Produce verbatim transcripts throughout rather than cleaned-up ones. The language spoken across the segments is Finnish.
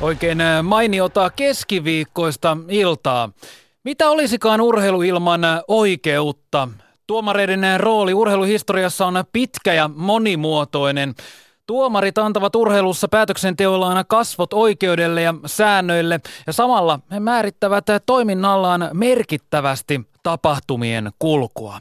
Oikein mainiota keskiviikkoista iltaa. Mitä olisikaan urheilu ilman oikeutta? Tuomareiden rooli urheiluhistoriassa on pitkä ja monimuotoinen. Tuomarit antavat urheilussa päätöksenteollaan kasvot oikeudelle ja säännöille ja samalla he määrittävät toiminnallaan merkittävästi tapahtumien kulkua.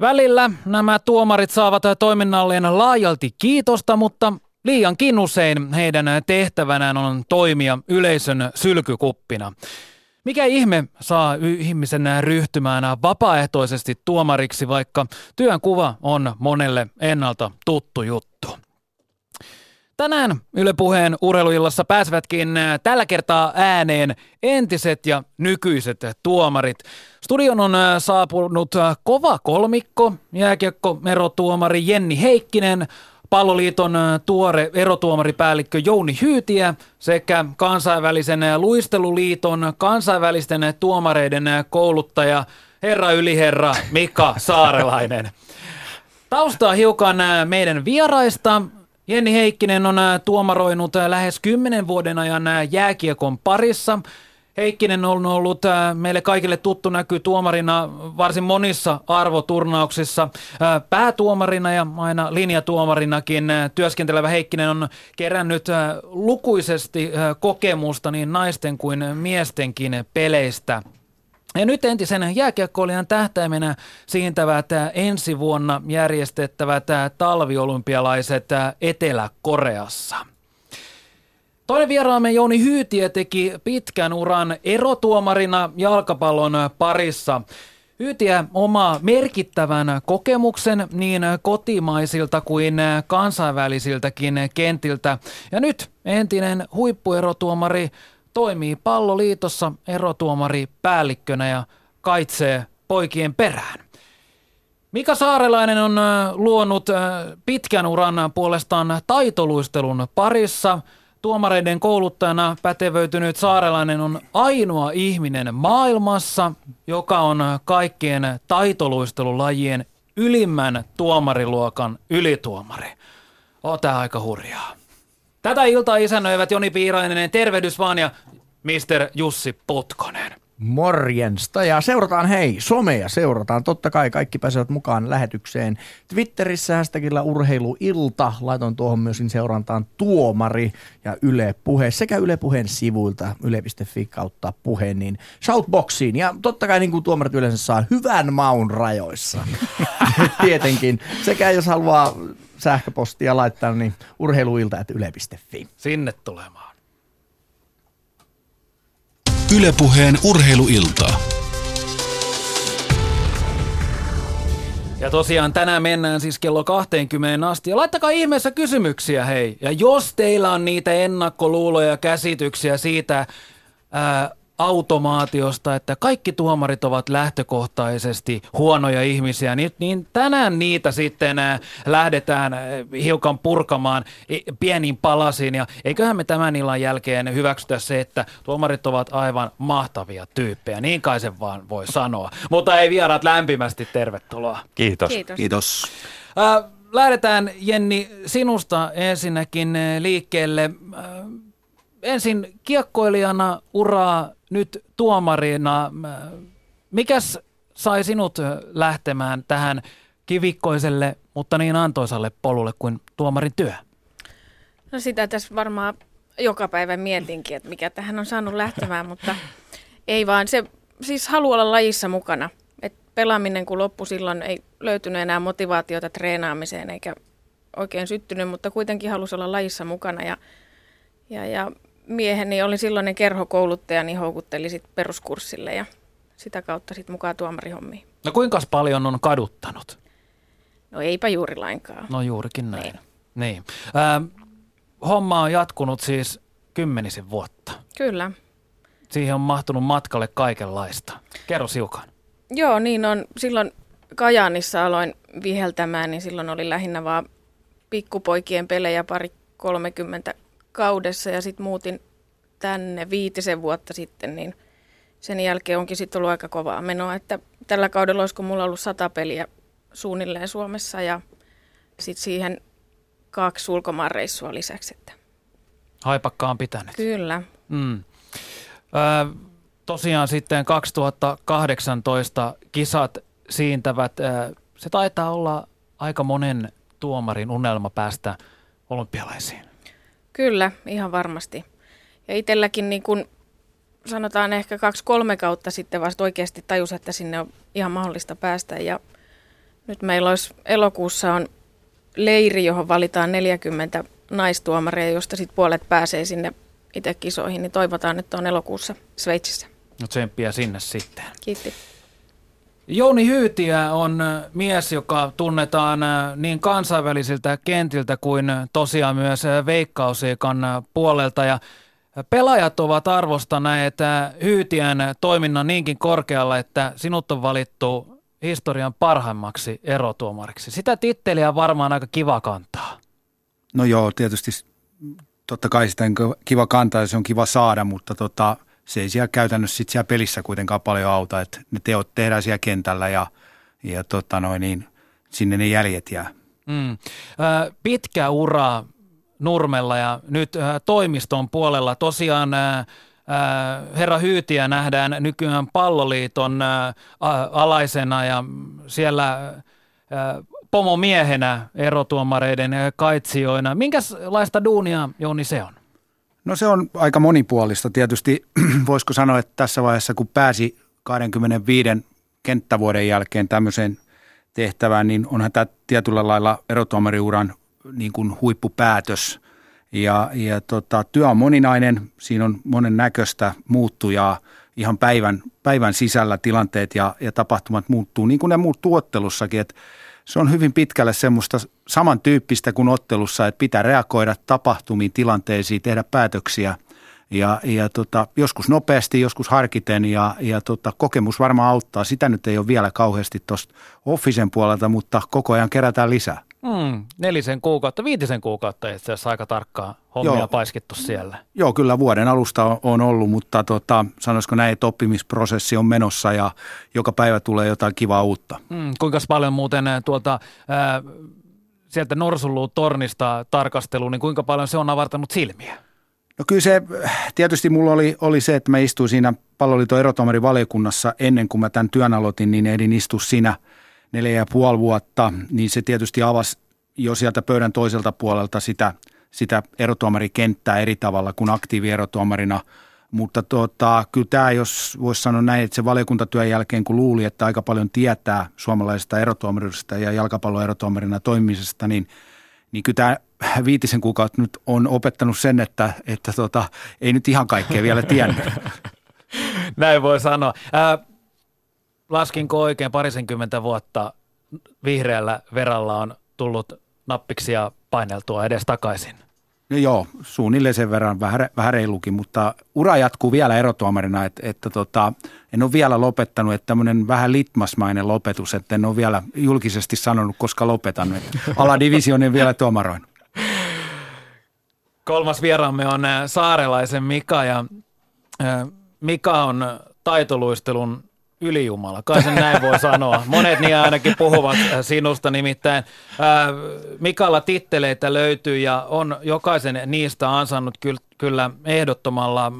Välillä nämä tuomarit saavat toiminnalleen laajalti kiitosta, mutta liiankin usein heidän tehtävänään on toimia yleisön sylkykuppina. Mikä ihme saa ihmisen ryhtymään vapaaehtoisesti tuomariksi, vaikka työnkuva on monelle ennalta tuttu juttu. Tänään Yle Puheen urheiluillassa pääsevätkin tällä kertaa ääneen entiset ja nykyiset tuomarit. Studion on saapunut kova kolmikko, jääkiekko-erotuomari Jenni Heikkinen, Palloliiton tuore erotuomaripäällikkö Jouni Hyytiä sekä kansainvälisen luisteluliiton kansainvälisten tuomareiden kouluttaja herra yliherra Mika Saarelainen. Taustaa hiukan meidän vieraista. Jenni Heikkinen on tuomaroinut lähes kymmenen vuoden ajan jääkiekon parissa. Heikkinen on ollut meille kaikille tuttu näky tuomarina varsin monissa arvoturnauksissa. Päätuomarina ja aina linjatuomarinakin työskentelevä Heikkinen on kerännyt lukuisesti kokemusta niin naisten kuin miestenkin peleistä. Ja nyt entisen jääkiekkoilijan tähtäimenä siintävät ensi vuonna järjestettävät talviolympialaiset Etelä-Koreassa. Toinen vieraamme Jouni Hyytiä teki pitkän uran erotuomarina jalkapallon parissa. Hyytiä omaa merkittävän kokemuksen niin kotimaisilta kuin kansainvälisiltäkin kentiltä. Ja nyt entinen huippuerotuomari toimii Palloliitossa erotuomaripäällikkönä ja kaitsee poikien perään. Mika Saarelainen on luonut pitkän uran puolestaan taitoluistelun parissa. Tuomareiden kouluttajana pätevöitynyt Saarelainen on ainoa ihminen maailmassa, joka on kaikkien taitoluistelulajien ylimmän tuomariluokan ylituomari. On tää aika hurjaa. Tätä iltaa isännöivät Joni Piirainen, tervehdys vaan, ja mister Jussi Putkonen. Morjensta, ja seurataan hei, somea seurataan. Totta kai kaikki pääsevät mukaan lähetykseen. Twitterissä hashtagilla urheiluilta, laitoin tuohon myöskin seurantaan tuomari ja Yle Puhe sekä Yle Puheen sivuilta yle piste fi kautta puhe, niin shoutboxiin. Ja totta kai niin kuin tuomarit yleensä saa hyvän maun rajoissa, tietenkin. Sekä jos haluaa sähköpostia laittaa, niin urheiluilta ät yle piste fi. Sinne tulemaan. Yle Puheen urheiluilta. Ja tosiaan tänään mennään siis kello kaksikymmentä asti. Ja laittakaa ihmeessä kysymyksiä, hei. Ja jos teillä on niitä ennakkoluuloja ja käsityksiä siitä ää, automaatiosta, että kaikki tuomarit ovat lähtökohtaisesti huonoja ihmisiä, niin, niin tänään niitä sitten ää, lähdetään ää, hiukan purkamaan pieniin palasiin. Ja eiköhän me tämän illan jälkeen hyväksytä se, että tuomarit ovat aivan mahtavia tyyppejä. Niin kai sen vaan voi sanoa. Mutta ei vieraat, lämpimästi tervetuloa. Kiitos. Kiitos. Kiitos. Ää, lähdetään, Jenni, sinusta ensinnäkin liikkeelle. Ää, ensin kiekkoilijana uraa, nyt tuomarina. Mikäs sai sinut lähtemään tähän kivikkoiselle, mutta niin antoisalle polulle kuin tuomarin työ? No sitä tässä varmaan joka päivä mietinkin, että mikä tähän on saanut lähtemään, mutta ei vaan. Se siis haluaa olla lajissa mukana. Et pelaaminen kun loppui, silloin ei löytynyt enää motivaatiota treenaamiseen eikä oikein syttynyt, mutta kuitenkin halusi olla lajissa mukana ja, ja, ja mieheni oli silloinen kerhokouluttaja, niin houkutteli sit peruskurssille ja sitä kautta sit mukaan tuomarihommiin. No kuinka paljon on kaduttanut? No eipä juuri lainkaan. No juurikin näin. Niin. Niin. Ö, homma on jatkunut siis kymmenisen vuotta. Kyllä. Siihen on mahtunut matkalle kaikenlaista. Kerro hiukan. Joo, niin on. Silloin Kajaanissa aloin viheltämään, niin silloin oli lähinnä vaan pikkupoikien pelejä pari kolmekymmentä kaudessa ja sitten muutin tänne viitisen vuotta sitten, niin sen jälkeen onkin sitten ollut aika kovaa menoa, että tällä kaudella olisiko mulla ollut sata peliä suunnilleen Suomessa ja sitten siihen kaksi ulkomaanreissua lisäksi. Että Haipakka on pitänyt. Kyllä. Mm. Ö, tosiaan sitten kaksituhattakahdeksantoista kisat siintävät. Ö, se taitaa olla aika monen tuomarin unelma päästä olympialaisiin. Kyllä, ihan varmasti. Ja itselläkin niin kun sanotaan ehkä kaksi kolme kautta sitten vasta oikeasti tajus, että sinne on ihan mahdollista päästä. Ja nyt meillä olisi elokuussa on leiri, johon valitaan neljäkymmentä naistuomaria, josta sitten puolet pääsee sinne itse kisoihin. Niin toivotaan, että on elokuussa Sveitsissä. No tsemppiä sinne sitten. Kiitti. Jouni Hyytiä on mies, joka tunnetaan niin kansainvälisiltä kentiltä kuin tosiaan myös Veikkausliigan puolelta. Ja pelaajat ovat arvostaneet Hyytiän toiminnan niinkin korkealla, että sinut on valittu historian parhaimmaksi erotuomariksi. Sitä titteliä varmaan aika kiva kantaa. No joo, tietysti totta kai sitä on kiva kantaa ja se on kiva saada, mutta tota, se ei siellä käytännössä sit siellä pelissä kuitenkaan paljon auta. Et ne teot tehdään siellä kentällä ja, ja tota noin, niin sinne ne jäljet jää. Mm. Pitkä ura Nurmella ja nyt toimiston puolella tosiaan herra Hyytiä nähdään nykyään Palloliiton alaisena ja siellä pomomiehenä erotuomareiden kaitsijoina. Minkälaista duunia, Jouni, se on? No se on aika monipuolista. Tietysti voisiko sanoa, että tässä vaiheessa kun pääsi kaksikymmentäviisi kenttävuoden jälkeen tämmöiseen tehtävään, niin onhan tämä tietyllä lailla erotuomariuran niin kuin huippupäätös. Ja, ja tota, työ on moninainen, siinä on monen näköistä muuttujaa, ihan päivän, päivän sisällä tilanteet ja, ja tapahtumat muuttuu, niin kuin ne muuttuu ottelussakin. Et se on hyvin pitkälle semmoista samantyyppistä kuin ottelussa, että pitää reagoida tapahtumiin, tilanteisiin, tehdä päätöksiä ja, ja tota, joskus nopeasti, joskus harkiten ja, ja tota, kokemus varmaan auttaa. Sitä nyt ei ole vielä kauheasti tuosta officen puolelta, mutta koko ajan kerätään lisää. Mm, nelisen kuukautta, viitisen kuukautta itse asiassa aika tarkkaa hommia joo, paiskittu siellä. Joo, kyllä vuoden alusta on ollut, mutta tota, sanoisiko näin, että oppimisprosessi on menossa ja joka päivä tulee jotain kivaa uutta. Mm, kuinka paljon muuten tuolta ää, sieltä norsunluutornista tarkasteluun, niin kuinka paljon se on avartanut silmiä? No kyllä se, tietysti mulla oli, oli se, että mä istuin siinä Palloliiton erotuomarin valiokunnassa ennen kuin mä tämän työn aloitin, niin ehdin istua siinä neljä ja puoli vuotta, niin se tietysti avasi jo sieltä pöydän toiselta puolelta sitä, sitä erotuomarikenttää eri tavalla kuin aktiivierotuomarina. Mutta tota, kyllä tämä, jos voisi sanoa näin, että se valiokuntatyön jälkeen, kun luuli, että aika paljon tietää suomalaisesta erotuomarista ja jalkapalloerotuomarina toimimisesta, niin, niin kyllä tämä viitisen kuukautta nyt on opettanut sen, että, että tota, ei nyt ihan kaikkea vielä tiennyt. Näin voi sanoa. Äh... Laskinko oikein parisenkymmentä vuotta vihreällä veralla on tullut nappiksia paineltua edes takaisin? No joo, suunnilleen sen verran, vähän, vähän reilukin, mutta ura jatkuu vielä erotuomarina, että, että tota, en ole vielä lopettanut, että tämmöinen vähän litmasmainen lopetus, että en ole vielä julkisesti sanonut, koska lopetan, että aladivisionin vielä tuomaroin. Kolmas vieraamme on Saarelaisen Mika ja Mika on taitoluistelun ylijumala, kai sen näin voi sanoa. Monet niin ainakin puhuvat sinusta nimittäin. Mikalla titteleitä löytyy ja on jokaisen niistä ansainnut kyllä ehdottomalla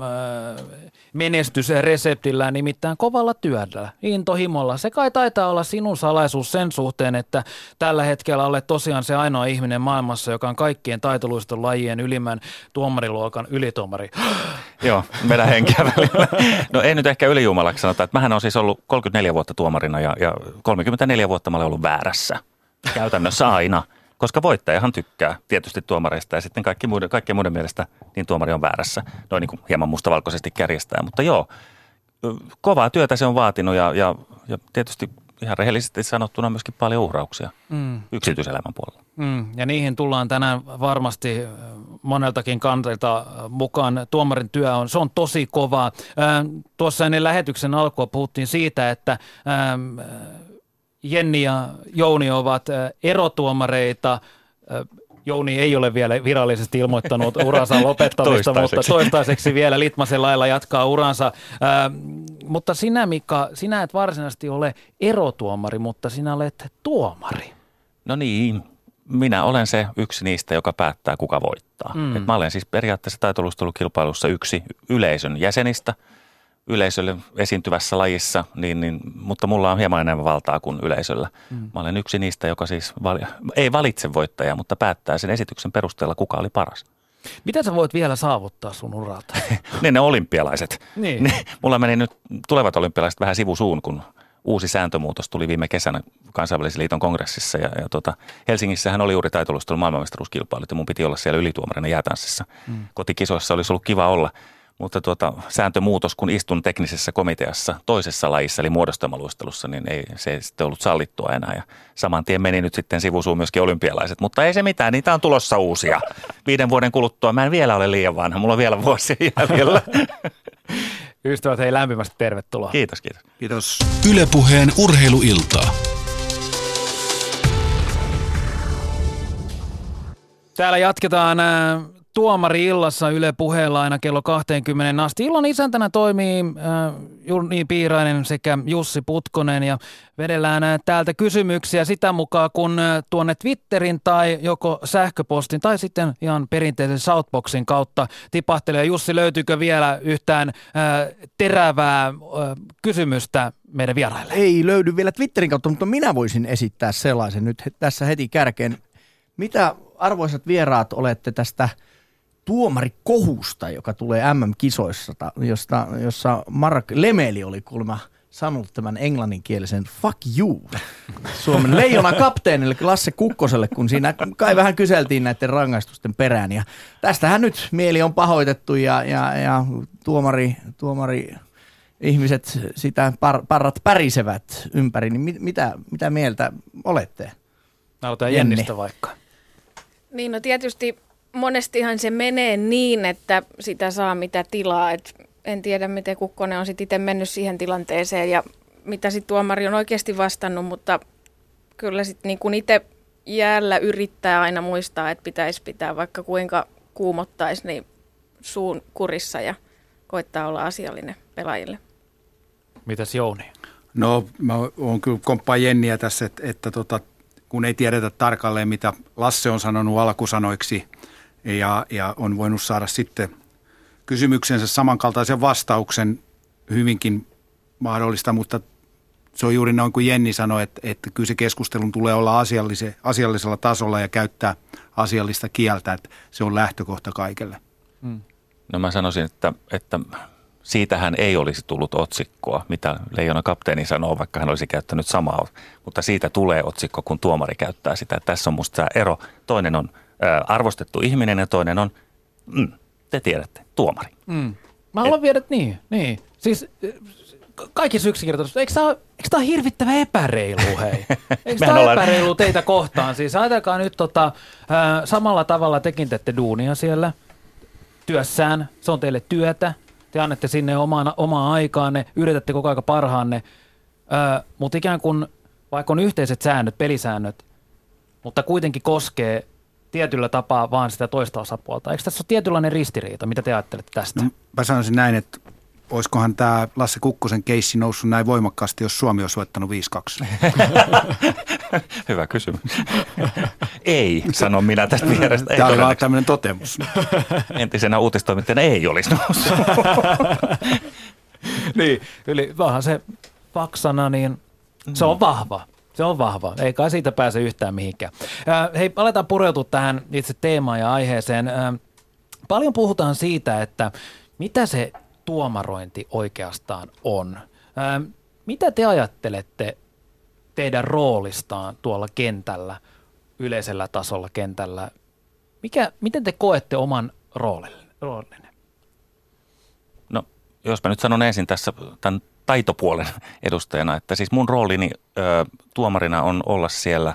menestysreseptillä, nimittäin kovalla työllä, intohimolla. Se kai taitaa olla sinun salaisuus sen suhteen, että tällä hetkellä olet tosiaan se ainoa ihminen maailmassa, joka on kaikkien taitoluistelun lajien ylimmän tuomariluokan ylituomari. Joo, vedän henkeä välillä. No ei nyt ehkä ylijumalaksi sanota, että mähän on siis ollut kolmekymmentäneljä vuotta tuomarina ja, ja kolmekymmentäneljä vuotta mä olen ollut väärässä käytännössä aina, koska voittajahan tykkää tietysti tuomareista ja sitten kaikki muiden, kaikkien muiden mielestä niin tuomari on väärässä. Noin niin kuin hieman mustavalkoisesti kärjestää, mutta joo, kovaa työtä se on vaatinut ja, ja, ja tietysti ihan rehellisesti sanottuna myöskin paljon uhrauksia mm. yksityiselämän puolella. Mm. Ja niihin tullaan tänään varmasti moneltakin kantilta mukaan. Tuomarin työ on, se on tosi kovaa. Tuossa ennen lähetyksen alkua puhuttiin siitä, että Jenni ja Jouni ovat erotuomareita. Jouni ei ole vielä virallisesti ilmoittanut uransa lopettamista, mutta toistaiseksi vielä litmasen lailla jatkaa uransa. Ähm, mutta sinä, Mika, sinä et varsinaisesti ole erotuomari, mutta sinä olet tuomari. No niin, minä olen se yksi niistä, joka päättää, kuka voittaa. Mm. Et mä olen siis periaatteessa taitoluistelukilpailussa yksi yleisön jäsenistä yleisölle esiintyvässä lajissa, niin, niin, mutta mulla on hieman enemmän valtaa kuin yleisöllä. Mm. Mä olen yksi niistä, joka siis vali- ei valitse voittajaa, mutta päättää sen esityksen perusteella, kuka oli paras. Mitä sä voit vielä saavuttaa sun uralta? niin ne olympialaiset. Niin. Ne, mulla meni nyt tulevat olympialaiset vähän sivusuun, kun uusi sääntömuutos tuli viime kesänä kansainvälisen liiton kongressissa. Ja, ja tuota, Helsingissähän oli juuri taitoluistelun maailmanmestaruuskilpailut ja mun piti olla siellä ylituomarina jäätanssissa. Mm. Kotikisoissa olisi ollut kiva olla. Mutta tuota, sääntömuutos, kun istun teknisessä komiteassa toisessa lajissa, eli muodostamaluistelussa, niin ei se sitten ollut sallittua enää. Ja saman tien meni nyt sitten sivusuun myöskin olympialaiset, mutta ei se mitään, niitä on tulossa uusia. Viiden vuoden kuluttua mä en vielä ole liian vanha, mulla on vielä vuosia jäljellä. Ystävät, hei, lämpimästi tervetuloa. Kiitos, kiitos. Kiitos. Yle Puheen urheiluilta. Täällä jatketaan Tuomari illassa Yle Puheella aina kello kahteenkymmeneen asti. Illan isäntänä toimii äh, Joni Piirainen sekä Jussi Putkonen ja vedellään äh, täältä kysymyksiä sitä mukaan, kun äh, tuonne Twitterin tai joko sähköpostin tai sitten ihan perinteisen Southboxin kautta tipahtelee. Jussi, löytyykö vielä yhtään äh, terävää äh, kysymystä meidän vieraille? Ei löydy vielä Twitterin kautta, mutta minä voisin esittää sellaisen nyt tässä heti kärkeen. Mitä arvoisat vieraat olette tästä tuomarikohusta, joka tulee M M-kisoissa, josta, jossa Mark Lemeli oli kuulemma sanonut tämän englanninkielisen fuck you Suomen leijona kapteenille Lasse Kukkoselle, kun siinä kai vähän kyseltiin näiden rangaistusten perään. Ja tästähän nyt mieli on pahoitettu ja, ja, ja tuomari, tuomari ihmiset sitä par, parrat pärisevät ympäri. Niin mit, mitä, mitä mieltä olette? Aloitetaan Jennistä vaikka. Niin, no tietysti monestihan se menee niin, että sitä saa mitä tilaa. Et en tiedä, miten Kukkonen on sitten itse mennyt siihen tilanteeseen ja mitä sitten tuomari on oikeasti vastannut, mutta kyllä sitten niin kun itse jäällä yrittää aina muistaa, että pitäisi pitää vaikka kuinka kuumottaisi, niin suun kurissa ja koittaa olla asiallinen pelaajille. Mitäs Jouni? No, mä oon kyllä komppaan Jenniä tässä, että, että tota, kun ei tiedetä tarkalleen, mitä Lasse on sanonut alkusanoiksi, Ja, ja on voinut saada sitten kysymyksensä samankaltaisen vastauksen hyvinkin mahdollista, mutta se on juuri noin kuin Jenni sanoi, että, että kyllä se keskustelun tulee olla asiallise, asiallisella tasolla ja käyttää asiallista kieltä, että se on lähtökohta kaikelle. Mm. No mä sanoisin, että, että siitähän ei olisi tullut otsikkoa, mitä leijona kapteeni sanoo, vaikka hän olisi käyttänyt samaa, mutta siitä tulee otsikko, kun tuomari käyttää sitä. Tässä on musta ero. Toinen on arvostettu ihminen ja toinen on, mm, te tiedätte, tuomari. Mm. Mä haluan Et... viedä, niin, niin. Siis kaikissa yksinkertaisesti, eikö tämä ole hirvittävä epäreilu, hei? Eikö tämä ole epäreilu teitä kohtaan? Siis ajatelkaa nyt tota, äh, samalla tavalla tekin teette duunia siellä työssään, se on teille työtä, te annatte sinne omaa, omaa aikaanne, yritätte koko ajan parhaanne, äh, mutta ikään kuin vaikka on yhteiset säännöt, pelisäännöt, mutta kuitenkin koskee tietyllä tapaa vaan sitä toista osapuolta. Eikö tässä ole tietynlainen ristiriita? Mitä te ajattelette tästä? No, mä sanoisin näin, että olisikohan tämä Lasse Kukkosen keissi noussut näin voimakkaasti, jos Suomi olisi voittanut viisi kaksi? Hyvä kysymys. Ei, sanon minä tästä vierestä. Tämä on vaan tämmöinen totemus. Entisenä uutistoimittajana ei olisi noussut. niin, yli vähän se paksana, niin se on vahva. Se on vahva. Ei kai siitä pääse yhtään mihinkään. Hei, aletaan pureutua tähän itse teemaan ja aiheeseen. Paljon puhutaan siitä, että mitä se tuomarointi oikeastaan on. Mitä te ajattelette teidän roolistaan tuolla kentällä, yleisellä tasolla kentällä? Mikä, miten te koette oman roolinne? No, jos mä nyt sanon ensin tässä tämän taitopuolen edustajana, että siis mun roolini ö, tuomarina on olla siellä,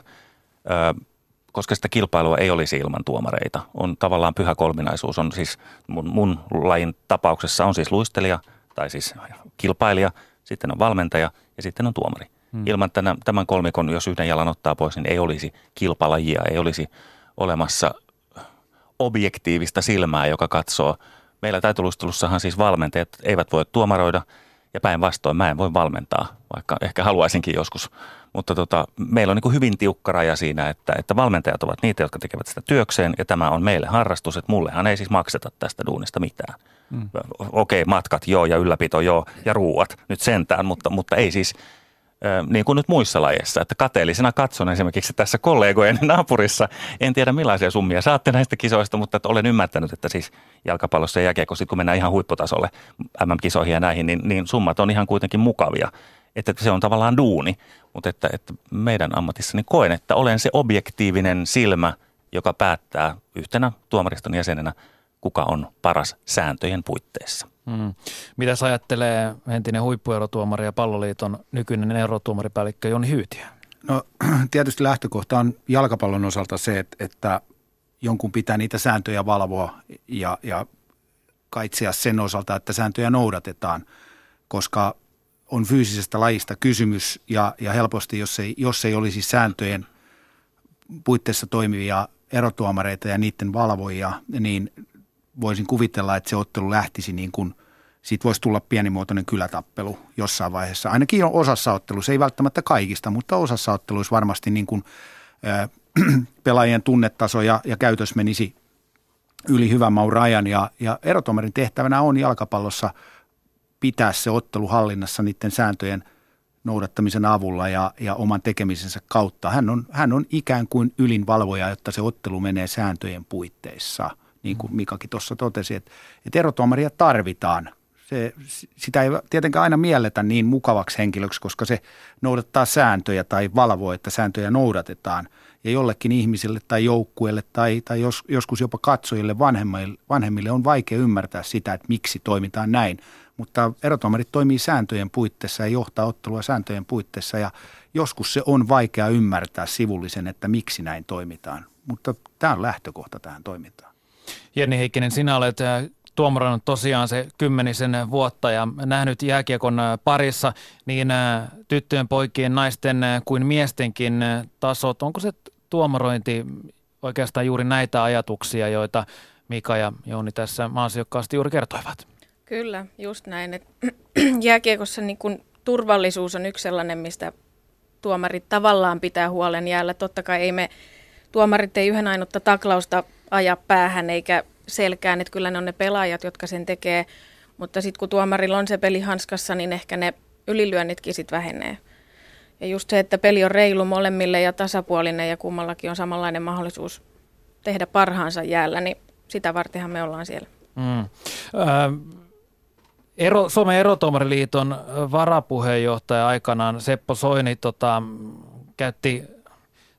ö, koska sitä kilpailua ei olisi ilman tuomareita. On tavallaan pyhä kolminaisuus, on siis mun, mun lajin tapauksessa on siis luistelija tai siis kilpailija, sitten on valmentaja ja sitten on tuomari. Hmm. Ilman tämän, tämän kolmikon, jos yhden jalan ottaa pois, niin ei olisi kilpalajia, ei olisi olemassa objektiivista silmää, joka katsoo. Meillä taitoluistelussahan siis valmentajat eivät voi tuomaroida. Ja päinvastoin mä en voi valmentaa, vaikka ehkä haluaisinkin joskus. Mutta tota, meillä on niin kuin hyvin tiukka raja siinä, että, että valmentajat ovat niitä, jotka tekevät sitä työkseen. Ja tämä on meille harrastus, että mullehan ei siis makseta tästä duunista mitään. Mm. Okei, matkat joo ja ylläpito joo ja ruuat nyt sentään, mutta, mutta ei siis niin kuin nyt muissa lajeissa. Että kateellisena katson esimerkiksi tässä kollegojen naapurissa. En tiedä millaisia summia saatte näistä kisoista, mutta että olen ymmärtänyt, että siis jalkapallossa ja jääkiekossa, kun mennään ihan huipputasolle M M-kisoihin ja näihin, niin, niin summat on ihan kuitenkin mukavia. Että se on tavallaan duuni, mutta että, että meidän ammatissani koen, että olen se objektiivinen silmä, joka päättää yhtenä tuomariston jäsenenä, kuka on paras sääntöjen puitteissa. Mm. Mitä ajattelee entinen huippueurotuomari ja Palloliiton nykyinen eurotuomaripäällikkö Jouni Hyytiä? No tietysti lähtökohta on jalkapallon osalta se, että, että jonkun pitää niitä sääntöjä valvoa ja, ja kaitsia sen osalta, että sääntöjä noudatetaan, koska on fyysisestä lajista kysymys ja, ja helposti, jos ei, jos ei olisi sääntöjen puitteissa toimivia erotuomareita ja niiden valvojia, niin voisin kuvitella, että se ottelu lähtisi niin kuin, siitä voisi tulla pienimuotoinen kylätappelu jossain vaiheessa. Ainakin osassa otteluissa, ei välttämättä kaikista, mutta osassa otteluissa varmasti niin kuin, äh, pelaajien tunnetaso ja, ja käytös menisi yli hyvän maun rajan. Ja, ja erotuomarin tehtävänä on jalkapallossa pitää se ottelu hallinnassa niiden sääntöjen noudattamisen avulla ja, ja oman tekemisensä kautta. Hän on, hän on ikään kuin ylin valvoja, jotta se ottelu menee sääntöjen puitteissa. Niin kuin Mikakin tuossa totesi, että, että erotuomaria tarvitaan. Se, sitä ei tietenkään aina mielletä niin mukavaksi henkilöksi, koska se noudattaa sääntöjä tai valvoo, että sääntöjä noudatetaan. Ja jollekin ihmiselle tai joukkueelle tai, tai jos, joskus jopa katsojille vanhemmille, vanhemmille on vaikea ymmärtää sitä, että miksi toimitaan näin. Mutta erotuomarit toimii sääntöjen puitteissa ja johtaa ottelua sääntöjen puitteissa. Ja joskus se on vaikea ymmärtää sivullisen, että miksi näin toimitaan. Mutta tämä on lähtökohta tähän toimintaan. Jenni Heikkinen, sinä olet tuomarannut tosiaan se kymmenisen vuotta ja nähnyt jääkiekon parissa niin tyttöjen, poikien, naisten kuin miestenkin tasot. Onko se tuomarointi oikeastaan juuri näitä ajatuksia, joita Mika ja Jouni tässä ansiokkaasti juuri kertoivat? Kyllä, just näin. Että jääkiekossa niin kun turvallisuus on yksi sellainen, mistä tuomarit tavallaan pitää huolen jäällä. Totta kai ei me tuomarit ei yhden ainutta taklausta aja päähän eikä selkään, että kyllä ne on ne pelaajat, jotka sen tekee, mutta sitten kun tuomarilla on se peli hanskassa, niin ehkä ne ylilyönnitkin sitten vähenee. Ja just se, että peli on reilu molemmille ja tasapuolinen ja kummallakin on samanlainen mahdollisuus tehdä parhaansa jäällä, niin sitä vartenhan me ollaan siellä. Mm. Äh, ero, Suomen erotuomariliiton varapuheenjohtaja aikanaan Seppo Soini tota, käytti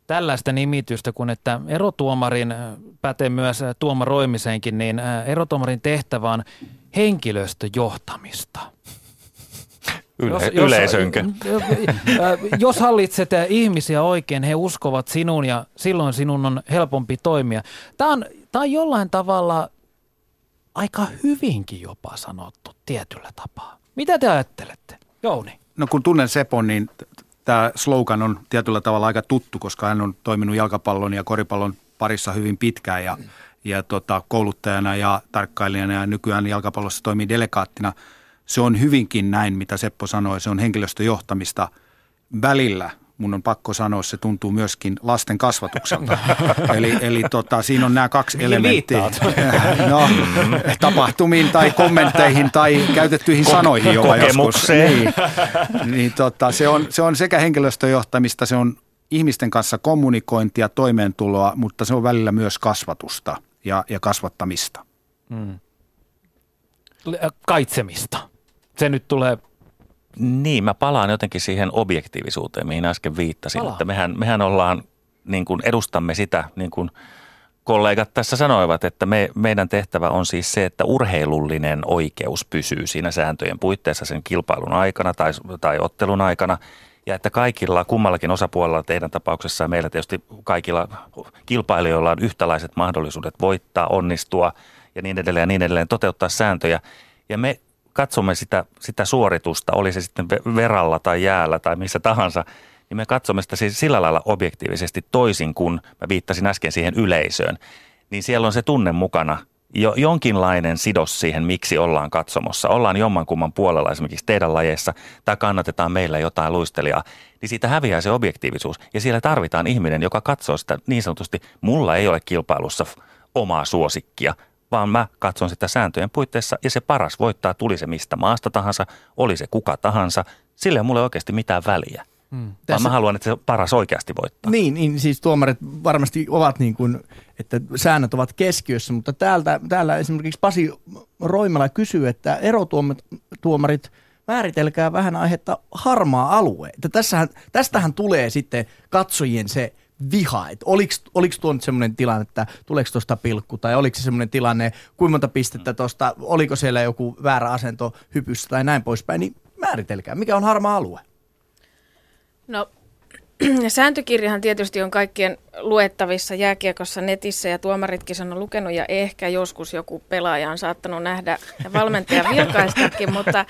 tällaista nimitystä, kun että erotuomarin pätee myös tuomaroimiseenkin, niin erotuomarin tehtävä on henkilöstöjohtamista. Yle- Yleisönkö? Jos, jos hallitset ihmisiä oikein, he uskovat sinuun ja silloin sinun on helpompi toimia. Tämä on, tämä on jollain tavalla aika hyvinkin jopa sanottu tietyllä tapaa. Mitä te ajattelette, Jouni? No kun tunnen Sepon, niin tämä slogan on tietyllä tavalla aika tuttu, koska hän on toiminut jalkapallon ja koripallon parissa hyvin pitkään ja, ja tota, kouluttajana ja tarkkailijana ja nykyään jalkapallossa toimii delegaattina. Se on hyvinkin näin, mitä Seppo sanoi, se on henkilöstöjohtamista välillä. Mun on pakko sanoa, se tuntuu myöskin lasten kasvatukselta. Eli, eli tota, siinä on nämä kaksi elementtiä. No, tapahtumiin tai kommentteihin tai käytettyihin Ko- sanoihin jopa joskus. Niin, niin, tota, se, on, se on sekä henkilöstöjohtamista, se on ihmisten kanssa kommunikointia, toimeentuloa, mutta se on välillä myös kasvatusta ja, ja kasvattamista. Mm. Kaitsemista. Se nyt tulee... Niin, mä palaan jotenkin siihen objektiivisuuteen, mihin äsken viittasin, Pala. että mehän, mehän ollaan, niin kuin edustamme sitä, niin kuin kollegat tässä sanoivat, että me, meidän tehtävä on siis se, että urheilullinen oikeus pysyy siinä sääntöjen puitteissa sen kilpailun aikana tai, tai ottelun aikana ja että kaikilla, kummallakin osapuolella teidän tapauksessa ja meillä tietysti kaikilla kilpailijoilla on yhtälaiset mahdollisuudet voittaa, onnistua ja niin edelleen ja niin edelleen, toteuttaa sääntöjä ja me katsomme sitä, sitä suoritusta, oli se sitten veralla tai jäällä tai missä tahansa, niin me katsomme sitä siis sillä lailla objektiivisesti toisin kuin mä viittasin äsken siihen yleisöön. Niin siellä on se tunne mukana, jo, jonkinlainen sidos siihen, miksi ollaan katsomossa. Ollaan jommankumman puolella esimerkiksi teidän lajeissa tai kannatetaan meillä jotain luistelijaa, niin siitä häviää se objektiivisuus. Ja siellä tarvitaan ihminen, joka katsoo sitä niin sanotusti, mulla ei ole kilpailussa omaa suosikkia, vaan mä katson sitä sääntöjen puitteissa ja se paras voittaa, tuli se mistä maasta tahansa, oli se kuka tahansa. Sillä ei mulle oikeasti mitään väliä. Hmm. Tässä... Mä haluan, että se paras oikeasti voittaa. Niin, niin siis tuomarit varmasti ovat niin kuin, että säännöt ovat keskiössä, mutta täältä, täällä esimerkiksi Pasi Roimela kysyy, että erotuomarit määritelkää vähän aihetta harmaa alue. Tässähän, tästähän tulee sitten katsojien se viha, että oliko, oliko tuo nyt semmoinen tilanne, että tuleeko tuosta pilkku tai oliko se semmoinen tilanne, kuinka monta pistettä tuosta, oliko siellä joku väärä asento hypyssä tai näin poispäin, niin määritelkää, mikä on harmaa alue? No sääntökirjahan tietysti on kaikkien luettavissa jääkiekossa netissä ja tuomaritkin sen on lukenut ja ehkä joskus joku pelaaja on saattanut nähdä ja valmentaja vilkaistakin, mutta,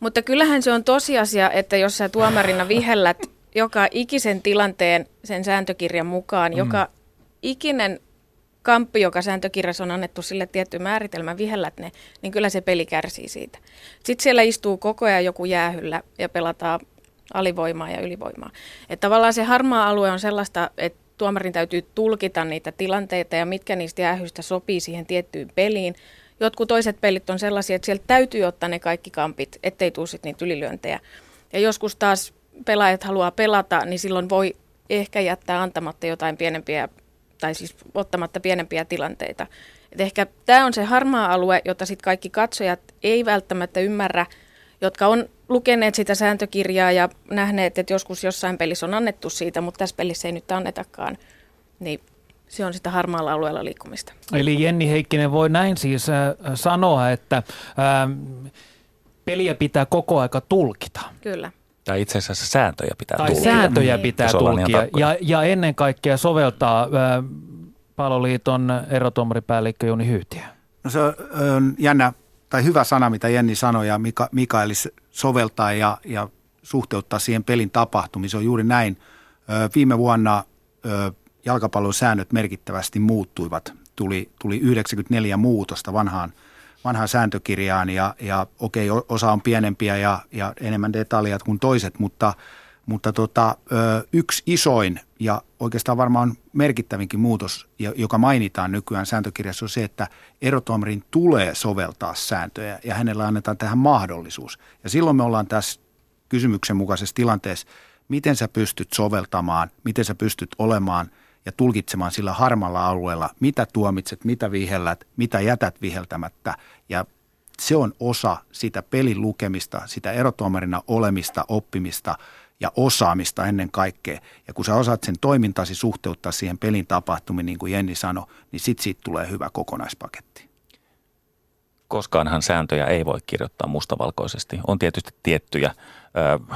mutta kyllähän se on tosiasia, että jos sä tuomarina vihellät joka ikisen tilanteen sen sääntökirjan mukaan, mm. joka ikinen kamppi, joka sääntökirjassa on annettu sille tietty määritelmä, vihellät ne, niin kyllä se peli kärsii siitä. Sitten siellä istuu koko ajan joku jäähyllä ja pelataan alivoimaa ja ylivoimaa. Että tavallaan se harmaa alue on sellaista, että tuomarin täytyy tulkita niitä tilanteita ja mitkä niistä jäähyistä sopii siihen tiettyyn peliin. Jotkut toiset pelit on sellaisia, että sieltä täytyy ottaa ne kaikki kampit, ettei tule sitten niitä ylilyöntejä. Ja joskus taas pelaajat haluaa pelata, niin silloin voi ehkä jättää antamatta jotain pienempiä, tai siis ottamatta pienempiä tilanteita. Et ehkä tämä on se harmaa alue, jota sitten kaikki katsojat ei välttämättä ymmärrä, jotka on lukeneet sitä sääntökirjaa ja nähneet, että joskus jossain pelissä on annettu siitä, mutta tässä pelissä ei nyt annetakaan, niin se on sitä harmaalla alueella liikkumista. Eli Jenni Heikkinen voi näin siis äh, sanoa, että äh, peliä pitää koko aika tulkita. Kyllä. Tai itse asiassa sääntöjä pitää tai tulkita. Tai sääntöjä pitää mm-hmm. tulkia ja, ja ennen kaikkea soveltaa äh, Palloliiton erotuomaripäällikkö Jouni Hyytiä. No se on, on jännä. Tai hyvä sana, mitä Jenni sanoi ja Mika, Mika eli soveltaa ja, ja suhteuttaa siihen pelin tapahtumiin. Se on juuri näin. Ö, viime vuonna ö, jalkapallon säännöt merkittävästi muuttuivat. Tuli, tuli yhdeksänkymmentäneljä muutosta vanhaan, vanhaan sääntökirjaan ja, ja okei, osa on pienempiä ja, ja enemmän detaljeja kuin toiset, mutta, mutta tota, ö, yksi isoin ja oikeastaan varmaan merkittävinkin muutos, joka mainitaan nykyään sääntökirjassa, on se, että erotuomarin tulee soveltaa sääntöjä ja hänellä annetaan tähän mahdollisuus. Ja silloin me ollaan tässä kysymyksen mukaisessa tilanteessa, miten sä pystyt soveltamaan, miten sä pystyt olemaan ja tulkitsemaan sillä harmalla alueella, mitä tuomitset, mitä vihellät, mitä jätät viheltämättä. Ja se on osa sitä pelin lukemista, sitä erotuomarina olemista, oppimista ja osaamista ennen kaikkea. Ja kun sä osaat sen toimintasi suhteuttaa siihen pelin tapahtumiin, niin kuin Jenni sanoi, niin sitten siitä tulee hyvä kokonaispaketti. Koskaanhan sääntöjä ei voi kirjoittaa mustavalkoisesti. On tietysti tiettyjä, ö,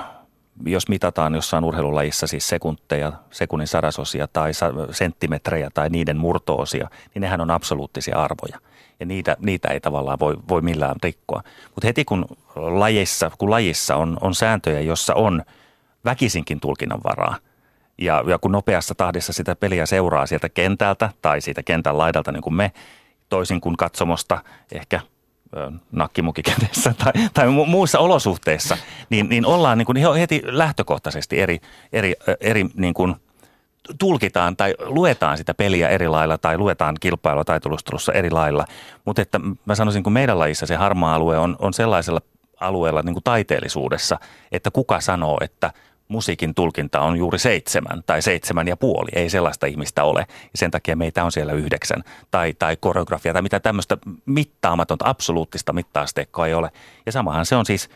jos mitataan jossain urheilulajissa siis sekunteja, sekunnin sadasosia tai senttimetrejä tai niiden murtoosia, niin nehän on absoluuttisia arvoja. Ja niitä, niitä ei tavallaan voi, voi millään rikkoa. Mutta heti kun lajissa, kun lajissa on, on sääntöjä, jossa on väkisinkin tulkinnan varaa. Ja, ja kun nopeassa tahdissa sitä peliä seuraa sieltä kentältä tai siitä kentän laidalta niin kuin me, toisin kuin katsomosta ehkä ö, nakkimukikädessä tai, tai mu- muussa olosuhteissa, niin, niin ollaan niin kuin heti lähtökohtaisesti eri, eri, eri niin kuin tulkitaan tai luetaan sitä peliä eri lailla tai luetaan kilpailua taitolustelussa eri lailla. Mutta että mä sanoisin, kun meidän lajissa se harmaa alue on, on sellaisella alueella niin kuin taiteellisuudessa, että kuka sanoo, että musiikin tulkinta on juuri seitsemän tai seitsemän ja puoli. Ei sellaista ihmistä ole. Ja sen takia meitä on siellä yhdeksän. Tai, tai koreografia tai mitä tämmöistä mittaamatonta, absoluuttista mitta-asteikkoa ei ole. Ja samahan se on siis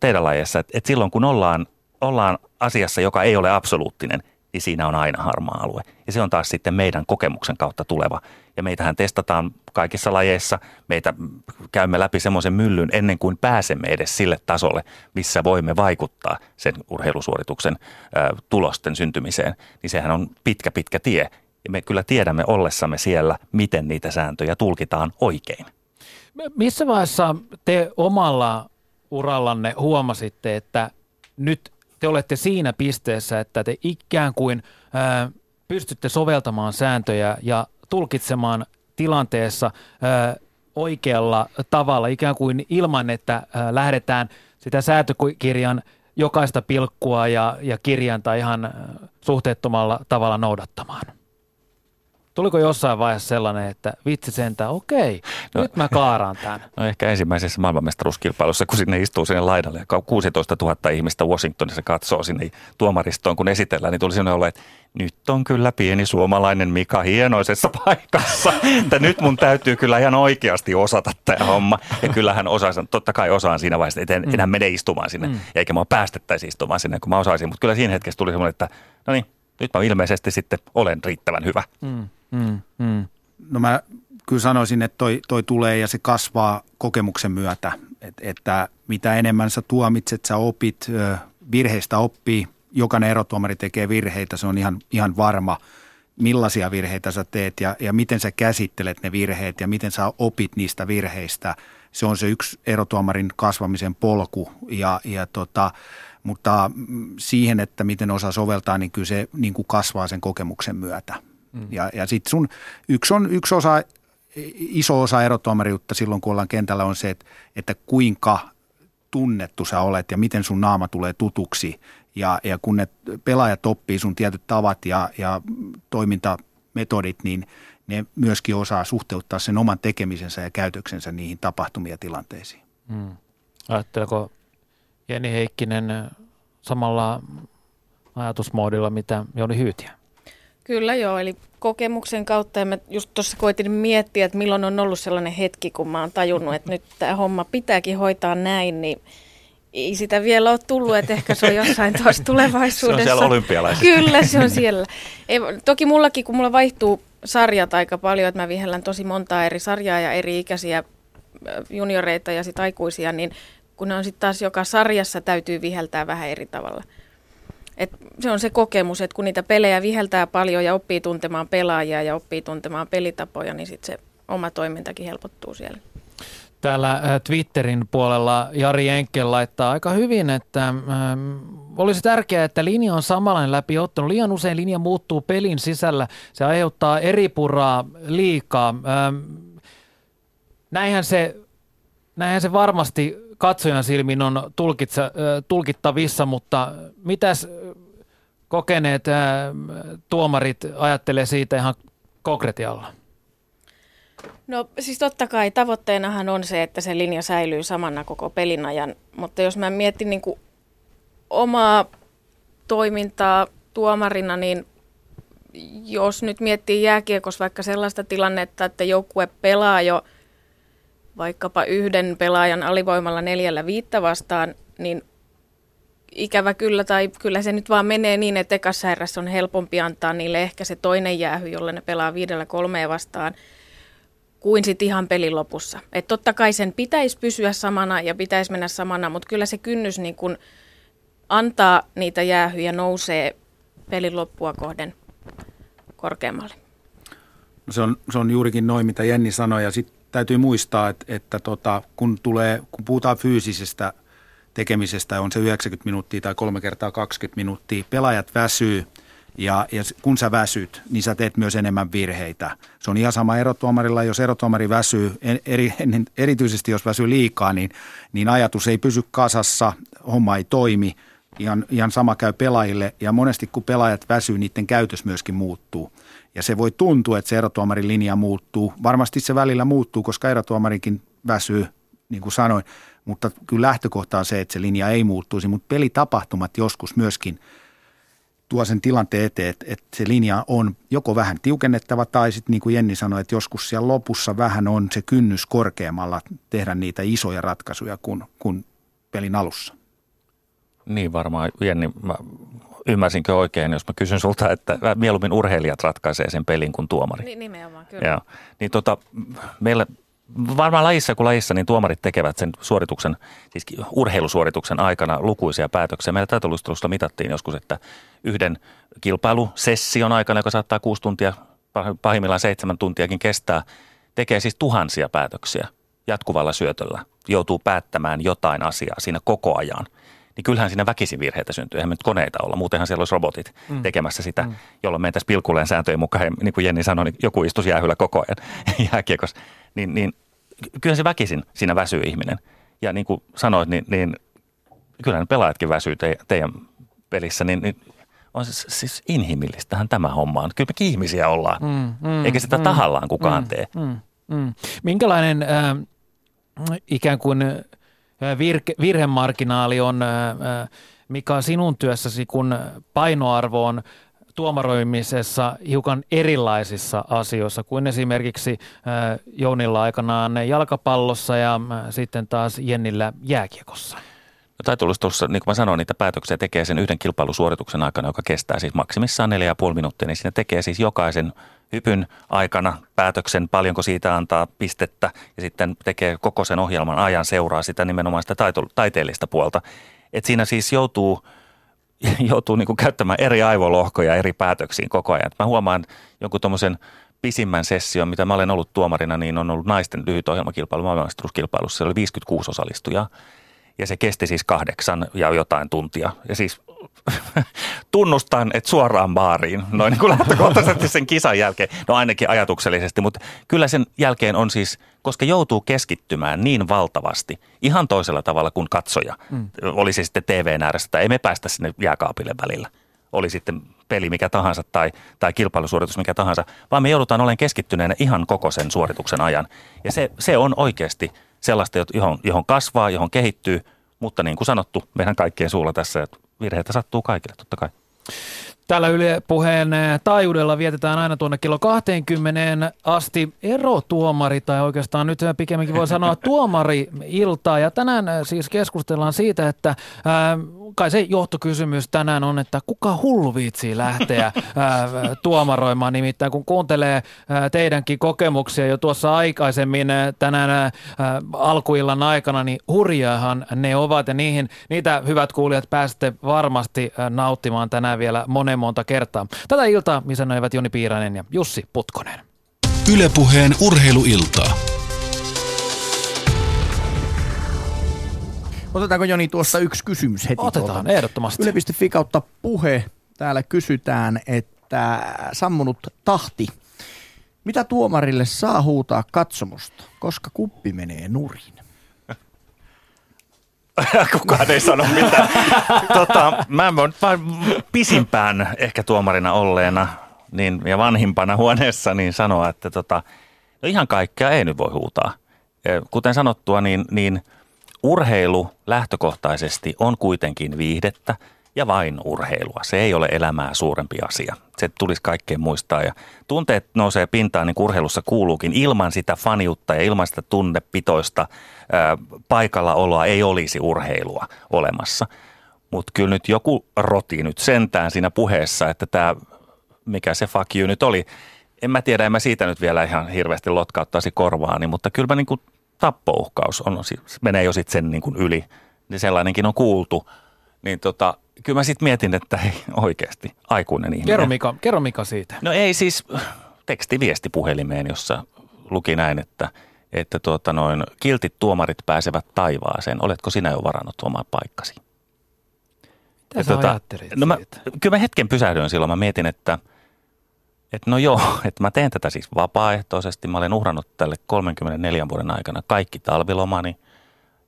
teidän lajeissa, että, että silloin kun ollaan, ollaan asiassa, joka ei ole absoluuttinen, niin siinä on aina harmaa alue. Ja se on taas sitten meidän kokemuksen kautta tuleva. Ja meitähän testataan kaikissa lajeissa. Meitä käymme läpi semmoisen myllyn ennen kuin pääsemme edes sille tasolle, missä voimme vaikuttaa sen urheilusuorituksen ö, tulosten syntymiseen. Niin sehän on pitkä, pitkä tie. Ja me kyllä tiedämme ollessamme siellä, miten niitä sääntöjä tulkitaan oikein. Missä vaiheessa te omalla urallanne huomasitte, että nyt te olette siinä pisteessä, että te ikään kuin ää, pystytte soveltamaan sääntöjä ja tulkitsemaan tilanteessa ö, oikealla tavalla, ikään kuin ilman, että ö, lähdetään sitä säätökirjan jokaista pilkkua ja, ja kirjainta ihan suhteettomalla tavalla noudattamaan? Tuliko jossain vaiheessa sellainen, että vitsi sentään, okei, no, nyt mä kaaraan tämän? No ehkä ensimmäisessä maailmanmestaruuskilpailussa, kun sinne istuu sinne laidalle ja kuusitoistatuhatta ihmistä Washingtonissa katsoo sinne tuomaristoon, kun esitellään, niin tuli sellainen olo, että nyt on kyllä pieni suomalainen Mika hienoisessa paikassa, että nyt mun täytyy kyllä ihan oikeasti osata tämä homma. Ja kyllähän osaan, totta kai osaan siinä vaiheessa, että en, mm. enää mene istumaan sinne, mm. eikä mä päästettäisi istumaan sinne, kun mä osaisin. Mutta kyllä siinä hetkessä tuli sellainen, että no niin, nyt mä ilmeisesti sitten olen riittävän hyvä. Mm. Mm, mm. No mä kyllä sanoisin, että toi, toi tulee ja se kasvaa kokemuksen myötä, Et, että mitä enemmän sä tuomitset, sä opit, virheistä oppii, jokainen erotuomari tekee virheitä, se on ihan, ihan varma, millaisia virheitä sä teet ja, ja miten sä käsittelet ne virheet ja miten sä opit niistä virheistä. Se on se yksi erotuomarin kasvamisen polku, ja, ja tota, mutta siihen, että miten osaa soveltaa, niin kyllä se niin kuin kasvaa sen kokemuksen myötä. Ja, ja sitten sun yksi, on, yksi osa, iso osa erotuomariutta silloin, kun ollaan kentällä, on se, että, että kuinka tunnettu sä olet ja miten sun naama tulee tutuksi. Ja, ja kun ne pelaajat oppii sun tietyt tavat ja, ja toimintametodit, niin ne myöskin osaa suhteuttaa sen oman tekemisensä ja käytöksensä niihin tapahtumiin ja tilanteisiin. Mm. Ajatteleko Jenni Heikkinen samalla ajatusmoodilla, mitä Jouni Hyytiä? Kyllä joo, eli kokemuksen kautta, ja mä just tuossa koitin miettiä, että milloin on ollut sellainen hetki, kun mä oon tajunnut, että nyt tämä homma pitääkin hoitaa näin, niin ei sitä vielä ole tullut, että ehkä se on jossain taas tulevaisuudessa. Se on siellä olympialaisissa. Kyllä, se on siellä. Ei, toki mullakin, kun mulla vaihtuu sarjat aika paljon, että mä vihellän tosi montaa eri sarjaa ja eri ikäisiä junioreita ja sit aikuisia, niin kun ne on sitten taas joka sarjassa, täytyy viheltää vähän eri tavalla. Et se on se kokemus, että kun niitä pelejä viheltää paljon ja oppii tuntemaan pelaajia ja oppii tuntemaan pelitapoja, niin sitten se oma toimintakin helpottuu siellä. Täällä Twitterin puolella Jari Enkel laittaa aika hyvin, että ähm, olisi tärkeää, että linja on samanlainen läpi ottanut. Liian usein linja muuttuu pelin sisällä. Se aiheuttaa eri puraa liikaa. Ähm, näinhän se, näinhän se varmasti katsojan silmin on tulkitsa, tulkittavissa, mutta mitäs kokeneet ää, tuomarit ajattelee siitä ihan konkretialla? No siis totta kai tavoitteenahan on se, että se linja säilyy samana koko pelin ajan, mutta jos mä mietin niin kuin omaa toimintaa tuomarina, niin jos nyt miettii jääkiekossa vaikka sellaista tilannetta, että joukkue pelaa jo vaikkapa yhden pelaajan alivoimalla neljällä viittä vastaan, niin ikävä kyllä, tai kyllä se nyt vaan menee niin, että ekassa erässä on helpompi antaa niille ehkä se toinen jäähy, jolle ne pelaa viidellä kolmea vastaan, kuin sitten ihan pelin lopussa. Et totta kai sen pitäisi pysyä samana ja pitäisi mennä samana, mutta kyllä se kynnys niin kun antaa niitä jäähyjä nousee pelin loppua kohden korkeammalle. Se on, se on juurikin noin, mitä Jenni sanoi, ja sitten täytyy muistaa, että, että tota, kun, tulee, kun puhutaan fyysisestä tekemisestä, on se yhdeksänkymmentä minuuttia tai kolme kertaa kaksikymmentä minuuttia, pelaajat väsyy ja, ja kun sä väsyt, niin sä teet myös enemmän virheitä. Se on ihan sama erotuomarilla, jos erotuomari väsyy, eri, erityisesti jos väsyy liikaa, niin, niin ajatus ei pysy kasassa, homma ei toimi. Ihan, ihan sama käy pelaajille ja monesti kun pelaajat väsyy, niiden käytös myöskin muuttuu. Ja se voi tuntua, että se erotuomarin linja muuttuu. Varmasti se välillä muuttuu, koska erotuomarikin väsyy, niin kuin sanoin. Mutta kyllä lähtökohta on se, että se linja ei muuttuisi. Mutta pelitapahtumat joskus myöskin tuo sen tilanteen eteen, että se linja on joko vähän tiukennettava tai sitten niin kuin Jenni sanoi, että joskus siellä lopussa vähän on se kynnys korkeammalla tehdä niitä isoja ratkaisuja kuin, kuin pelin alussa. Niin varmaan, Jenni. Mä... Ymmärsinkö oikein, jos mä kysyn sulta, että mieluummin urheilijat ratkaisee sen pelin kuin tuomari? Niin, nimenomaan, kyllä. Ja, niin tota, meillä varmaan lajissa kuin lajissa, niin tuomarit tekevät sen suorituksen, siis urheilusuorituksen aikana lukuisia päätöksiä. Meillä taitoluistelussa mitattiin joskus, että yhden kilpailusession aikana, joka saattaa kuusi tuntia, pahimmillaan seitsemän tuntiakin kestää, tekee siis tuhansia päätöksiä jatkuvalla syötöllä. Joutuu päättämään jotain asiaa siinä koko ajan. niin kyllähän siinä väkisin virheitä syntyy. Eihän me nyt koneita olla, muutenhan siellä olisi robotit mm. tekemässä sitä, mm. jolloin meidän tässä pilkulleen sääntöjen mukaan, niin kuin Jenni sanoi, niin joku istuisi jäähyllä koko ajan jääkiekossa. Niin, niin kyllähän se väkisin siinä väsyy ihminen. Ja niin kuin sanoit, niin, niin kyllähän ne pelaajatkin väsyy te, teidän pelissä, niin, niin on siis, siis inhimillistähän tämä homma on. Kyllä mekin ihmisiä ollaan, mm, mm, eikä sitä mm, tahallaan kukaan mm, tee. Mm, mm. Minkälainen äh, ikään kuin virke, virhemarginaali on, äh, Mika, sinun työssäsi, kun painoarvo on tuomaroimisessa hiukan erilaisissa asioissa kuin esimerkiksi äh, Jounilla aikanaan jalkapallossa ja äh, sitten taas Jennillä jääkiekossa? No, taitoluissa tuossa, niin kuin mä sanoin, niitä päätöksiä tekee sen yhden kilpailusuorituksen aikana, joka kestää siis maksimissaan neljä ja puoli minuuttia, niin siinä tekee siis jokaisen hypyn aikana päätöksen, paljonko siitä antaa pistettä, ja sitten tekee koko sen ohjelman ajan, seuraa sitä nimenomaan sitä taito- taiteellista puolta. Et siinä siis joutuu, joutuu niin kuin käyttämään eri aivolohkoja eri päätöksiin koko ajan. Et mä huomaan jonkun tuommoisen pisimmän session, mitä mä olen ollut tuomarina, niin on ollut naisten lyhyt ohjelmakilpailu, maailmanmestaruuskilpailussa, siellä oli viisikymmentäkuusi osallistujaa. Ja se kesti siis kahdeksan ja jotain tuntia. Ja siis tunnustan, että suoraan baariin, noin niin kuin lähtökohtaisesti sen kisan jälkeen. No ainakin ajatuksellisesti, mutta kyllä sen jälkeen on siis, koska joutuu keskittymään niin valtavasti, ihan toisella tavalla kuin katsoja. Mm. Oli se sitten T V:n ääressä tai ei me päästä sinne jääkaapille välillä. Oli sitten peli mikä tahansa tai, tai kilpailusuoritus mikä tahansa, vaan me joudutaan olemaan keskittyneenä ihan koko sen suorituksen ajan. Ja se, se on oikeasti sellaista, johon, johon kasvaa, johon kehittyy, mutta niin kuin sanottu, meidän kaikkien suulla tässä, että virheitä sattuu kaikille, totta kai. Täällä Yle Puheen taajuudella vietetään aina tuonne kello kahteenkymmeneen asti erotuomari, tai oikeastaan nyt pikemminkin voi sanoa tuomari-iltaa. Ja tänään siis keskustellaan siitä, että ää, kai se johtokysymys tänään on, että kuka hullu viitsii lähteä ää, tuomaroimaan. Nimittäin kun kuuntelee ää, teidänkin kokemuksia jo tuossa aikaisemmin ää, tänään ää, alkuillan aikana, niin hurjaahan ne ovat. Ja niihin, niitä hyvät kuulijat pääsette varmasti ää, nauttimaan tänään vielä monen monta kertaa. Tätä iltaa isännöivät Joni Piirainen ja Jussi Putkonen. Yle Puheen urheiluilta. Otetaanko Joni tuossa yksi kysymys heti? Otetaan, tuolta. Ehdottomasti. Yle piste fi kautta puhe. Täällä kysytään, että sammunut tahti. Mitä tuomarille saa huutaa katsomusta, koska kuppi menee nurin? Kukaan ei sano mitään. Tota, mä oon vain pisimpään ehkä tuomarina olleena niin, ja vanhimpana huoneessa niin sanoa, että tota, no ihan kaikkea ei nyt voi huutaa. Kuten sanottua, niin, niin urheilu lähtökohtaisesti on kuitenkin viihdettä ja vain urheilua. Se ei ole elämää suurempi asia. Se tulisi kaikkeen muistaa ja tunteet nousee pintaan niin kuin urheilussa kuuluukin. Ilman sitä faniutta ja ilman sitä tunnepitoista ää, paikallaoloa ei olisi urheilua olemassa. Mutta kyllä nyt joku roti nyt sentään siinä puheessa, että tämä, mikä se fuck you nyt oli. En mä tiedä, en mä siitä nyt vielä ihan hirveästi lotkauttaisi korvaani, mutta kyllä mä niin kuin tappouhkaus on, menee jo sitten sen niin kuin yli. Niin sellainenkin on kuultu. Niin tota, kyllä mä sitten mietin, että hei, oikeasti aikuinen ihminen. Kerro Mika, kerro Mika siitä. No ei siis tekstiviesti puhelimeen, jossa luki näin, että, että tuota noin, kiltit tuomarit pääsevät taivaaseen. Oletko sinä jo varannut omaa paikkasi? Mitä sä tuota, ajattelit no mä, siitä? Kyllä mä hetken pysähdyin silloin. Mä mietin, että, että no joo, että mä teen tätä siis vapaaehtoisesti. Mä olen uhrannut tälle kolmenkymmenenneljän vuoden aikana kaikki talvilomani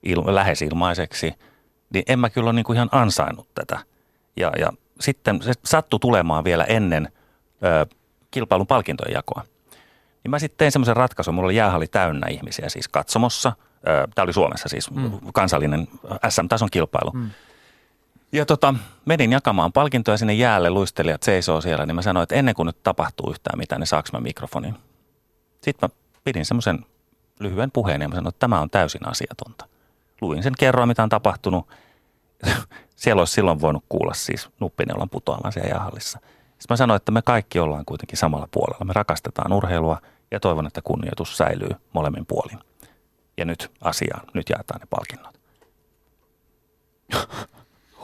il, lähes ilmaiseksi. Niin en mä kyllä ole niin kuin ihan ansainnut tätä. Ja, ja sitten se sattui tulemaan vielä ennen ö, kilpailun palkintojen jakoa. Niin mä sitten tein semmoisen ratkaisun. Mulla oli jäähalli täynnä ihmisiä siis katsomossa. Tämä oli Suomessa siis mm. kansallinen S M-tason kilpailu. Mm. Ja tota, menin jakamaan palkintoja sinne jäälle. Luistelijat seisoo siellä. Niin mä sanoin, että ennen kuin nyt tapahtuu yhtään mitään, niin saaks mä mikrofonin. Sitten mä pidin semmoisen lyhyen puheen ja mä sanoin, että tämä on täysin asiatonta. Luin sen kerroa, mitä on tapahtunut. Siellä olisi silloin voinut kuulla siis nuppineulan putoamaan siellä jäähallissa. Sitten mä sanoin, että me kaikki ollaan kuitenkin samalla puolella. Me rakastetaan urheilua ja toivon, että kunnioitus säilyy molemmin puolin. Ja nyt asiaan. Nyt jaetaan ne palkinnot.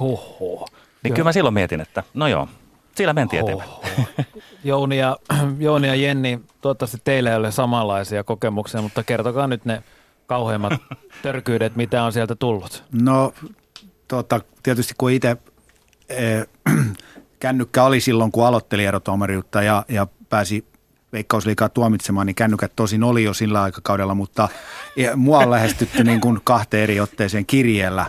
Hoho. Niin kyllä mä silloin mietin, että no joo, sillä mentiin eteenpäin. Jouni ja, Jouni ja Jenni, toivottavasti teillä ei ole samanlaisia kokemuksia, mutta kertokaa nyt ne kauheimmat törkyydet, mitä on sieltä tullut? No tota, tietysti kun itse e, kännykkä oli silloin, kun aloitteli erotuomariutta ja, ja pääsi Veikkausliigaa tuomitsemaan, niin kännykät tosin oli jo sillä aikakaudella, mutta ja, mua on lähestytty niin kuin kahteen eri otteeseen kirjeellä,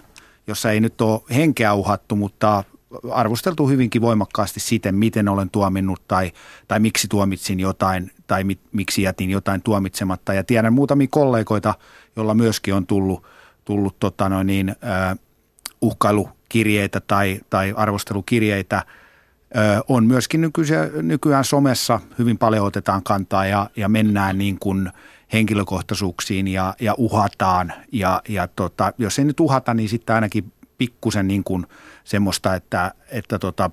jossa ei nyt ole henkeä uhattu, mutta arvosteltu hyvinkin voimakkaasti siten, miten olen tuominnut tai, tai miksi tuomitsin jotain tai mi, miksi jätin jotain tuomitsematta. Ja tiedän muutamia kollegoita, joilla myöskin on tullut, tullut tota noin niin, äh, uhkailukirjeitä tai, tai arvostelukirjeitä. Äh, on myöskin nykyisiä, nykyään somessa hyvin paljon otetaan kantaa ja, ja mennään niin kuin henkilökohtaisuuksiin ja, ja uhataan. Ja, ja tota, jos ei nyt uhata, niin sitten ainakin pikkusen niin kuin semmoista, että, että tota,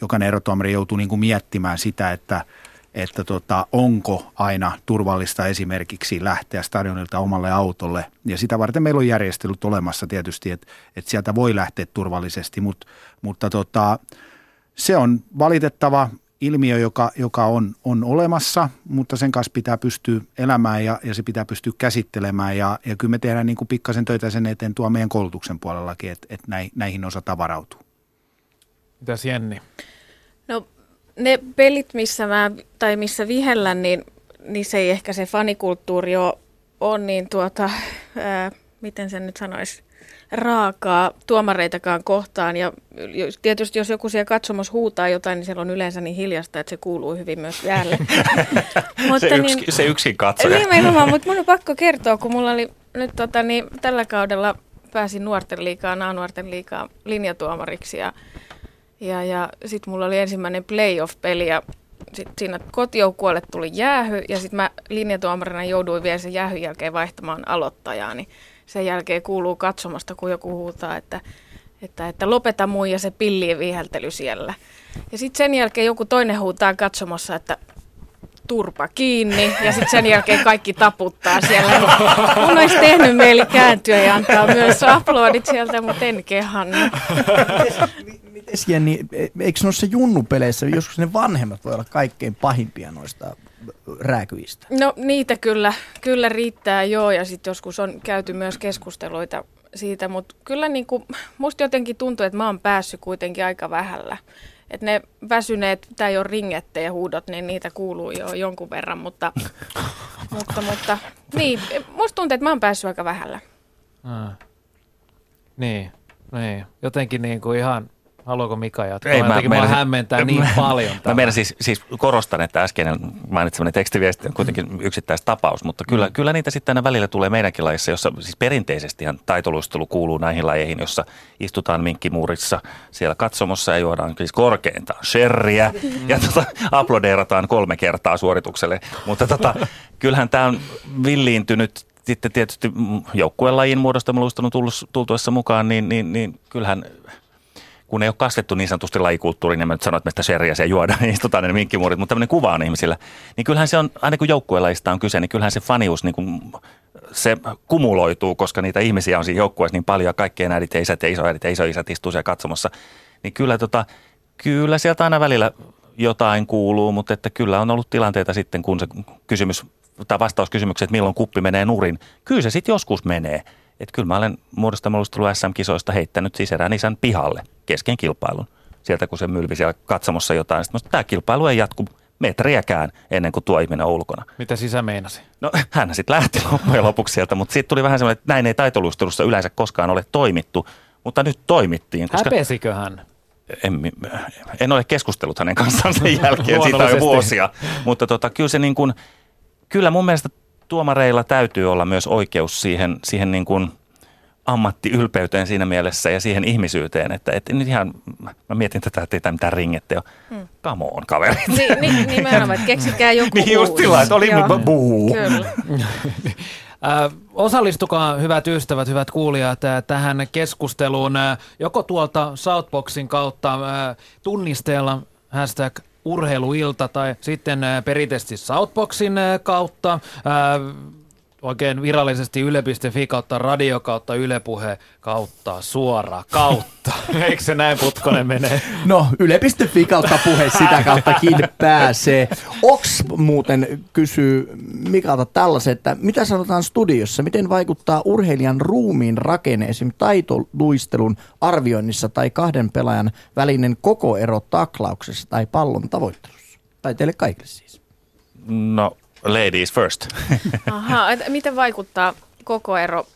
jokainen erotuomari joutuu niin kuin miettimään sitä, että, että tota, onko aina turvallista esimerkiksi lähteä stadionilta omalle autolle. Ja sitä varten meillä on järjestelyt olemassa tietysti, että, että sieltä voi lähteä turvallisesti, Mut, mutta tota, se on valitettava ilmiö, joka, joka on, on olemassa, mutta sen kanssa pitää pystyä elämään ja, ja se pitää pystyä käsittelemään. Ja, ja kyllä me tehdään niin kuin pikkasen töitä sen eteen tuo meidän koulutuksen puolellakin, että et näihin osataan varautua. Mitäs Jenni? No ne pelit, missä mä, tai missä vihellän, niin, niin se ei ehkä se fanikulttuuri ole niin tuota, ää, miten sen nyt sanoisi, raakaa tuomareitakaan kohtaan ja tietysti jos joku siellä katsomassa huutaa jotain, niin siellä on yleensä niin hiljasta, että se kuuluu hyvin myös jäälle. se, niin, yks, se yksin katsoja. Nimenomaan, mutta mun on pakko kertoa, kun mulla oli nyt tota, niin, tällä kaudella pääsin nuorten liigaan, A-nuorten liigaan linjatuomariksi ja, ja, ja sitten mulla oli ensimmäinen playoff-peli ja sitten siinä kotijoukkueelle tuli jäähy ja sitten mä linjatuomarina jouduin vielä sen jäähyn jälkeen vaihtamaan aloittajaa, niin sen jälkeen kuuluu katsomasta, kun joku huutaa, että, että, että lopeta muija se pillien viheltely siellä. Ja sitten sen jälkeen joku toinen huutaa katsomassa, että turpa kiinni. Ja sitten sen jälkeen kaikki taputtaa siellä. Mun olisi tehnyt mieli kääntyä ja antaa myös aplodit sieltä, mutta en kehannu. Mites Jenni, eikö noissa junnupeleissä joskus ne vanhemmat voi olla kaikkein pahimpia noista rääkyistä? No niitä kyllä, kyllä riittää joo ja sitten joskus on käyty myös keskusteluita siitä, mutta kyllä niin kuin musta jotenkin tuntuu, että mä oon päässyt kuitenkin aika vähällä. Että ne väsyneet, tää ei ole ringettejä ja huudot, niin niitä kuuluu jo jonkun verran, mutta, mutta, mutta niin, musta tuntuu, että mä oon päässyt aika vähällä. Ah. Niin, niin, jotenkin niin kuin ihan... Haluaako Mika jatkaa? Ei, mä, mä meinasin, hämmentää mä, niin mä, paljon. Mä meidän siis, siis korostan, että äskeinen mainitsemani tekstiviesti on kuitenkin yksittäistapaus, mutta kyllä, mm. kyllä niitä sitten aina välillä tulee meidänkin lajissa, jossa siis perinteisesti ihan taitoluistelu kuuluu näihin lajeihin, jossa istutaan minkkimuurissa siellä katsomossa ja juodaan siis korkeintaan sherriä mm. ja tota, aplodeerataan kolme kertaa suoritukselle. Mutta tota, kyllähän tämä on villiintynyt sitten tietysti joukkuelajin muodostamuluistelun tultuessa mukaan, niin, niin, niin kyllähän... Kun ei ole kasvettu niin sanotusti lajikulttuuriin, niin mä nyt sanon, että me sitä seriä siellä juodaan, niin istutaan ne minkkimuurit, mutta tämmöinen kuva on ihmisillä. Niin kyllähän se on, aina kun joukkuelajista on kyse, niin kyllähän se fanius, niin kun, se kumuloituu, koska niitä ihmisiä on siinä joukkueessa niin paljon ja kaikkien äidit ja isät ja isoäidit ja isoisät istuu siellä katsomassa. Niin kyllä, tota, kyllä sieltä aina välillä jotain kuuluu, mutta että kyllä on ollut tilanteita sitten, kun se kysymys tai vastauskysymykset, että milloin kuppi menee nurin. Kyllä se sitten joskus menee. Että kyllä mä olen muodostamaluistelun S M-kisoista heittänyt siis erään isän pihalle kesken kilpailun. Sieltä kun se mylvi siellä katsomossa jotain, sitten tämä kilpailu ei jatku metriäkään ennen kuin tuo ihminen on ulkona. Mitä sisä meinasi? No hän sitten lähti loppujen lopuksi sieltä, mutta sitten tuli vähän semmoinen, että näin ei taitoluistelussa yleensä koskaan ole toimittu, mutta nyt toimittiin. Koska... Häpesikö hän? En, en ole keskustellut hänen kanssaan sen jälkeen, siitä on jo vuosia, mutta tota, kyllä se niin kuin, kyllä mun mielestä tuomareilla täytyy olla myös oikeus siihen, siihen niin kuin ammattiylpeyteen siinä mielessä ja siihen ihmisyyteen, että et nyt ihan, mä mietin tätä, että ei tämä mitään ringettä ole. Hmm. Come on, kaverit. Niin, niin, nimenomaan, että keksikää joku niin uusi. Just tila, että oli buu. Osallistukaa, hyvät ystävät, hyvät kuulijat, tähän keskusteluun joko tuolta Southboxin kautta tunnisteella hashtag Urheiluilta tai sitten perinteisesti Southboxin kautta. oikein virallisesti yle piste fi kautta radio kautta ylepuhe kautta suora kautta. Eikö se näin Putkonen menee? No yle piste fi kautta puhe sitä kauttakin pääsee. Oks muuten kysyy Mikalta tällaisen, että mitä sanotaan studiossa? Miten vaikuttaa urheilijan ruumiin rakenne esimerkiksi taitoluistelun arvioinnissa tai kahden pelaajan välinen kokoero taklauksessa tai pallon tavoittelussa? Tai teille kaikille siis. No. Ladies first. Aha, miten vaikuttaa koko ero?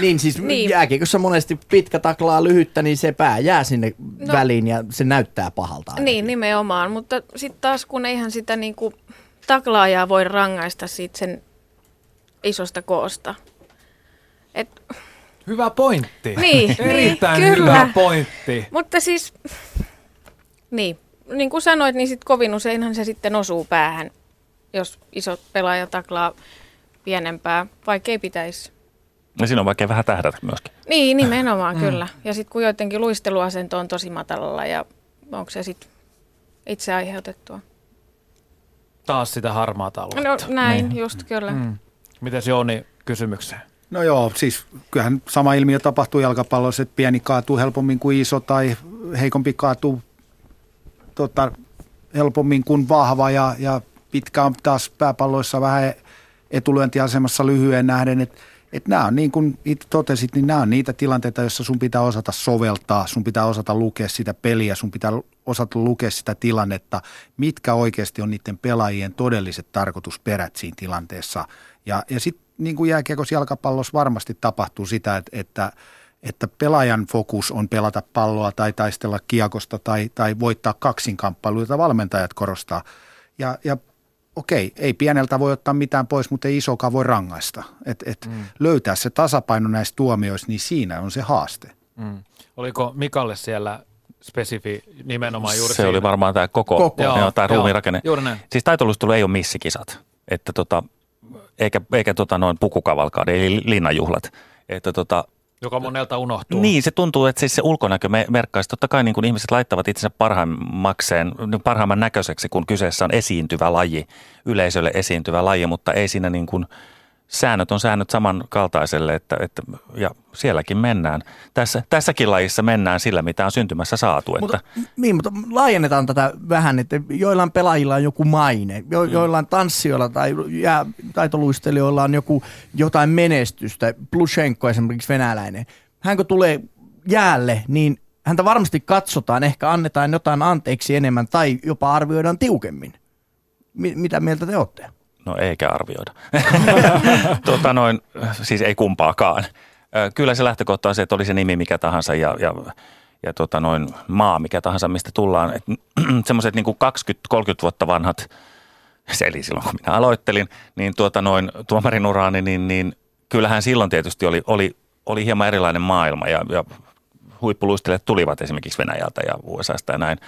Niin siis niin. Jääkiekossa monesti pitkä taklaa lyhyttä, niin se pää jää sinne no, väliin ja se näyttää pahalta. Ainakin. Niin, nimenomaan. Mutta sitten taas kun eihän sitä niinku taklaajaa voi rangaista siitä sen isosta koosta. Et... Hyvä pointti. Niin, erittäin niin, kyllä. Hyvä pointti. Mutta siis, niin, niin kuin sanoit, niin sit kovin useinhan se sitten osuu päähän. Jos iso pelaaja taklaa pienempää, vaikka ei pitäisi. No siinä on vaikea vähän tähdätä myöskin. Niin, nimenomaan mm. kyllä. Ja sitten kun joidenkin luisteluasento on tosi matalalla ja onko se sitten itse aiheutettua? Taas sitä harmaata aluetta. No näin, niin. Just kyllä. Mm. Mitäs Jouni kysymykseen? No joo, siis kyllähän sama ilmiö tapahtuu jalkapallossa, että pieni kaatuu helpommin kuin iso tai heikompi kaatuu tota, helpommin kuin vahva ja... ja pitkä on taas pääpalloissa vähän etulyöntiasemassa lyhyen nähden, että et nämä on niin kuin itse totesit, niin nämä on niitä tilanteita, joissa sun pitää osata soveltaa, sun pitää osata lukea sitä peliä, sun pitää osata lukea sitä tilannetta, mitkä oikeasti on niiden pelaajien todelliset tarkoitusperät siinä tilanteessa. Ja, ja sitten niin kuin jääkiekossa jalkapallossa varmasti tapahtuu sitä, että, että, että pelaajan fokus on pelata palloa tai taistella kiekosta tai, tai voittaa kaksinkamppailuja, jota valmentajat korostaa. Ja, ja okei, ei pieneltä voi ottaa mitään pois, mutta ei isokaan voi rangaista. Et, et mm. löytää se tasapaino näissä tuomioissa, niin siinä on se haaste. Mm. Oliko Mikalle siellä spesifi nimenomaan juuri se siinä? Se oli varmaan tämä koko, koko. Joo, joo, tämä ruumiinrakenne. Juuri näin. Siis taitoluistelu ei ole missikisat, että tota, eikä, eikä tota noin pukukavalkaade, eli linnanjuhlat, että tota... Joka monelta unohtuu. Niin, se tuntuu, että siis se ulkonäkö merkkaisi. Totta kai niin kun ihmiset laittavat itsensä parhaimmakseen, parhaimman näköiseksi, kun kyseessä on esiintyvä laji, yleisölle esiintyvä laji, mutta ei siinä niin kuin, säännöt on säännöt samankaltaiselle, että, että, ja sielläkin mennään. Tässä, tässäkin lajissa mennään sillä, mitä on syntymässä saatu. Mutta, että. Niin, mutta laajennetaan tätä vähän, että joillain pelaajilla on joku maine, jo, joillain tanssijoilla tai jää, taitoluistelijoilla on joku, jotain menestystä. Ploshenko esimerkiksi venäläinen. Hän kun tulee jäälle, niin häntä varmasti katsotaan, ehkä annetaan jotain anteeksi enemmän tai jopa arvioidaan tiukemmin. M- mitä mieltä te olette? No eikä arvioida. tota noin, siis ei kumpaakaan. Kyllä se lähtökohta on se, että oli se nimi mikä tahansa ja, ja, ja tota noin, maa mikä tahansa, mistä tullaan. Semmoiset niin kuin kaksikymmentä kolmekymmentä vuotta vanhat, se eli silloin kun minä aloittelin, niin tuota noin, tuomarin uraani, niin, niin kyllähän silloin tietysti oli, oli, oli hieman erilainen maailma. Ja, ja huippuluistelijat tulivat esimerkiksi Venäjältä ja U S A:sta ja näin.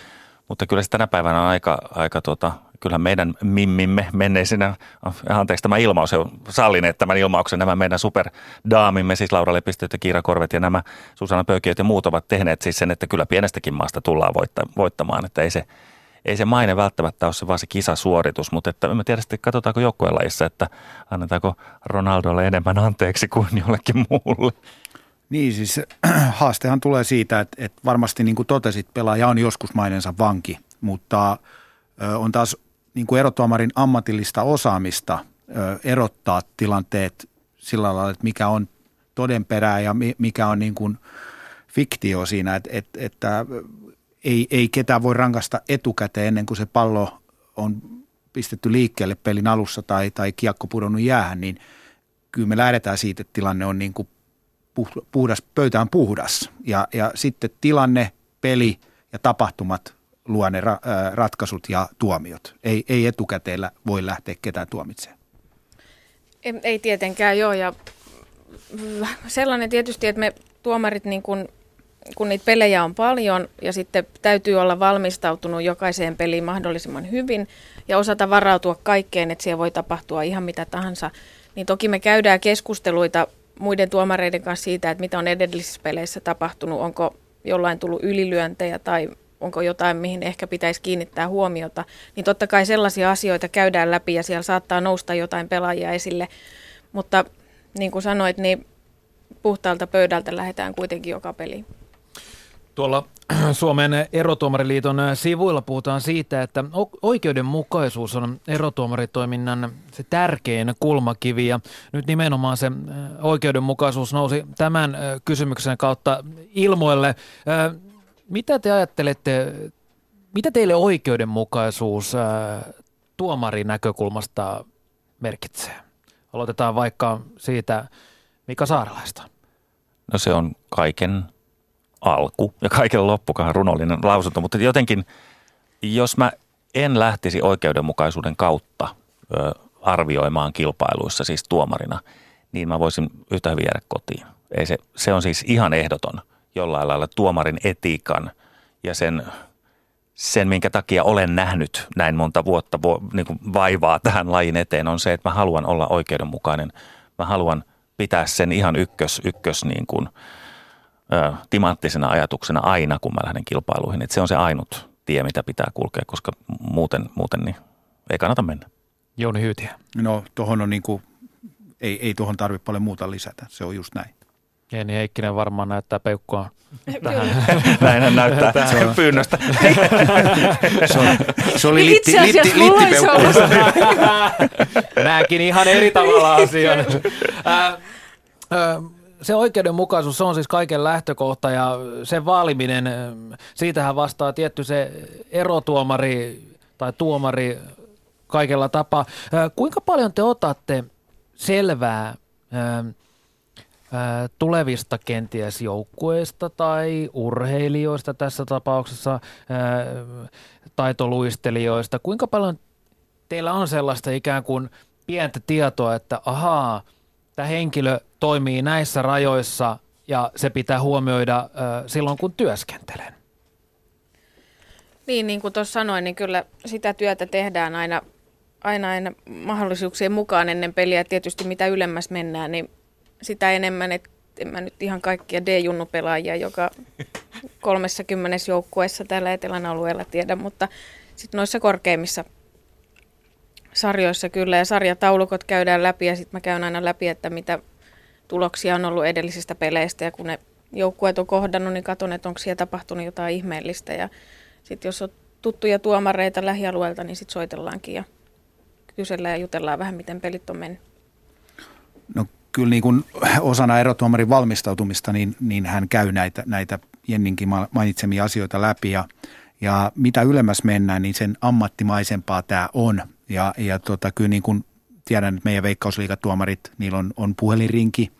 Mutta kyllä se tänä päivänä on aika... aika tuota, kyllähän meidän mimmimme menneisinä, anteeksi tämä ilmaus, on sallineet tämän ilmauksen, nämä meidän superdaamimme, siis Laura Lepistö ja Kiirakorvet ja nämä Susanna Pöykiöt ja muut ovat tehneet siis sen, että kyllä pienestäkin maasta tullaan voittamaan, että ei se, ei se maine välttämättä ole se, vaan se kisasuoritus, mutta että me tiedä sitten, katsotaanko joukkueen lajissa, että annetaanko Ronaldolle enemmän anteeksi kuin jollekin muulle. Niin siis haastehan tulee siitä, että, että varmasti niin kuin totesit, pelaaja on joskus mainensa vanki, mutta on taas niin kuin erotuomarin ammatillista osaamista erottaa tilanteet sillä lailla, että mikä on todenperää ja mikä on niin kuin fiktio siinä, että, että, että ei, ei ketään voi rankaista etukäteen ennen kuin se pallo on pistetty liikkeelle pelin alussa tai, tai kiekko pudonnut jäähän, niin kyllä me lähdetään siitä, että tilanne on niin kuin puhdas, pöytä on puhdas ja, ja sitten tilanne, peli ja tapahtumat luo ne ra- ratkaisut ja tuomiot. Ei, ei etukäteellä voi lähteä ketään tuomitsemaan. Ei, ei tietenkään, joo. Ja sellainen tietysti, että me tuomarit, niin kun, kun niitä pelejä on paljon ja sitten täytyy olla valmistautunut jokaiseen peliin mahdollisimman hyvin ja osata varautua kaikkeen, että siellä voi tapahtua ihan mitä tahansa, niin toki me käydään keskusteluita muiden tuomareiden kanssa siitä, että mitä on edellisissä peleissä tapahtunut, onko jollain tullut ylilyöntejä tai onko jotain, mihin ehkä pitäisi kiinnittää huomiota, niin totta kai sellaisia asioita käydään läpi ja siellä saattaa nousta jotain pelaajia esille. Mutta niin kuin sanoit, niin puhtaalta pöydältä lähdetään kuitenkin joka peliin. Tuolla Suomen erotuomariliiton sivuilla puhutaan siitä, että oikeudenmukaisuus on erotuomaritoiminnan se tärkein kulmakivi. Ja nyt nimenomaan se oikeudenmukaisuus nousi tämän kysymyksen kautta ilmoille. Mitä te ajattelette, mitä teille oikeudenmukaisuus tuomarin näkökulmasta merkitsee? Aloitetaan vaikka siitä Mika Saarelaista. No se on kaiken alku ja kaiken loppukaan runollinen lausunto, mutta jotenkin jos mä en lähtisi oikeudenmukaisuuden kautta ö, arvioimaan kilpailuissa siis tuomarina, niin mä voisin yhtä hyvin jäädä kotiin. Ei se, se on siis ihan ehdoton jollain lailla tuomarin etiikan ja sen, sen minkä takia olen nähnyt näin monta vuotta vo, niin kuin vaivaa tähän lajin eteen on se, että mä haluan olla oikeudenmukainen. Mä haluan pitää sen ihan ykkös, ykkös niin kuin timanttisena ajatuksena aina, kun mä lähden kilpailuihin. Että se on se ainut tie, mitä pitää kulkea, koska muuten, muuten niin ei kannata mennä. Jouni Hyytiä. No tuohon on niin kuin, ei, ei tuohon tarvitse paljon muuta lisätä. Se on just näin. Jenni Heikkinen varmaan näyttää peukkoa. Näinhän näyttää tähän pyynnöstä. se, oli, se oli litti, litti, littipeukko. Nämäkin ihan eri tavalla asian. Äh, äh, Se oikeudenmukaisuus, se on siis kaiken lähtökohta ja sen vaaliminen, siitähän vastaa tietty se erotuomari tai tuomari kaikella tapaa. Kuinka paljon te otatte selvää tulevista kenties joukkueista tai urheilijoista tässä tapauksessa, taitoluistelijoista? Kuinka paljon teillä on sellaista ikään kuin pientä tietoa, että ahaa, tämä henkilö toimii näissä rajoissa ja se pitää huomioida silloin, kun työskentelen? Niin, niin kuin tuossa sanoin, niin kyllä sitä työtä tehdään aina, aina, aina mahdollisuuksien mukaan ennen peliä. Tietysti mitä ylemmäs mennään, niin sitä enemmän, että en mä nyt ihan kaikkia D-junnupelaajia, joka kolmekymmentä joukkueessa täällä Etelän alueella tiedä, mutta sitten noissa korkeimmissa sarjoissa kyllä ja sarjataulukot käydään läpi ja sitten mä käyn aina läpi, että mitä tuloksia on ollut edellisistä peleistä ja kun ne joukkueet on kohdannut, niin katson, että onko siellä tapahtunut jotain ihmeellistä ja sitten jos on tuttuja tuomareita lähialueelta, niin sitten soitellaankin ja kysellään ja jutellaan vähän, miten pelit on mennyt. No kyllä niin kuin osana erotuomarin valmistautumista, niin, niin hän käy näitä, näitä Jenninkin mainitsemia asioita läpi ja, ja mitä ylemmäs mennään, niin sen ammattimaisempaa tämä on. Ja, ja tota, kyllä niin kuin tiedän, että meidän veikkausliigatuomarit, niillä on, on puhelinrinki,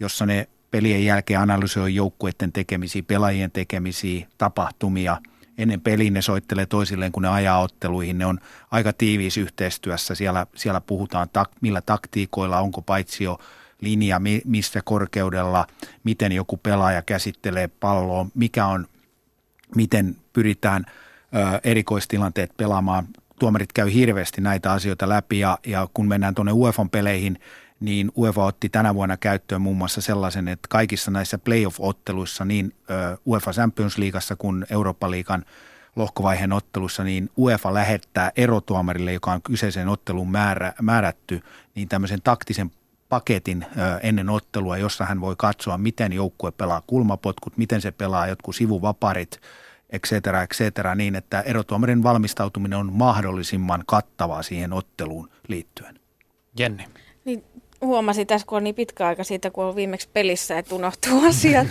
jossa ne pelien jälkeen analysoi joukkueiden tekemisiä, pelaajien tekemisiä, tapahtumia. Ennen peliä ne soittelee toisilleen, kun ne ajaa otteluihin. Ne on aika tiiviis yhteistyössä. Siellä, siellä puhutaan, tak, millä taktiikoilla, onko paitsio linja, mi, missä korkeudella, miten joku pelaaja käsittelee palloa, mikä on, miten pyritään ö, erikoistilanteet pelaamaan. Tuomarit käy hirveästi näitä asioita läpi ja, ja kun mennään tuonne UEFAn peleihin, niin UEFA otti tänä vuonna käyttöön muun muassa sellaisen, että kaikissa näissä playoff-otteluissa, niin UEFA Champions Leagueassa kuin Eurooppa-liigan lohkovaiheen ottelussa, niin UEFA lähettää erotuomarille, joka on kyseisen ottelun määrä, määrätty, niin tämmöisen taktisen paketin ennen ottelua, jossa hän voi katsoa, miten joukkue pelaa kulmapotkut, miten se pelaa jotkut sivuvaparit, et cetera, et cetera, niin että erotuomarin valmistautuminen on mahdollisimman kattavaa siihen otteluun liittyen. Jenni. Niin, huomasin tässä, kun on niin pitkä aika siitä, kun on viimeksi pelissä, että unohtuu asiat.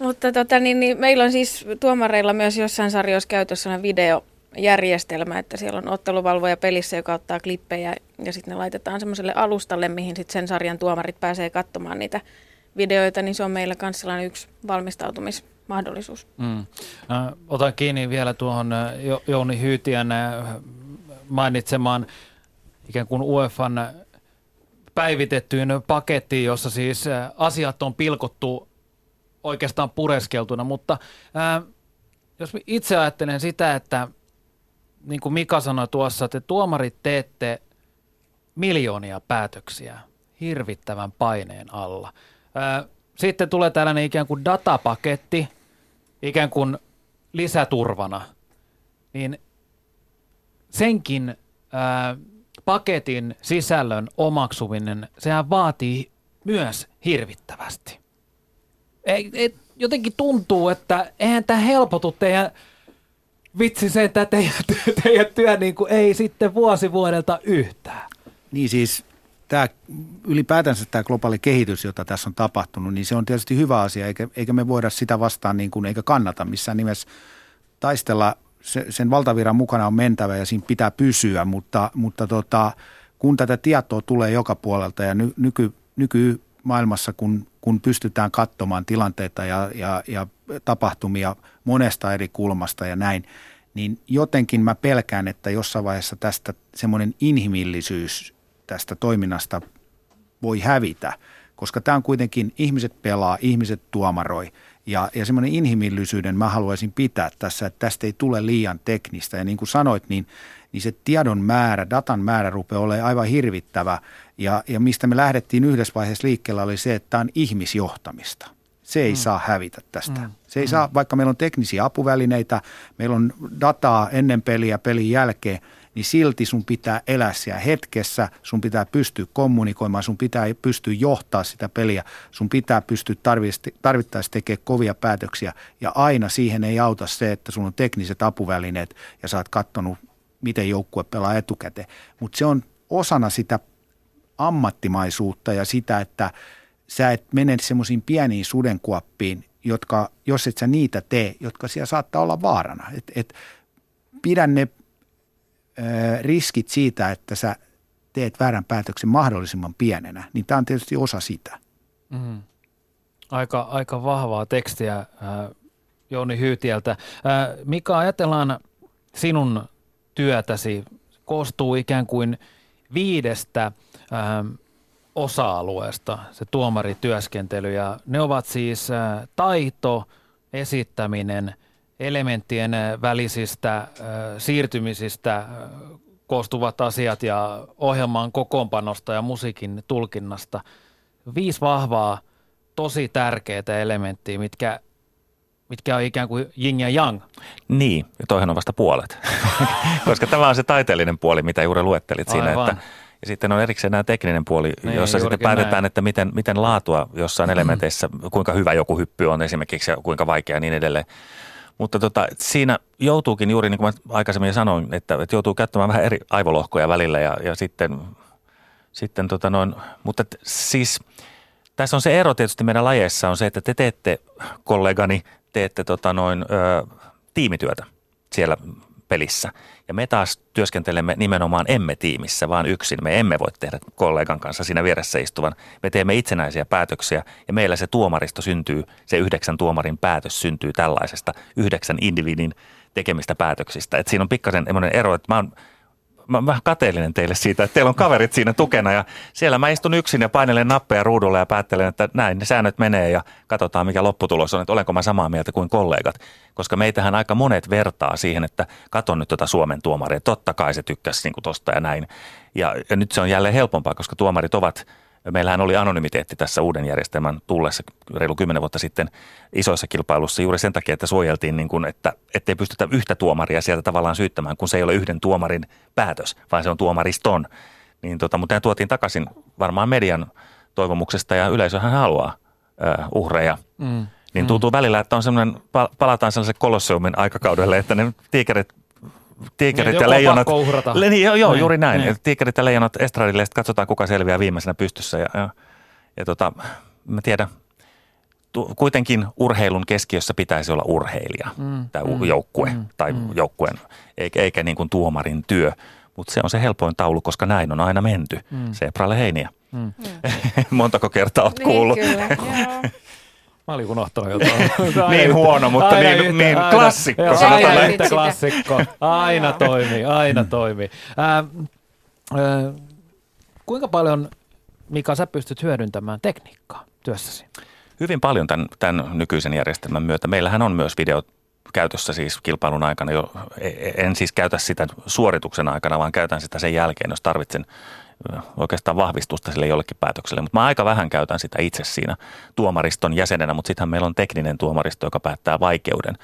Mutta tota, niin, niin, meillä on siis tuomareilla myös jossain sarjoissa käytössä videojärjestelmä, että siellä on otteluvalvoja pelissä, joka ottaa klippejä ja sitten ne laitetaan semmoiselle alustalle, mihin sitten sen sarjan tuomarit pääsee katsomaan niitä videoita, niin se on meillä kanssa yksi valmistautumis. Mahdollisuus. Mm. Otan kiinni vielä tuohon Jouni Hyytiän mainitsemaan ikään kuin UEFAn päivitettyyn pakettiin, jossa siis asiat on pilkottu oikeastaan pureskeltuna, mutta ää, jos itse ajattelen sitä, että niin kuin Mika sanoi tuossa, että tuomarit teette miljoonia päätöksiä hirvittävän paineen alla. Ää, Sitten tulee tällainen ikään kuin datapaketti, ikään kuin lisäturvana, niin senkin ää, paketin sisällön omaksuminen, sehän vaatii myös hirvittävästi. Ei, ei, jotenkin tuntuu, että eihän tämä helpotu teidän, vitsi se, että teidän, teidän työ niin kuin ei sitten vuosi vuodelta yhtään. Niin siis tämä, ylipäätänsä tämä globaali kehitys, jota tässä on tapahtunut, niin se on tietysti hyvä asia, eikä, eikä me voida sitä vastaan niin kuin, eikä kannata missään nimessä taistella. Se, sen valtaviran mukana on mentävä ja siinä pitää pysyä, mutta, mutta tota, kun tätä tietoa tulee joka puolelta ja ny, nyky, nykymaailmassa, kun, kun pystytään katsomaan tilanteita ja, ja, ja tapahtumia monesta eri kulmasta ja näin, niin jotenkin mä pelkään, että jossain vaiheessa tästä semmoinen inhimillisyys tästä toiminnasta voi hävitä, koska tämä on kuitenkin, ihmiset pelaa, ihmiset tuomaroi. Ja, ja semmoinen inhimillisyyden mä haluaisin pitää tässä, että tästä ei tule liian teknistä. Ja niin kuin sanoit, niin, niin se tiedon määrä, datan määrä rupeaa olemaan aivan hirvittävä. Ja, ja mistä me lähdettiin yhdessä vaiheessa liikkeellä oli se, että tämä on ihmisjohtamista. Se ei mm. saa hävitä tästä. Mm. Se ei mm. saa, vaikka meillä on teknisiä apuvälineitä, meillä on dataa ennen peliä, pelin jälkeen, niin silti sun pitää elää siellä hetkessä, sun pitää pystyä kommunikoimaan, sun pitää pystyä johtaa sitä peliä, sun pitää pystyä tarvittaessa tekemään kovia päätöksiä. Ja aina siihen ei auta se, että sun on tekniset apuvälineet ja sä oot katsonut, miten joukkue pelaa etukäteen. Mutta se on osana sitä ammattimaisuutta ja sitä, että sä et mene semmoisiin pieniin sudenkuoppiin, jotka, jos et sä niitä tee, jotka siellä saattaa olla vaarana. Et, et pidä ne riskit siitä, että sä teet väärän päätöksen mahdollisimman pienenä, niin tämä on tietysti osa sitä. Mm. Aika, aika vahvaa tekstiä äh, Jouni Hyytiältä. Äh, Mika, ajatellaan sinun työtäsi, koostuu ikään kuin viidestä äh, osa-alueesta se tuomarityöskentely, ja ne ovat siis äh, taito, esittäminen, elementtien välisistä äh, siirtymisistä äh, koostuvat asiat ja ohjelman kokoonpanosta ja musiikin tulkinnasta. Viisi vahvaa, tosi tärkeitä elementtiä, mitkä, mitkä on ikään kuin yin ja yang. Niin, ja toihan on vasta puolet, koska tämä on se taiteellinen puoli, mitä juuri luettelit siinä. Että, ja sitten on erikseen nämä tekninen puoli, niin, jossa sitten päätetään, näin. Että miten, miten laatua jossain elementeissä, kuinka hyvä joku hyppy on esimerkiksi ja kuinka vaikea ja niin edelleen. Mutta tota, siinä joutuukin juuri, niin kuin mä aikaisemmin sanoin, että, että joutuu käyttämään vähän eri aivolohkoja välillä ja, ja sitten, sitten tota noin, mutta t- siis tässä on se ero tietysti meidän lajeissa on se, että te teette, kollegani, teette tota noin, ö, tiimityötä siellä pelissä ja me taas työskentelemme nimenomaan emme tiimissä, vaan yksin. Me emme voi tehdä kollegan kanssa siinä vieressä istuvan. Me teemme itsenäisiä päätöksiä ja meillä se tuomaristo syntyy, se yhdeksän tuomarin päätös syntyy tällaisesta yhdeksän individin tekemistä päätöksistä. Et siinä on pikkasen ero, että mä oon, mä oon vähän kateellinen teille siitä, että teillä on kaverit siinä tukena ja siellä mä istun yksin ja painelen nappeja ruudulla ja päättelen, että näin ne säännöt menee ja katsotaan mikä lopputulos on, että olenko mä samaa mieltä kuin kollegat. Koska meitähän aika monet vertaa siihen, että katon nyt tuota Suomen tuomaria, totta kai se tykkäsi niin kuin tosta ja näin. Ja, ja nyt se on jälleen helpompaa, koska tuomarit ovat, meillähän oli anonymiteetti tässä uuden järjestelmän tullessa reilu kymmenen vuotta sitten isoissa kilpailussa juuri sen takia, että suojeltiin, niin kuin, että ettei pystytä yhtä tuomaria sieltä tavallaan syyttämään, kun se ei ole yhden tuomarin päätös, vaan se on tuomariston. Niin tota, mutta nämä tuotiin takaisin varmaan median toivomuksesta ja yleisöhän haluaa äh, uhreja. Mm. Niin tuntuu välillä, että on semmoinen, palataan sellaisen Kolosseumin aikakaudelle, että ne tiikerit, tiikerit niin, ja leijonat, le, niin, joo, joo niin, juuri näin, niin. Tiikerit ja leijonat estradille, sitten katsotaan kuka selviää viimeisenä pystyssä ja, ja, ja tota, mä tiedän, tu, kuitenkin urheilun keskiössä pitäisi olla urheilija mm, tai mm, joukkue mm, tai mm. joukkueen, eikä, eikä niin kuin tuomarin työ, mutta se on se helpoin taulu, koska näin on aina menty, mm. Seepralle heiniä, mm. montako kertaa olet niin, kuullut. Kyllä, mä olin unohtanut jotain. Niin huono, mutta niin, yhtä, niin aina, klassikko. Joo, aina yhtä klassikko. Aina toimii, aina toimii. Ää, ää, kuinka paljon, Mika, sä pystyt hyödyntämään tekniikkaa työssäsi? Hyvin paljon tämän, tämän nykyisen järjestelmän myötä. Meillähän on myös video, käytössä siis kilpailun aikana. Jo, en siis käytä sitä suorituksen aikana, vaan käytän sitä sen jälkeen, jos tarvitsen oikeastaan vahvistusta sille jollekin päätökselle. Mutta mä aika vähän käytän sitä itse siinä tuomariston jäsenenä, mutta sittenhän meillä on tekninen tuomaristo, joka päättää vaikeuden,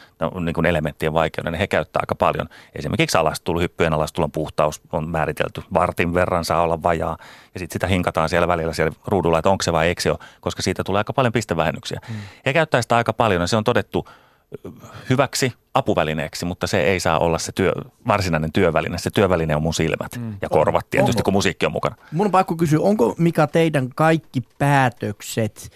niin kuin elementtien vaikeuden. He käyttää aika paljon. Esimerkiksi alastulo, hyppyjen alastulon puhtaus on määritelty. Vartin verran saa olla vajaa ja sitten sitä hinkataan siellä välillä siellä ruudulla, että onko se vai eikö se ole, koska siitä tulee aika paljon pistevähennyksiä. Mm. He käyttää sitä aika paljon ja se on todettu hyväksi apuvälineeksi, mutta se ei saa olla se työ, varsinainen työväline. Se työväline on mun silmät mm. ja korvat tietysti, onko, kun musiikki on mukana. Mun on pakko kysyä, onko Mika teidän kaikki päätökset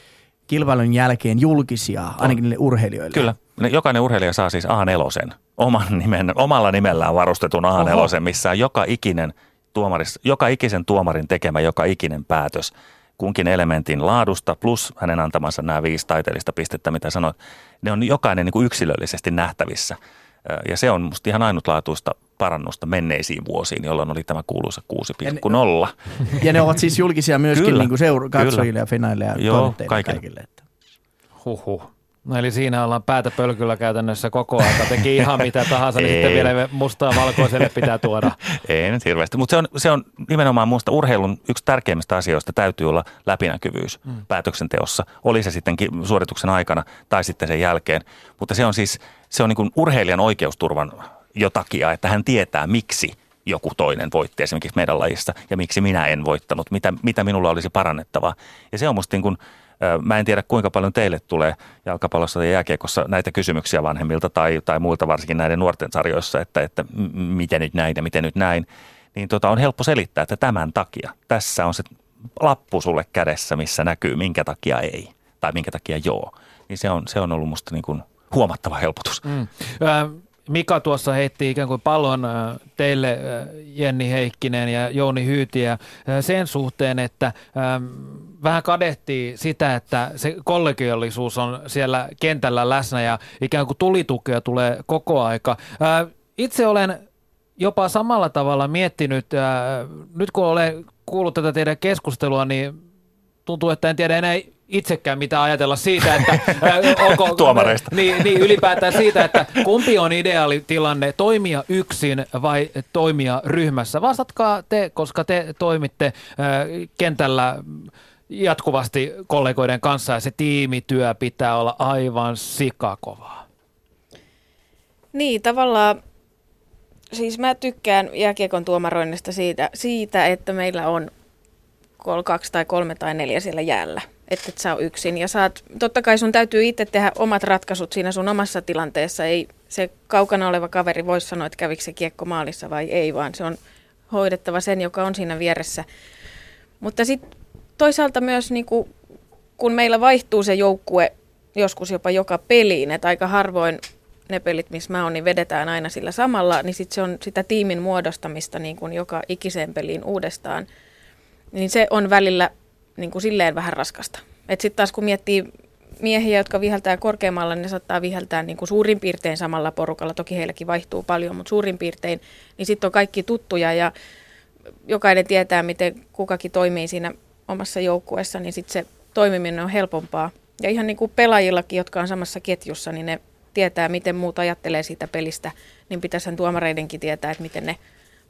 kilpailun jälkeen julkisia, on. ainakin niille urheilijoille? Kyllä. Jokainen urheilija saa siis A neljä, oman nimen, omalla nimellään varustetun A neljä, missä joka ikinen tuomaris, joka ikisen tuomarin tekemä joka ikinen päätös kunkin elementin laadusta plus hänen antamansa nämä viisi taiteellista pistettä, mitä sanoit, ne on jokainen niin kuin yksilöllisesti nähtävissä. Ja se on musta ihan ainutlaatuista parannusta menneisiin vuosiin, jolloin oli tämä kuuluisa kuusi pilkku nolla. Ja ne ovat siis julkisia myöskin kyllä, niin kuin seura- katsojille ja finaille ja toimittajille kaikille. kaikille. Huhhuh. No eli siinä ollaan päätä pölkyllä käytännössä koko ajan. Teki ihan mitä tahansa, niin sitten vielä mustaa valkoiselle pitää tuoda. Ei nyt hirveästi, mutta se on, se on nimenomaan muista urheilun yksi tärkeimmistä asioista, täytyy olla läpinäkyvyys mm. päätöksenteossa. Oli se sitten suorituksen aikana tai sitten sen jälkeen, mutta se on siis se on niin kuin urheilijan oikeusturvan jo takia, että hän tietää miksi joku toinen voitti esimerkiksi meidän lajissa ja miksi minä en voittanut, mitä, mitä minulla olisi parannettavaa. Ja se on musta niin kuin mä en tiedä, kuinka paljon teille tulee jalkapallossa tai jääkiekossa näitä kysymyksiä vanhemmilta tai, tai muilta, varsinkin näiden nuorten sarjoissa, että, että miten nyt näin ja miten nyt näin. Niin tota, on helppo selittää, että tämän takia. Tässä on se lappu sulle kädessä, missä näkyy, minkä takia ei tai minkä takia joo. Niin se on, se on ollut musta niin kuin huomattava helpotus. Mm. Mika tuossa heitti ikään kuin pallon teille, Jenni Heikkinen ja Jouni Hyytiä, sen suhteen, että vähän kadehtii sitä, että se kollegiallisuus on siellä kentällä läsnä ja ikään kuin tulitukea tulee koko aika. Itse olen jopa samalla tavalla miettinyt, nyt kun olen kuullut tätä teidän keskustelua, niin tuntuu, että en tiedä enää itsekään mitä ajatella siitä, että onko, tuomareista. Niin, niin ylipäätään siitä, että kumpi on ideaalitilanne, toimia yksin vai toimia ryhmässä. Vastatkaa te, koska te toimitte kentällä jatkuvasti kollegoiden kanssa ja se tiimityö pitää olla aivan sikakovaa. Niin, tavallaan siis mä tykkään jääkiekon tuomaroinnista siitä, siitä, että meillä on kaksi tai kolme tai neljä siellä jäällä, että et sä oot yksin. Ja saat, totta kai sun täytyy itse tehdä omat ratkaisut siinä sun omassa tilanteessa. Ei se kaukana oleva kaveri voi sanoa, että kävikö se kiekko maalissa vai ei, vaan se on hoidettava sen, joka on siinä vieressä. Mutta sitten toisaalta myös, niin kun, kun meillä vaihtuu se joukkue joskus jopa joka peliin, että aika harvoin ne pelit, missä mä oon, niin vedetään aina sillä samalla, niin sitten se on sitä tiimin muodostamista niin kun joka ikiseen peliin uudestaan. Niin se on välillä niin kuin silleen vähän raskasta. Että sitten taas kun miettii miehiä, jotka viheltää korkeammalla, niin ne saattaa viheltää niin kuin suurin piirtein samalla porukalla. Toki heilläkin vaihtuu paljon, mutta suurin piirtein. Niin sitten on kaikki tuttuja ja jokainen tietää, miten kukakin toimii siinä omassa joukkueessa. Niin sitten se toimiminen on helpompaa. Ja ihan niin kuin pelaajillakin, jotka on samassa ketjussa, niin ne tietää, miten muut ajattelee siitä pelistä. Niin pitäisihän tuomareidenkin tietää, että miten ne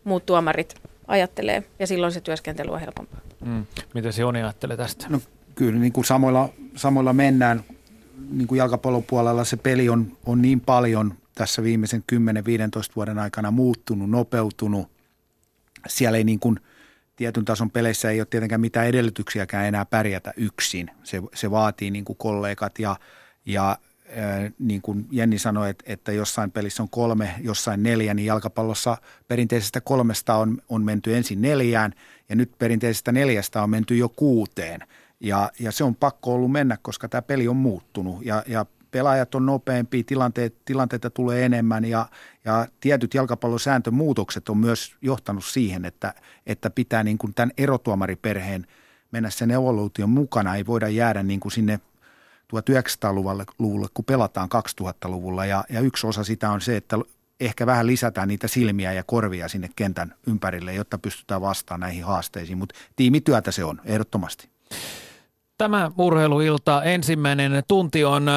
muut tuomarit ajattelee, ja silloin se työskentely on helpompaa. Mm. Miten Joni ajattelee tästä? No, kyllä, niin kuin samoilla, samoilla mennään. Niin kuin jalkapallon puolella se peli on, on niin paljon tässä viimeisen kymmenen viisitoista vuoden aikana muuttunut, nopeutunut. Siellä ei niin kuin tietyn tason peleissä ei ole tietenkään mitään edellytyksiäkään enää pärjätä yksin. Se, se vaatii niin kuin kollegat ja, ja niin kuin Jenni sanoi, että, että jossain pelissä on kolme, jossain neljä, niin jalkapallossa perinteisestä kolmesta on, on menty ensin neljään ja nyt perinteisestä neljästä on menty jo kuuteen. Ja, ja se on pakko ollut mennä, koska tämä peli on muuttunut ja, ja pelaajat on nopeampia, tilanteet, tilanteita tulee enemmän ja, ja tietyt jalkapallosääntömuutokset on myös johtanut siihen, että, että pitää niin kuin tämän erotuomariperheen mennä sen evoluution mukana, ei voida jäädä niin kuin sinne tuhatyhdeksänsataaluvulle, kun pelataan kaksituhattaluvulla ja, ja yksi osa sitä on se, että ehkä vähän lisätään niitä silmiä ja korvia sinne kentän ympärille, jotta pystytään vastaamaan näihin haasteisiin, mutta tiimityötä se on ehdottomasti. Tämä urheiluilta ensimmäinen tunti on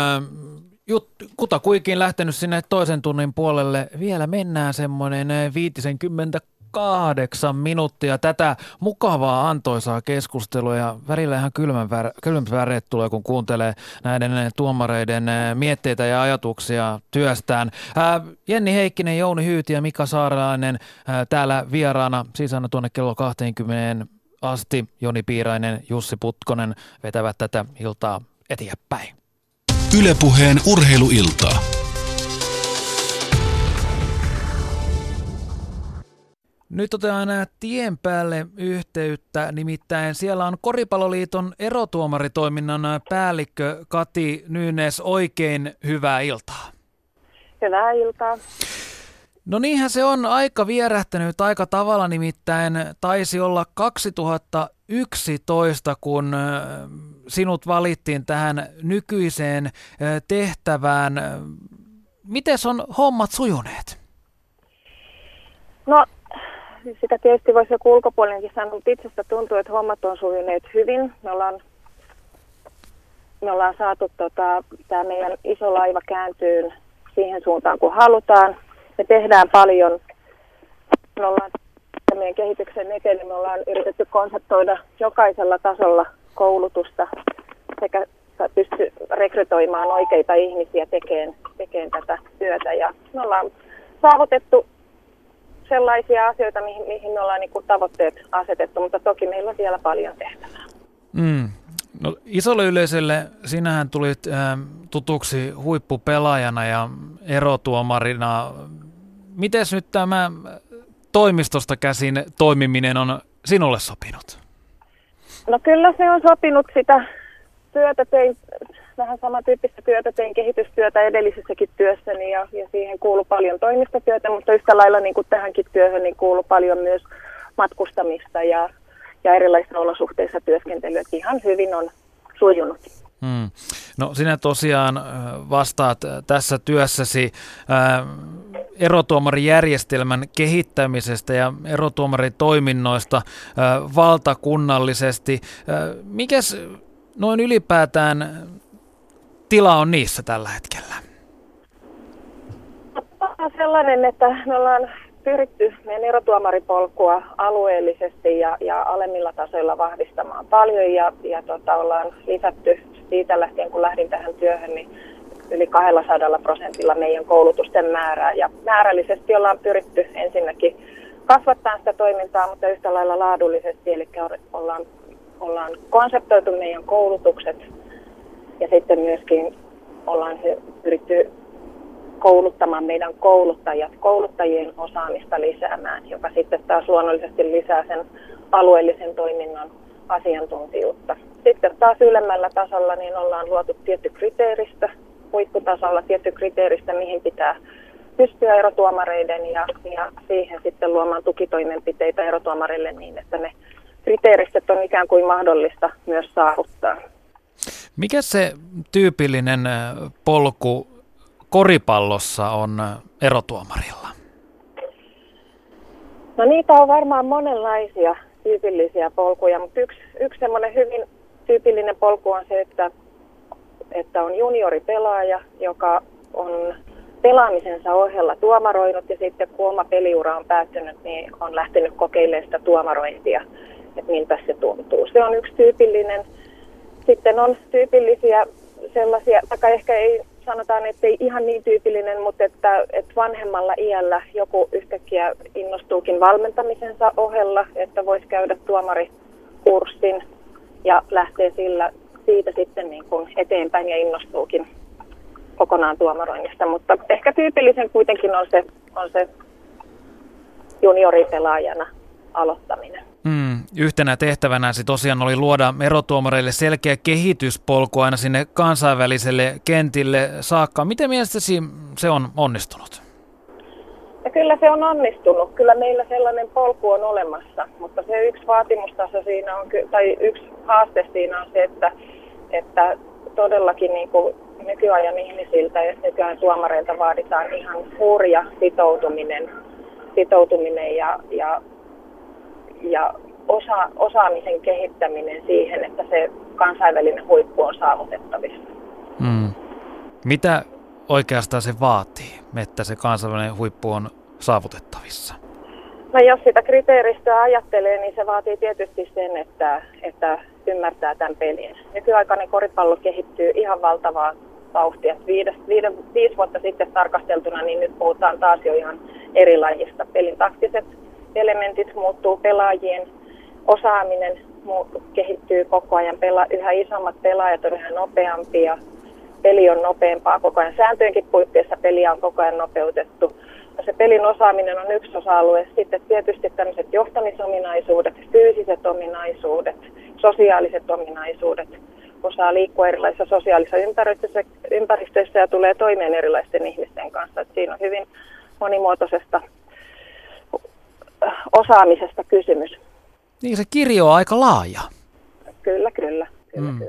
jut, kutakuinkin lähtenyt sinne toisen tunnin puolelle. Vielä mennään semmoinen viisikymmentäkahdeksan minuuttia tätä mukavaa antoisaa keskustelua ja välillä ihan kylmän väre, kylmät väreet tulee, kun kuuntelee näiden tuomareiden mietteitä ja ajatuksia työstään. Ää, Jenni Heikkinen, Jouni Hyytiä ja Mika Saarelainen ää, täällä vieraana siis aina tuonne kello kaksikymmentä asti. Joni Piirainen, Jussi Putkonen vetävät tätä iltaa eteenpäin. Yle Puheen urheiluilta. Nyt otetaan tien päälle yhteyttä, nimittäin siellä on Koripalloliiton erotuomaritoiminnan päällikkö Kati Nyynes. Oikein hyvää iltaa. Hyvää iltaa. No niinhän se on aika vierähtänyt aika tavalla, nimittäin taisi olla kaksituhattayksitoista, kun sinut valittiin tähän nykyiseen tehtävään. Mites on hommat sujuneet? No sitä tietysti voisi joku ulkopuolinenkin sanoa, mutta itsestä tuntuu, että hommat on sujuneet hyvin. Me ollaan, me ollaan saatu tota, tämä meidän iso laiva kääntyyn siihen suuntaan, kun halutaan. Me tehdään paljon, me ollaan meidän kehityksen eteen, niin me ollaan yritetty konseptoida jokaisella tasolla koulutusta sekä pysty rekrytoimaan oikeita ihmisiä tekemään, tekemään tätä työtä. Ja me ollaan saavutettu sellaisia asioita, mihin, mihin me ollaan niin kuin tavoitteet asetettu, mutta toki meillä on vielä paljon tehtävää. Mm. No, isolle yleisölle sinähän tulit äh, tutuksi huippupelaajana ja erotuomarina. Mites nyt tämä toimistosta käsin toimiminen on sinulle sopinut? No kyllä se on sopinut. Sitä työtä tein, vähän samantyyppistä työtä tein, kehitystyötä edellisessäkin työssäni ja, ja siihen kuului paljon toimistotyötä, mutta yhtä lailla niin kuin tähänkin työhön niin kuului paljon myös matkustamista ja, ja erilaisissa olosuhteissa työskentelyä. Ihan hyvin on sujunut. Hmm. No sinä tosiaan vastaat tässä työssäsi ää, erotuomarijärjestelmän kehittämisestä ja erotuomaritoiminnoista ää, valtakunnallisesti. Ää, mikäs noin ylipäätään tila on niissä tällä hetkellä? On sellainen, että me ollaan pyritty meidän erotuomaripolkua alueellisesti ja, ja alemmilla tasoilla vahvistamaan paljon ja, ja tota, ollaan lisätty siitä lähtien, kun lähdin tähän työhön, niin yli kaksisataa prosentilla meidän koulutusten määrää. Ja määrällisesti ollaan pyritty ensinnäkin kasvattaa sitä toimintaa, mutta yhtä lailla laadullisesti, eli ollaan, ollaan konseptoitu meidän koulutukset ja sitten myöskin ollaan pyritty kouluttamaan meidän kouluttajat, kouluttajien osaamista lisäämään, joka sitten taas luonnollisesti lisää sen alueellisen toiminnan asiantuntijuutta. Sitten taas ylemmällä tasolla niin ollaan luotu tietty kriteeristö, huipputasolla tietty kriteeristö, mihin pitää pystyä erotuomareiden ja, ja siihen sitten luomaan tukitoimenpiteitä erotuomarille niin, että ne kriteeristöt on ikään kuin mahdollista myös saavuttaa. Mikä se tyypillinen polku koripallossa on erotuomarilla? No niitä on varmaan monenlaisia tyypillisiä polkuja, mutta yksi, yksi semmoinen hyvin tyypillinen polku on se, että, että on junioripelaaja, joka on pelaamisensa ohella tuomaroinut ja sitten kun oma peliura on päättynyt, niin on lähtenyt kokeilemaan sitä tuomarointia, että miltä se tuntuu. Se on yksi tyypillinen. Sitten on tyypillisiä sellaisia, tai ehkä ei sanotaan, että ei ihan niin tyypillinen, mutta että, että vanhemmalla iällä joku yhtäkkiä innostuukin valmentamisensa ohella, että voisi käydä tuomarikurssin ja lähtee sillä siitä sitten niin kuin eteenpäin ja innostuukin kokonaan tuomaroinnista. Mutta ehkä tyypillisen kuitenkin on se, on se junioripelaajana aloittaminen. Mm, yhtenä tehtävänä se tosiaan oli luoda erotuomareille selkeä kehityspolku aina sinne kansainväliselle kentille saakka. Miten mielestäsi se on onnistunut? Ja kyllä se on onnistunut. Kyllä meillä sellainen polku on olemassa, mutta se yksi vaatimustaso siinä on, tai yksi haaste siinä on se, että, että todellakin niin kuin nykyajan ihmisiltä ja nykyään tuomareilta vaaditaan ihan hurja sitoutuminen, sitoutuminen ja, ja Ja osa, osaamisen kehittäminen siihen, että se kansainvälinen huippu on saavutettavissa. Mm. Mitä oikeastaan se vaatii, että se kansainvälinen huippu on saavutettavissa? No jos sitä kriteeristöä ajattelee, niin se vaatii tietysti sen, että, että ymmärtää tämän pelin. Nykyaikainen koripallo kehittyy ihan valtavaa vauhtia. Viides, viiden, viisi vuotta sitten tarkasteltuna, niin nyt puhutaan taas jo ihan eri lajista. Pelin taktiset elementit muuttuu, pelaajien osaaminen muuttuu, kehittyy koko ajan. Pela, yhä isommat pelaajat on yhä nopeampia. Peli on nopeampaa koko ajan. Sääntöjenkin puitteissa peliä on koko ajan nopeutettu. No se pelin osaaminen on yksi osa-alue. Sitten tietysti tämmöiset johtamisominaisuudet, fyysiset ominaisuudet, sosiaaliset ominaisuudet. Osaa liikkua erilaisissa sosiaalisissa ympäristöissä, ympäristöissä ja tulee toimeen erilaisten ihmisten kanssa. Et siinä on hyvin monimuotoisesta osaamisesta kysymys. Niin se kirjo on aika laaja. Kyllä, kyllä. Mm.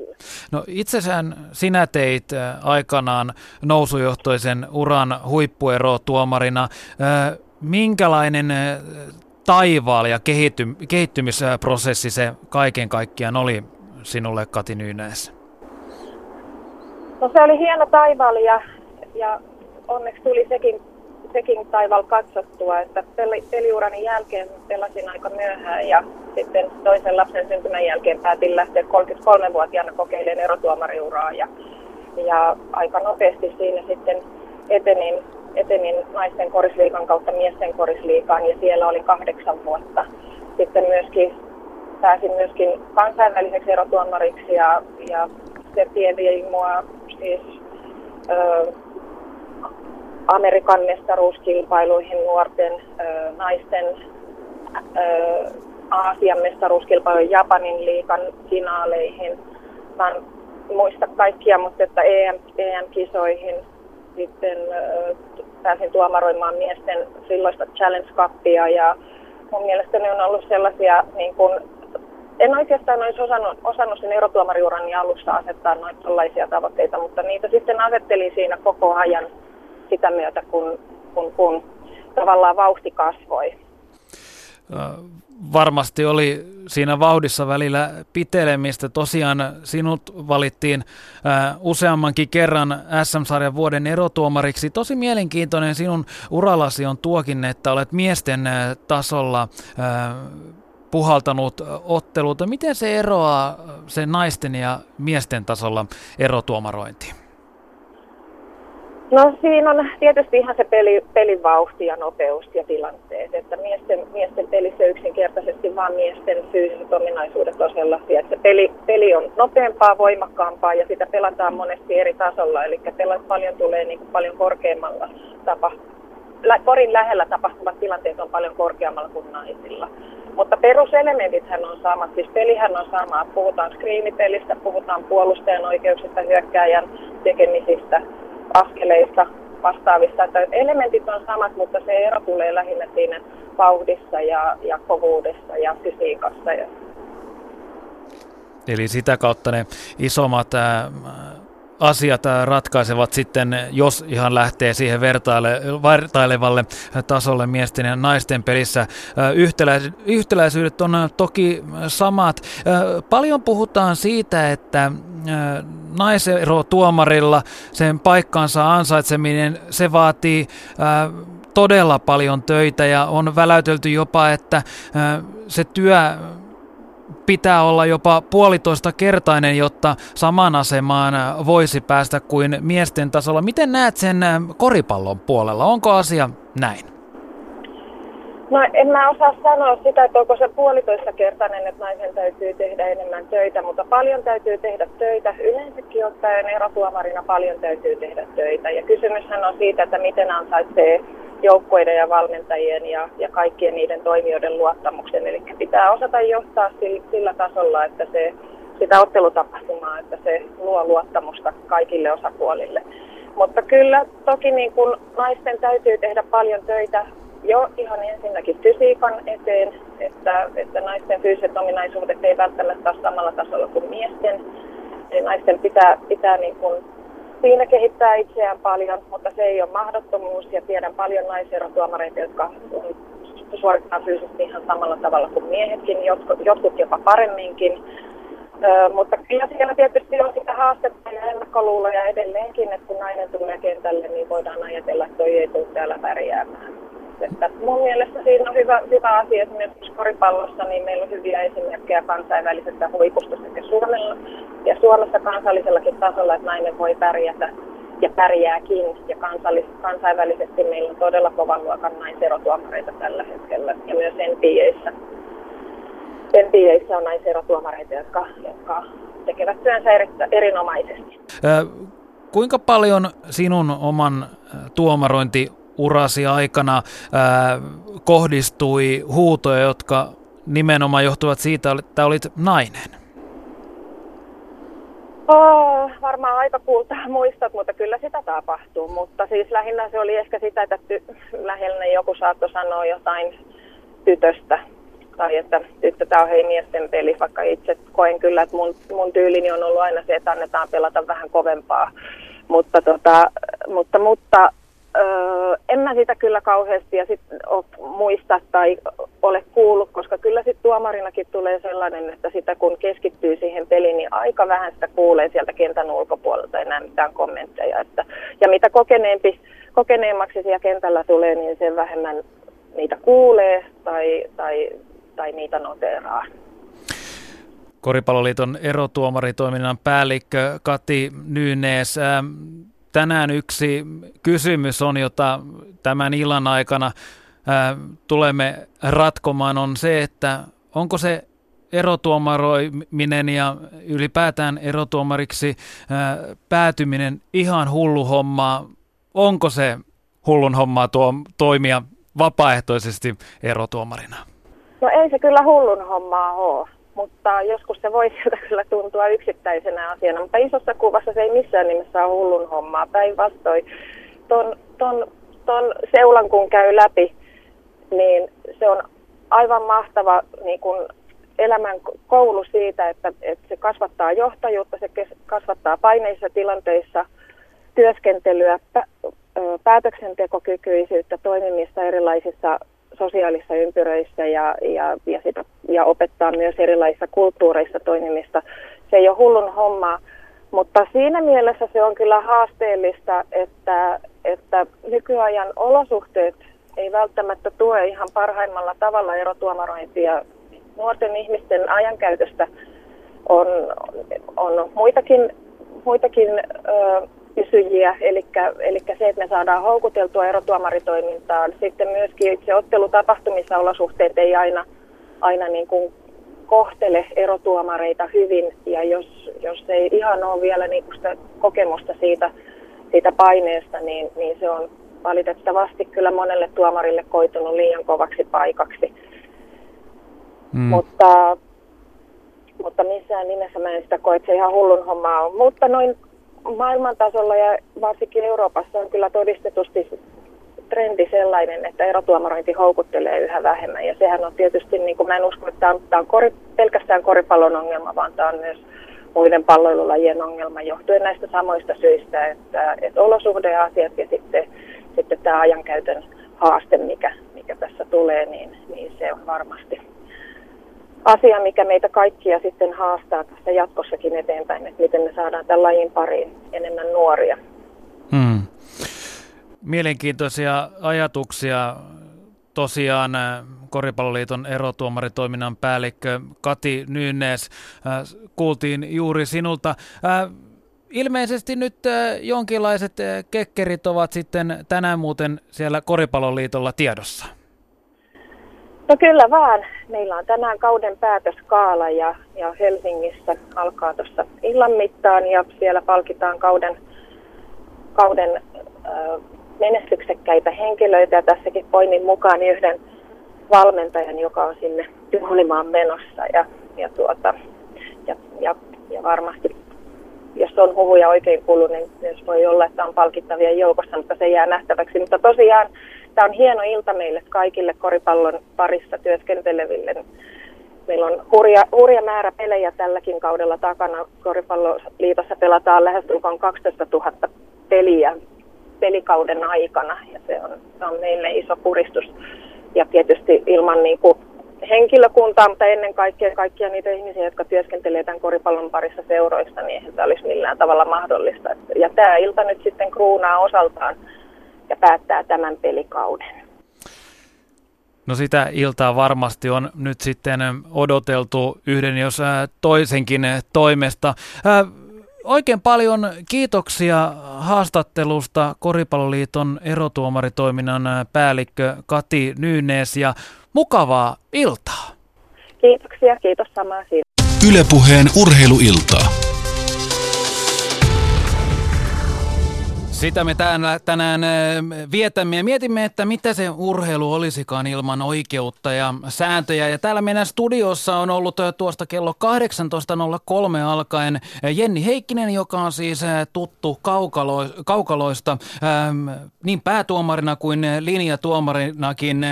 No itsessään sinä teit aikanaan nousujohtoisen uran huippuerotuomarina. Minkälainen taivaal ja kehity- kehittymisprosessi se kaiken kaikkiaan oli sinulle, Kati Nyynes? No se oli hieno taivaal ja, ja onneksi tuli sekin, sekin taivaal katsottua, että peli, peliurani jälkeen pelasin aika myöhään ja sitten toisen lapsen syntymän jälkeen päätin lähteä kolmekymmentäkolmevuotiaana kokeilemaan erotuomariuraa ja, ja aika nopeasti siinä sitten etenin, etenin naisten korisliigan kautta miesten korisliigaan ja siellä oli kahdeksan vuotta. Sitten myöskin pääsin myöskin kansainväliseksi erotuomariksi ja, ja se tie vie mua siis ö, Amerikan mestaruuskilpailuihin nuorten ö, naisten ö, Aasian mestaruuskilpailujen Japanin liigan finaaleihin. Mä en muista kaikkia, mutta että E M, E M-kisoihin. Sitten äh, pääsin tuomaroimaan miesten silloista Challenge Cupia ja mun mielestä ne on ollut sellaisia, niin kun, en oikeastaan olisi osannut, osannut sen erotuomariurani alussa asettaa noita tällaisia tavoitteita, mutta niitä sitten asettelin siinä koko ajan sitä myötä, kun, kun, kun tavallaan vauhti kasvoi. Uh. Varmasti oli siinä vauhdissa välillä pitelemistä. Tosiaan sinut valittiin ää, useammankin kerran S M-sarjan vuoden erotuomariksi. Tosi mielenkiintoinen sinun uralasi on tuokin, että olet miesten tasolla ää, puhaltanut otteluita. Miten se eroaa se naisten ja miesten tasolla erotuomarointi? No siinä on tietysti ihan se peli, pelin vauhti ja nopeus ja tilanteet, että miesten, miesten pelissä yksinkertaisesti vaan miesten fyysiset ominaisuudet on sellaisia, että peli, peli on nopeampaa, voimakkaampaa ja sitä pelataan monesti eri tasolla, eli pelat paljon tulee niin kuin paljon korkeammalla tapahtumalla. Korin lähellä tapahtuvat tilanteet on paljon korkeammalla kuin naisilla. Mutta peruselementithän on samat, siis pelihän on sama, puhutaan screenipelistä, puhutaan puolustajan oikeuksista, hyökkääjän tekemisistä, askeleista vastaavista. Että elementit on samat, mutta se ero tulee lähinnä siinä vauhdissa ja, ja kovuudessa ja fysiikassa. Eli sitä kautta ne isommat ää, asiat ratkaisevat sitten, jos ihan lähtee siihen vertaile, vertailevalle tasolle miesten ja naisten pelissä. Yhtäläis, yhtäläisyydet on toki samat. Ää, paljon puhutaan siitä, että ää, naiserotuomarilla sen paikkansa ansaitseminen, se vaatii ää, todella paljon töitä ja on väläytelty jopa, että ää, se työ pitää olla jopa puolitoista kertainen, jotta samaan asemaan voisi päästä kuin miesten tasolla. Miten näet sen koripallon puolella? Onko asia näin? No en mä osaa sanoa sitä, että onko se puolitoista kertainen, että naisen täytyy tehdä enemmän töitä, mutta paljon täytyy tehdä töitä. Yleensäkin ottaen erotuomarina paljon täytyy tehdä töitä. Ja kysymyshän on siitä, että miten ansaitsee joukkueiden ja valmentajien ja, ja kaikkien niiden toimijoiden luottamuksen. Eli pitää osata johtaa sillä, sillä tasolla, että se, sitä ottelutapahtumaa, että se luo luottamusta kaikille osapuolille. Mutta kyllä toki niin kun naisten täytyy tehdä paljon töitä. Joo, ihan ensinnäkin fysiikan eteen, että, että naisten fyysiset ominaisuudet ei välttämättä ole samalla tasolla kuin miesten. Eli naisten pitää, pitää niin kuin siinä kehittää itseään paljon, mutta se ei ole mahdottomuus. Ja tiedän paljon naiserotuomareita, jotka suorittaa fyysisesti ihan samalla tavalla kuin miehetkin, jotkut jopa paremminkin. Ö, mutta kyllä siellä tietysti on sitä haastetta ja ennakkoluuloja edelleenkin, että kun nainen tulee kentälle, niin voidaan ajatella, että toi ei tule täällä pärjäämään. Että mun mielestä siinä on hyvä, hyvä asia esimerkiksi koripallossa, niin meillä on hyviä esimerkkejä kansainvälisestä huipusta sekä Suomella ja Suomessa kansallisellakin tasolla, että nainen voi pärjätä ja pärjääkin. Ja kansallis- kansainvälisesti meillä on todella kovan luokan naiserotuomareita tällä hetkellä ja myös N B A:ssä. N B A:ssä on naiserotuomareita, jotka, jotka tekevät työnsä eri, erinomaisesti. Äh, kuinka paljon sinun oman tuomarointi urasi aikana äh, kohdistui huutoja, jotka nimenomaan johtuvat siitä, että olit nainen? Oh, varmaan aika kultaa muistat, mutta kyllä sitä tapahtuu. Mutta siis lähinnä se oli ehkä sitä, että ty- lähellä joku saattoi sanoa jotain tytöstä. Tai että tyttö, tämä on hei miesten peli, vaikka itse koen kyllä, että mun, mun tyylini on ollut aina se, että annetaan pelata vähän kovempaa. Mutta tota, mutta... mutta Öö, en mä sitä kyllä kauheasti ja sit muista tai ole kuullut, koska kyllä sit tuomarinakin tulee sellainen, että sitä kun keskittyy siihen peliin, niin aika vähän sitä kuulee sieltä kentän ulkopuolelta enää mitään kommentteja. Että, ja mitä kokeneempi, kokeneemmaksi siellä kentällä tulee, niin sen vähemmän niitä kuulee tai, tai, tai niitä noteeraa. Koripalloliiton erotuomaritoiminnan päällikkö Kati Nyynes. Ähm... Tänään yksi kysymys on, jota tämän illan aikana ää, tulemme ratkomaan, on se, että onko se erotuomaroiminen ja ylipäätään erotuomariksi ää, päätyminen ihan hullu hommaa. Onko se hullun hommaa tuo, toimia vapaaehtoisesti erotuomarina? No ei se kyllä hullun hommaa ole. Mutta joskus se voi sieltä kyllä tuntua yksittäisenä asiana, mutta isossa kuvassa se ei missään nimessä ole hullun hommaa. Päinvastoin ton, ton, ton seulan kun käy läpi, niin se on aivan mahtava niin kun elämän koulu siitä, että, että se kasvattaa johtajuutta, se kasvattaa paineissa tilanteissa työskentelyä, päätöksentekokykyisyyttä, toimimista erilaisissa sosiaalisissa ympyröissä ja, ja, ja, sitä, ja opettaa myös erilaisissa kulttuureissa toimimista. Se ei ole hullun hommaa, mutta siinä mielessä se on kyllä haasteellista, että, että nykyajan olosuhteet ei välttämättä tue ihan parhaimmalla tavalla erotuomarointia. Nuorten ihmisten ajankäytöstä on, on muitakin, muitakin ö, kysyjiä, eli se, että me saadaan houkuteltua erotuomaritoimintaan. Sitten myöskin itse ottelutapahtumissa olosuhteet ei aina, aina niin kuin kohtele erotuomareita hyvin, ja jos, jos ei ihan ole vielä niin kuin sitä kokemusta siitä, siitä paineesta, niin, niin se on valitettavasti kyllä monelle tuomarille koitunut liian kovaksi paikaksi. Mm. Mutta, mutta missään nimessä mä en sitä koe, että se ihan hullun hommaa on. Mutta noin maailman tasolla ja varsinkin Euroopassa on kyllä todistetusti trendi sellainen, että erotuomarointi houkuttelee yhä vähemmän. Ja sehän on tietysti, niin kuin mä en usko, että tämä on kori, pelkästään koripallon ongelma, vaan tämä on myös muiden palloilulajien ongelma johtuen näistä samoista syistä, että, että olosuhdeasiat ja sitten, sitten tämä ajankäytön haaste, mikä, mikä tässä tulee, niin, niin se on varmasti asia, mikä meitä kaikkia sitten haastaa tässä jatkossakin eteenpäin, että miten me saadaan tämän lajin pariin enemmän nuoria. Hmm. Mielenkiintoisia ajatuksia tosiaan Koripalloliiton erotuomaritoiminnan päällikkö Kati Nyynes. Kuultiin juuri sinulta. Ilmeisesti nyt jonkinlaiset kekkerit ovat sitten tänään muuten siellä Koripalloliitolla tiedossa. No kyllä vaan. Meillä on tänään kauden päätöskaala ja, ja Helsingissä alkaa tuossa illan mittaan ja siellä palkitaan kauden, kauden äh, menestyksekkäitä henkilöitä. Ja tässäkin poimin mukaan yhden valmentajan, joka on sinne juhlimaan menossa ja, ja, tuota, ja, ja, ja varmasti, jos on huvuja oikein kuullut, niin myös voi olla, että on palkittavia joukossa, mutta se jää nähtäväksi. Mutta tosiaan tämä on hieno ilta meille kaikille koripallon parissa työskenteleville. Meillä on hurja, hurja määrä pelejä tälläkin kaudella takana. Koripalloliitossa pelataan lähestulkoon kaksitoista tuhatta peliä pelikauden aikana. Ja se on, se on meille iso puristus. Ja tietysti ilman niin kuin henkilökuntaa, mutta ennen kaikkea kaikkia niitä ihmisiä, jotka työskentelee tämän koripallon parissa seuroista, niin eihän tämä olisi millään tavalla mahdollista. Ja tämä ilta nyt sitten kruunaa osaltaan ja päättää tämän pelikauden. No sitä iltaa varmasti on nyt sitten odoteltu yhden jos toisenkin toimesta. Oikein paljon kiitoksia haastattelusta Koripalloliiton erotuomaritoiminnan päällikkö Kati Nyynes ja mukavaa iltaa. Kiitoksia, kiitos samaa siitä. Yle Puheen urheiluilta. Sitä me tänään vietämme ja mietimme, että mitä se urheilu olisikaan ilman oikeutta ja sääntöjä. Ja täällä meidän studiossa on ollut tuosta kello kahdeksantoista nolla kolme alkaen Jenni Heikkinen, joka on siis tuttu kaukalo- kaukaloista niin päätuomarina kuin linjatuomarinakin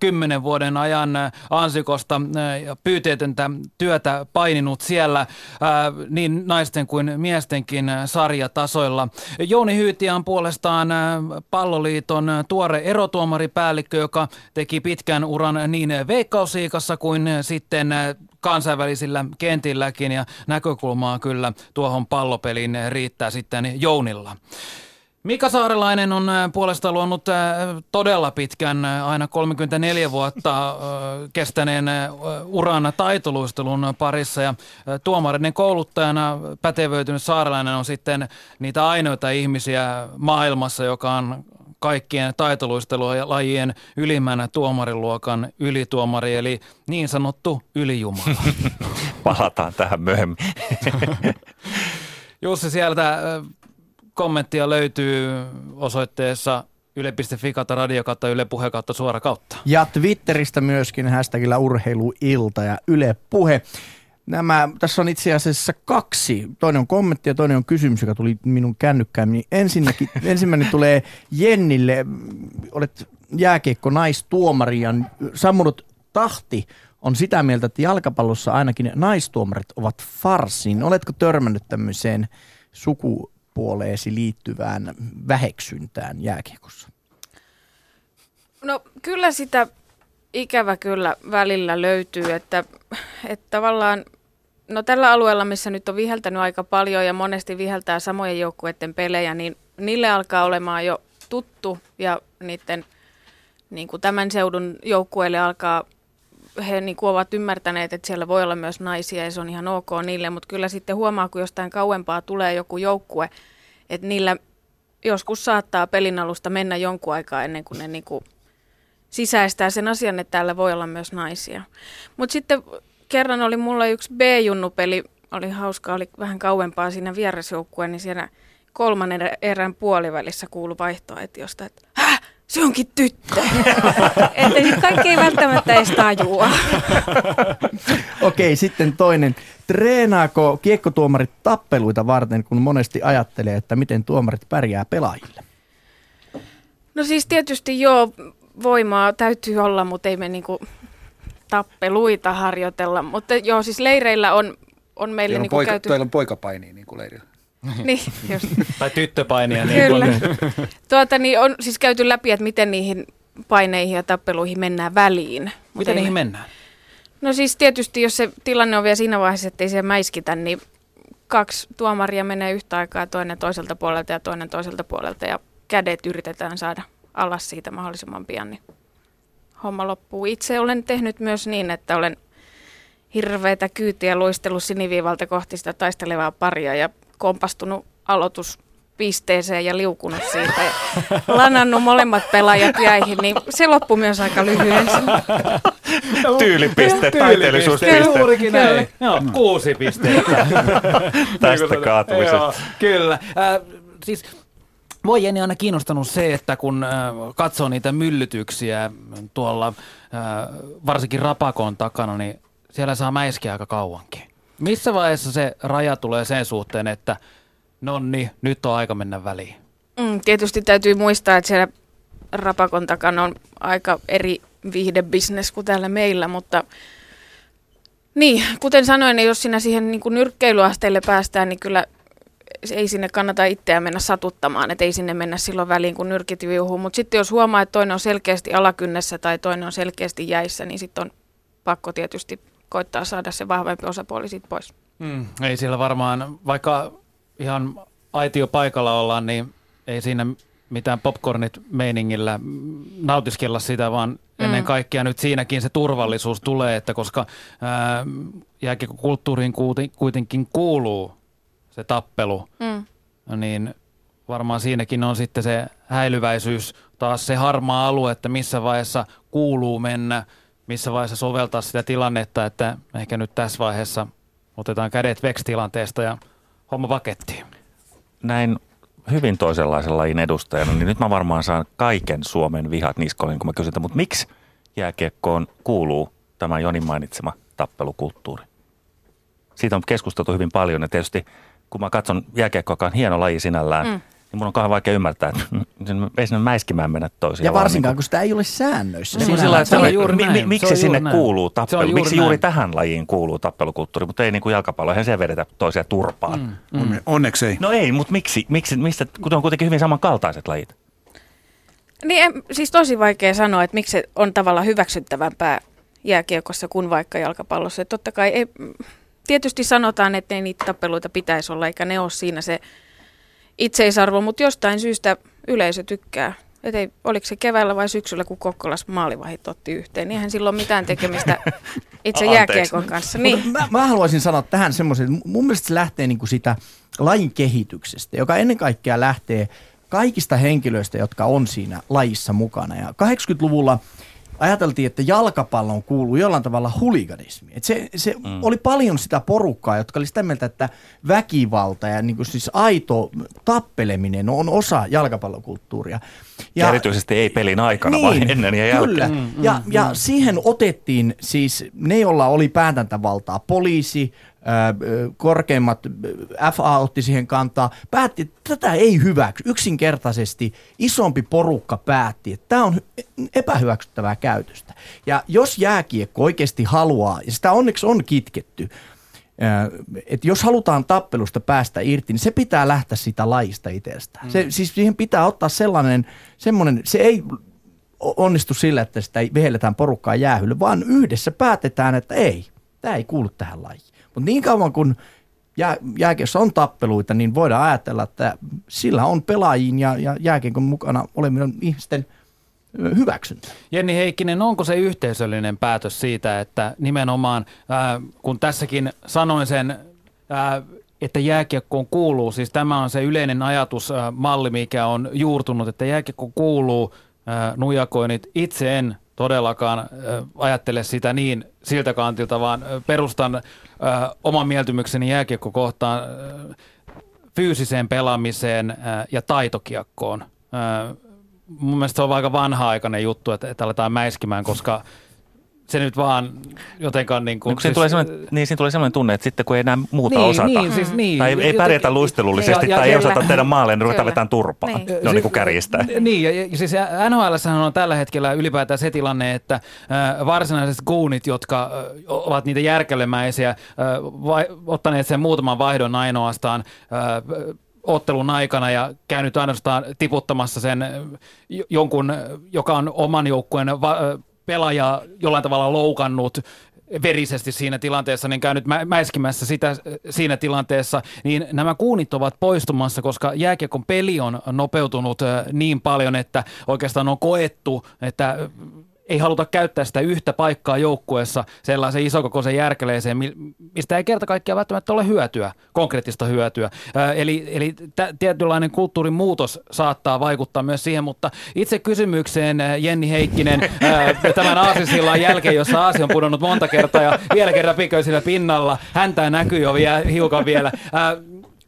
kymmenen vuoden ajan ansikosta ja pyyteetöntä työtä paininut siellä niin naisten kuin miestenkin sarjatasoilla. Jouni Hyytiä on puolestaan Palloliiton tuore erotuomaripäällikkö, joka teki pitkän uran niin Veikkausliigassa kuin sitten kansainvälisillä kentilläkin ja näkökulmaa kyllä tuohon pallopeliin riittää sitten Jounilla. Mika Saarelainen on puolestaan luonut todella pitkän, aina kolmekymmentäneljä vuotta kestäneen uran taitoluistelun parissa ja tuomarinen kouluttajana pätevöitynyt Saarelainen on sitten niitä ainoita ihmisiä maailmassa, joka on kaikkien taitoluistelulajien ylimmän tuomariluokan ylituomari, eli niin sanottu ylijumala. Palataan tähän myöhemmin. Jussi sieltä... Kommenttia löytyy osoitteessa yle piste fi kautta radio kautta Yle Puhe kautta suora kautta. Ja Twitteristä myöskin hashtagillä urheiluilta ja Yle Puhe. Nämä, tässä on itse asiassa kaksi. Toinen on kommentti ja toinen on kysymys, joka tuli minun kännykkääni. Ensinnäkin, ensimmäinen tulee Jennille. Olet jääkiekko naistuomari ja sammunut tahti on sitä mieltä, että jalkapallossa ainakin naistuomarit ovat farssiin. Oletko törmännyt tämmöiseen suku puoleesi liittyvään väheksyntään jääkiekossa? No kyllä sitä ikävä kyllä välillä löytyy, että, että tavallaan no tällä alueella, missä nyt on viheltänyt aika paljon ja monesti viheltää samojen joukkueiden pelejä, niin niille alkaa olemaan jo tuttu ja niiden niin kuin tämän seudun joukkueille alkaa, he niin kuin ovat ymmärtäneet, että siellä voi olla myös naisia ja se on ihan ok niille, mutta kyllä sitten huomaa, kun jostain kauempaa tulee joku joukkue, että niillä joskus saattaa pelin alusta mennä jonkun aikaa ennen kuin ne niin kuin sisäistää sen asian, että täällä voi olla myös naisia. Mutta sitten kerran oli mulla yksi B-junnupeli, oli hauska, oli vähän kauempaa siinä vierasjoukkue, niin siinä kolmannen erän puolivälissä kuului vaihtoehtoista, että hä? Se onkin tyttö. Että kaikki ei välttämättä edes tajua. Okei, sitten toinen. Treenaako kiekkotuomarit tappeluita varten, kun monesti ajattelee, että miten tuomarit pärjää pelaajille? No siis tietysti joo, voimaa täytyy olla, mutta ei me niinku tappeluita harjoitella. Mutta joo, siis leireillä on, on meillä niinku poika, käyty... Teillä on poikapainia niinku leirillä. Niin, just. Tai tyttöpainia. Niin kyllä. Tuota, niin on siis käyty läpi, että miten niihin paineihin ja tappeluihin mennään väliin. Miten niihin me... mennään? No siis tietysti, jos se tilanne on vielä siinä vaiheessa, ettei siellä mäiskitä, niin kaksi tuomaria menee yhtä aikaa, toinen toiselta puolelta ja toinen toiselta puolelta. Ja kädet yritetään saada alas siitä mahdollisimman pian, niin homma loppuu. Itse olen tehnyt myös niin, että olen hirveätä kyytiä luistellut siniviivalta kohti sitä taistelevaa paria ja kompastunut aloituspisteeseen ja liukunut siitä ja lanannut molemmat pelaajat jäihin, niin se loppui myös aika lyhyesti. Tyylipiste, taiteellisuuspiste. Juurikin näin. No, kuusi pistettä. Tästä kaatumisesta. Kyllä. Äh, siis... Mua ei aina kiinnostanut se, että kun katsoo niitä myllytyksiä tuolla äh, varsinkin Rapakon takana, niin siellä saa mäiskiä aika kauankin. Missä vaiheessa se raja tulee sen suhteen, että nonni, nyt on aika mennä väliin? Mm, tietysti täytyy muistaa, että siellä Rapakon takana on aika eri viihdebisnes kuin täällä meillä, mutta niin, kuten sanoin, niin jos sinä siihen niin kuin nyrkkeilyasteelle päästään, niin kyllä ei sinne kannata itseään mennä satuttamaan, että ei sinne mennä silloin väliin, kun nyrkit viuhuu, mutta sitten jos huomaa, että toinen on selkeästi alakynnessä tai toinen on selkeästi jäissä, niin sitten on pakko tietysti koittaa saada se vahvempi osapuoli siitä pois. Mm, ei siellä varmaan, vaikka ihan aitio paikalla ollaan, niin ei siinä mitään popcornit meiningillä nautiskella sitä, vaan ennen kaikkea nyt siinäkin se turvallisuus tulee, että koska jääkiekkokulttuuriin kuitenkin kuuluu se tappelu, mm. niin varmaan siinäkin on sitten se häilyväisyys, taas se harmaa alue, että missä vaiheessa kuuluu mennä, missä vaiheessa soveltaa sitä tilannetta, että ehkä nyt tässä vaiheessa otetaan kädet veksi tilanteesta ja homma pakettiin. Näin hyvin toisenlaisen lajin edustajana, niin nyt mä varmaan saan kaiken Suomen vihat niskolleni, kun mä kysytän, mutta miksi jääkiekkoon kuuluu tämä Jonin mainitsema tappelukulttuuri? Siitä on keskusteltu hyvin paljon ja tietysti kun mä katson jääkiekkoa, joka on hieno laji sinällään, mm. niin mun on kauhean vaikea ymmärtää, että ei sinne mäiskimään mennä toisiaan. Ja varsinkaan, niin kun... kun sitä ei ole säännöissä. Mm. Sillä, se on juuri mi- mi- miksi se on sinne juuri kuuluu tappelu? Juuri miksi näin. Juuri tähän lajiin kuuluu tappelukulttuuri, mutta ei niin kuin jalkapallo, eihän se vedetä toisia turpaan. Mm. Mm. Onneksi ei. No ei, mutta miksi? miksi mistä, kun on kuitenkin hyvin samankaltaiset lajit. Niin, en, siis tosi vaikea sanoa, että miksi se on tavallaan hyväksyttävämpää jääkiekossa kuin vaikka jalkapallossa. Että totta kai ei... Tietysti sanotaan, että ei niitä tappeluita pitäisi olla, eikä ne ole siinä se itseisarvo, mutta jostain syystä yleisö tykkää. Et ei, oliko se keväällä vai syksyllä, kun Kokkolas maalivahit otti yhteen, niin eihän silloin mitään tekemistä itse jääkiekon kanssa. Niin. Mä, mä haluaisin sanoa tähän semmoisen, että mun mielestä se lähtee niinku sitä lajin kehityksestä, joka ennen kaikkea lähtee kaikista henkilöistä, jotka on siinä lajissa mukana. Ja kahdeksankymmentäluvulla... ajateltiin, että jalkapallon kuuluu jollain tavalla huliganismi. Et se se mm. oli paljon sitä porukkaa, jotka oli sitä mieltä, että väkivalta ja niin kuin siis aito tappeleminen on osa jalkapallokulttuuria. Ja, ja erityisesti ei pelin aikana, niin, vaan ennen ja jälkeen. Kyllä. Mm, mm, ja, mm. ja siihen otettiin siis ne, joilla oli päätäntävaltaa, poliisi, korkeimmat, F A otti siihen kantaa, päätti, että tätä ei hyväksy. Yksinkertaisesti isompi porukka päätti, että tämä on epähyväksyttävää käytöstä. Ja jos jääkiekko oikeasti haluaa, ja sitä onneksi on kitketty, että jos halutaan tappelusta päästä irti, niin se pitää lähteä siitä lajista itsestään. Se, siis siihen pitää ottaa sellainen, semmoinen, se ei onnistu sillä, että sitä vehelletään porukkaa jäähylle, vaan yhdessä päätetään, että ei, tämä ei kuulu tähän lajiin. Mutta niin kauan kun jää, jääkiekossa on tappeluita, niin voidaan ajatella, että sillä on pelaajiin ja, ja jääkiekon mukana oleminen ihmisten hyväksyntä. Jenni Heikkinen, onko se yhteisöllinen päätös siitä, että nimenomaan, ää, kun tässäkin sanoin sen, ää, että jääkiekkoon kuuluu, siis tämä on se yleinen ajatusmalli, mikä on juurtunut, että jääkiekkoon kuuluu ää, nujakoinnit, itse en todellakaan äh, ajattele sitä niin siltä kantilta, vaan perustan äh, oman mieltymykseni jääkiekkokohtaan äh, fyysiseen pelaamiseen äh, ja taitokiekkoon. Äh, mun mielestä se on aika vanha-aikainen juttu, että, että aletaan mäiskimään, koska se nyt vaan jotenkaan... Niin, kuin, no, siis, tulee niin siinä tulee sellainen tunne, että sitten kun ei enää muuta niin, osata, niin, siis, niin, tai ei, ei pärjätä luistelullisesti ja, ja tai ja ei osata tehdä maaleen, niin ruvetaan vetämään turpaan. Niin. Ne on siis, niin kuin kärjistää. Niin, ja, ja siis N H L:ssähän on tällä hetkellä ylipäätään se tilanne, että äh, varsinaiset goonit, jotka äh, ovat niitä järkälemäisiä, äh, vai, ottaneet sen muutaman vaihdon ainoastaan, äh, ottelun aikana ja käynyt ainoastaan tiputtamassa sen jonkun, joka on oman joukkueen va- pelaaja jollain tavalla loukannut verisesti siinä tilanteessa, niin käynyt mä- mäiskimässä sitä siinä tilanteessa, niin nämä kuunit ovat poistumassa, koska jääkiekon peli on nopeutunut niin paljon, että oikeastaan on koettu, että ei haluta käyttää sitä yhtä paikkaa joukkueessa sellaisen isokokoisen järkeleeseen, mistä ei kerta kaikkiaan välttämättä ole hyötyä, konkreettista hyötyä. Ää, eli eli t- tietynlainen kulttuurin muutos saattaa vaikuttaa myös siihen, mutta itse kysymykseen Jenni Heikkinen ää, tämän aasinsillan jälkeen, jossa Aasi on pudonnut monta kertaa ja vielä kerran piköisillä pinnalla, häntä näkyy jo vielä, hiukan vielä. Ää,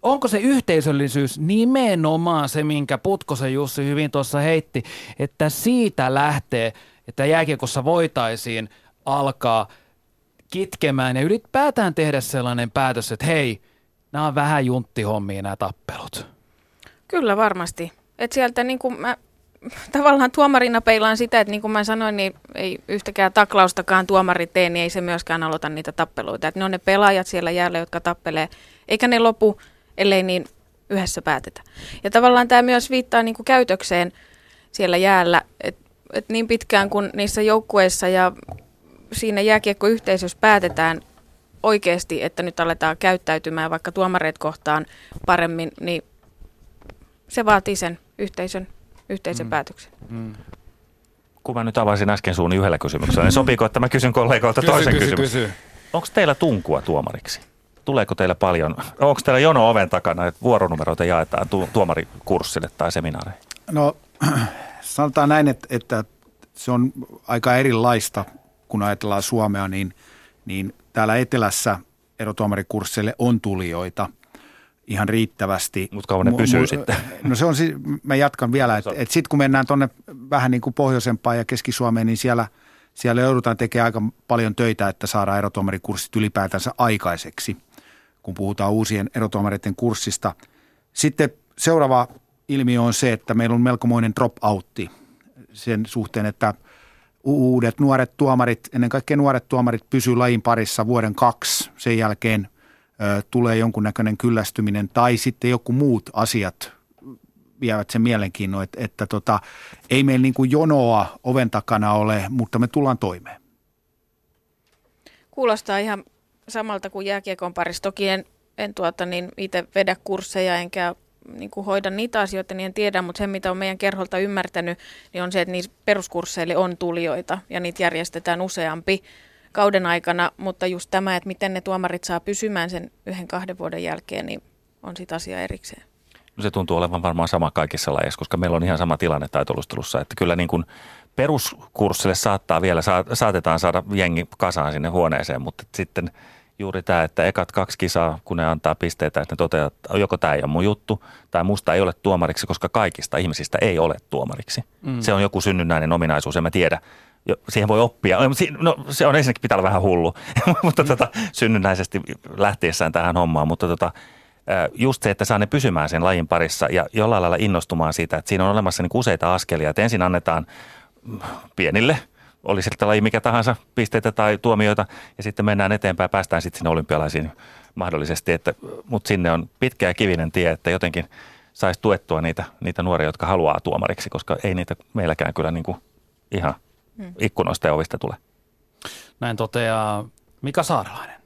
Onko se yhteisöllisyys nimenomaan se, minkä Putkosen Jussi hyvin tuossa heitti, että siitä lähtee, että jääkiekossa voitaisiin alkaa kitkemään ja ylipäätään tehdä sellainen päätös, että hei, nämä on vähän junttihommia nämä tappelut? Kyllä varmasti. Et sieltä niin kuin mä tavallaan tuomarina peilaan sitä, että niin kuin mä sanoin, niin ei yhtäkään taklaustakaan tuomari tee, niin ei se myöskään aloita niitä tappeluita. Et ne on ne pelaajat siellä jäällä, jotka tappelee, eikä ne lopu, ellei niin yhdessä päätetä. Ja tavallaan tämä myös viittaa niin kuin käytökseen siellä jäällä, että et niin pitkään kuin niissä joukkueissa ja siinä jääkiekkoyhteisössä päätetään oikeasti, että nyt aletaan käyttäytymään vaikka tuomareet kohtaan paremmin, niin se vaatii sen yhteisön, yhteisen mm. päätöksen. Mm. Kun mä nyt avasin äsken suuni yhdellä kysymyksellä, niin sopiiko, että mä kysyn kollegoilta kysy, toisen kysy, kysymyksen? Kysy. Onko teillä tunkua tuomariksi? Tuleeko teillä paljon? Onko teillä jono oven takana, että vuoronumeroita jaetaan tu- tuomarikurssille tai seminaareihin? No sanotaan näin, että, että se on aika erilaista, kun ajatellaan Suomea, niin, niin täällä etelässä erotuomarikursseille on tulijoita ihan riittävästi. Mutta kauan ne pysyy mu- sitten. No se on, mä jatkan vielä, että et sitten kun mennään tuonne vähän niin kuin pohjoisempaan ja Keski-Suomeen, niin siellä, siellä joudutaan tekemään aika paljon töitä, että saadaan erotuomarikurssit ylipäätänsä aikaiseksi, kun puhutaan uusien erotuomareiden kurssista. Sitten seuraava ilmiö on se, että meillä on melkomoinen drop-outti sen suhteen, että uudet nuoret tuomarit, ennen kaikkea nuoret tuomarit pysyy lajin parissa vuoden kaksi. Sen jälkeen ö, tulee jonkunnäköinen kyllästyminen tai sitten joku muut asiat vievät sen mielenkiinnon, että, että tota, ei meillä niin kuin jonoa oven takana ole, mutta me tullaan toimeen. Kuulostaa ihan samalta kuin jääkiekon parissa. Toki en, en tuota, niin itse vedä kursseja enkä niin kuin hoida niitä asioita, niin en tiedä, mutta se, mitä on meidän kerholta ymmärtänyt, niin on se, että niissä peruskursseille on tulijoita ja niitä järjestetään useampi kauden aikana, mutta just tämä, että miten ne tuomarit saa pysymään sen yhden kahden vuoden jälkeen, niin on sit asia erikseen. No se tuntuu olevan varmaan sama kaikissa lajeissa, koska meillä on ihan sama tilanne taitolustelussa, että kyllä niin kuin peruskurssille saattaa vielä, saatetaan saada jengi kasaan sinne huoneeseen, mutta sitten juuri tämä, että ekat kaksi kisaa, kun ne antaa pisteitä, että ne toteaa, että joko tämä ei ole mun juttu tai musta ei ole tuomariksi, koska kaikista ihmisistä ei ole tuomariksi. Mm. Se on joku synnynnäinen ominaisuus, en mä tiedä. Siihen voi oppia. No se on ensinnäkin pitää olla vähän hullu, mutta mm. tota, synnynnäisesti lähtiessään tähän hommaan, mutta tota, just se, että saa ne pysymään sen lajin parissa ja jollain lailla innostumaan siitä, että siinä on olemassa niin useita askelia, että ensin annetaan pienille, oli siltä laji mikä tahansa, pisteitä tai tuomioita, ja sitten mennään eteenpäin, päästään sitten sinne olympialaisiin mahdollisesti, että, mutta sinne on pitkä ja kivinen tie, että jotenkin saisi tuettua niitä, niitä nuoria, jotka haluaa tuomariksi, koska ei niitä meilläkään kyllä niin kuin ihan ikkunoista ja ovista tule. Näin toteaa Mika Saarelainen.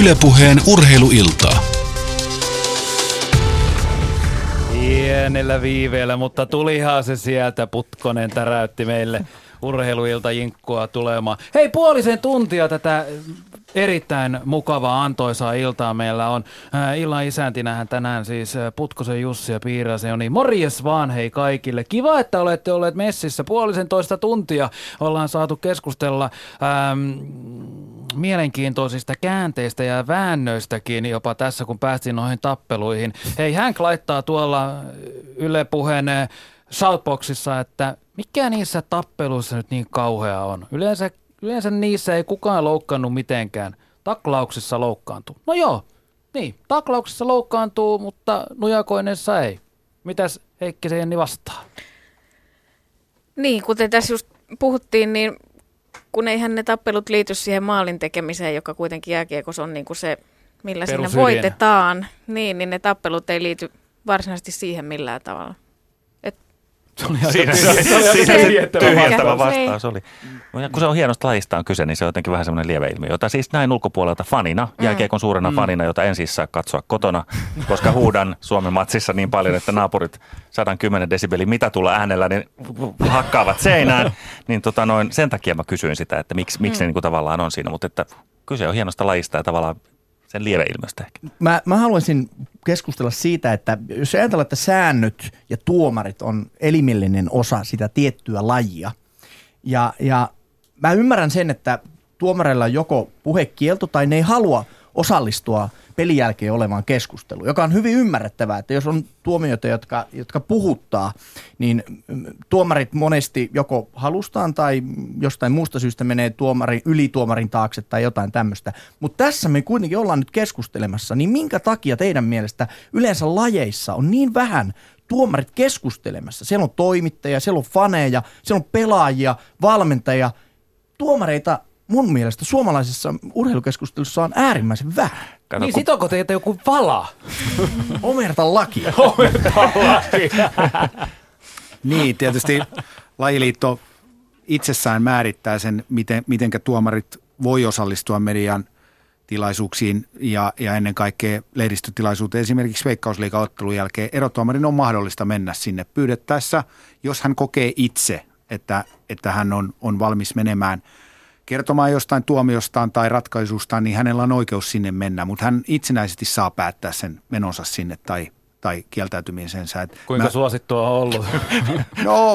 Yle Puheen urheiluiltaa. Pienellä viiveellä, mutta tulihan se sieltä. Putkonen täräytti meille urheiluilta jinkkua tulemaan. Hei, puolisen tuntia tätä erittäin mukavaa antoisaa iltaa meillä on. Äh, illan isäntinähän tänään siis Putkosen Jussi ja Piiraisen Joni. Morjes vaan hei kaikille. Kiva, että olette olleet messissä. Puolisen toista tuntia ollaan saatu keskustella ähm, mielenkiintoisista käänteistä ja väännöistäkin jopa tässä, kun päästiin noihin tappeluihin. Hei, hän laittaa tuolla Yle Puheen shoutboxissa, että mikä niissä tappeluissa nyt niin kauhea on? Yleensä, yleensä niissä ei kukaan loukkaannut mitenkään. Taklauksissa loukkaantuu. No joo, niin, taklauksissa loukkaantuu, mutta nujakoinessa ei. Mitäs Heikki Jenni vastaa? Niin, kuten tässä just puhuttiin, niin kun eihän ne tappelut liity siihen maalin tekemiseen, joka kuitenkin jääkiekossa on niin kuin se, millä siinä voitetaan, niin, niin ne tappelut ei liity varsinaisesti siihen millään tavalla. Se oli tyhjentävä vastaus. Oli. Kun se on hienosta lajista on kyse, niin se on jotenkin vähän semmoinen lieveilmiö, jota siis näin ulkopuolelta fanina, mm. jääkiekon suurena mm. fanina, jota en siis saa katsoa kotona, koska huudan Suomen matsissa niin paljon, että naapurit sata kymmenen desibelin mitatulla äänellä niin hakkaavat seinään. Niin tota noin, sen takia mä kysyin sitä, että miksi, miksi mm. ne niin kuin tavallaan on siinä, mutta että kyse on hienosta lajista ja tavallaan sen lieveilmiöstä ehkä. Mä, mä haluaisin keskustella siitä, että jos ajatellaan, että säännöt ja tuomarit on elimellinen osa sitä tiettyä lajia. Ja, ja mä ymmärrän sen, että tuomareilla on joko puhekielto tai ne ei halua osallistua pelin jälkeen olevaan keskusteluun, joka on hyvin ymmärrettävää, että jos on tuomioita, jotka, jotka puhuttaa, niin tuomarit monesti joko halustaan tai jostain muusta syystä menee tuomari, ylituomarin taakse tai jotain tämmöistä. Mutta tässä me kuitenkin ollaan nyt keskustelemassa, niin minkä takia teidän mielestä yleensä lajeissa on niin vähän tuomarit keskustelemassa? Siellä on toimittajia, siellä on faneja, siellä on pelaajia, valmentajia, tuomareita. Mun mielestä suomalaisessa urheilukeskustelussa on äärimmäisen vähän. Kato, niin kun sitoko teitä joku vala? Omerta lakia. Omerta lakia. Niin, tietysti lajiliitto itsessään määrittää sen, miten, mitenkä tuomarit voi osallistua median tilaisuuksiin ja, ja ennen kaikkea lehdistötilaisuuteen. Esimerkiksi Veikkausliiga-ottelun jälkeen erotuomarin on mahdollista mennä sinne pyydettäessä, jos hän kokee itse, että, että hän on, on valmis menemään kertomaan jostain tuomiostaan tai ratkaisustaan, niin hänellä on oikeus sinne mennä, mutta hän itsenäisesti saa päättää sen menonsa sinne tai, tai kieltäytymisensä. Et Kuinka mä... suosittua on ollut? No,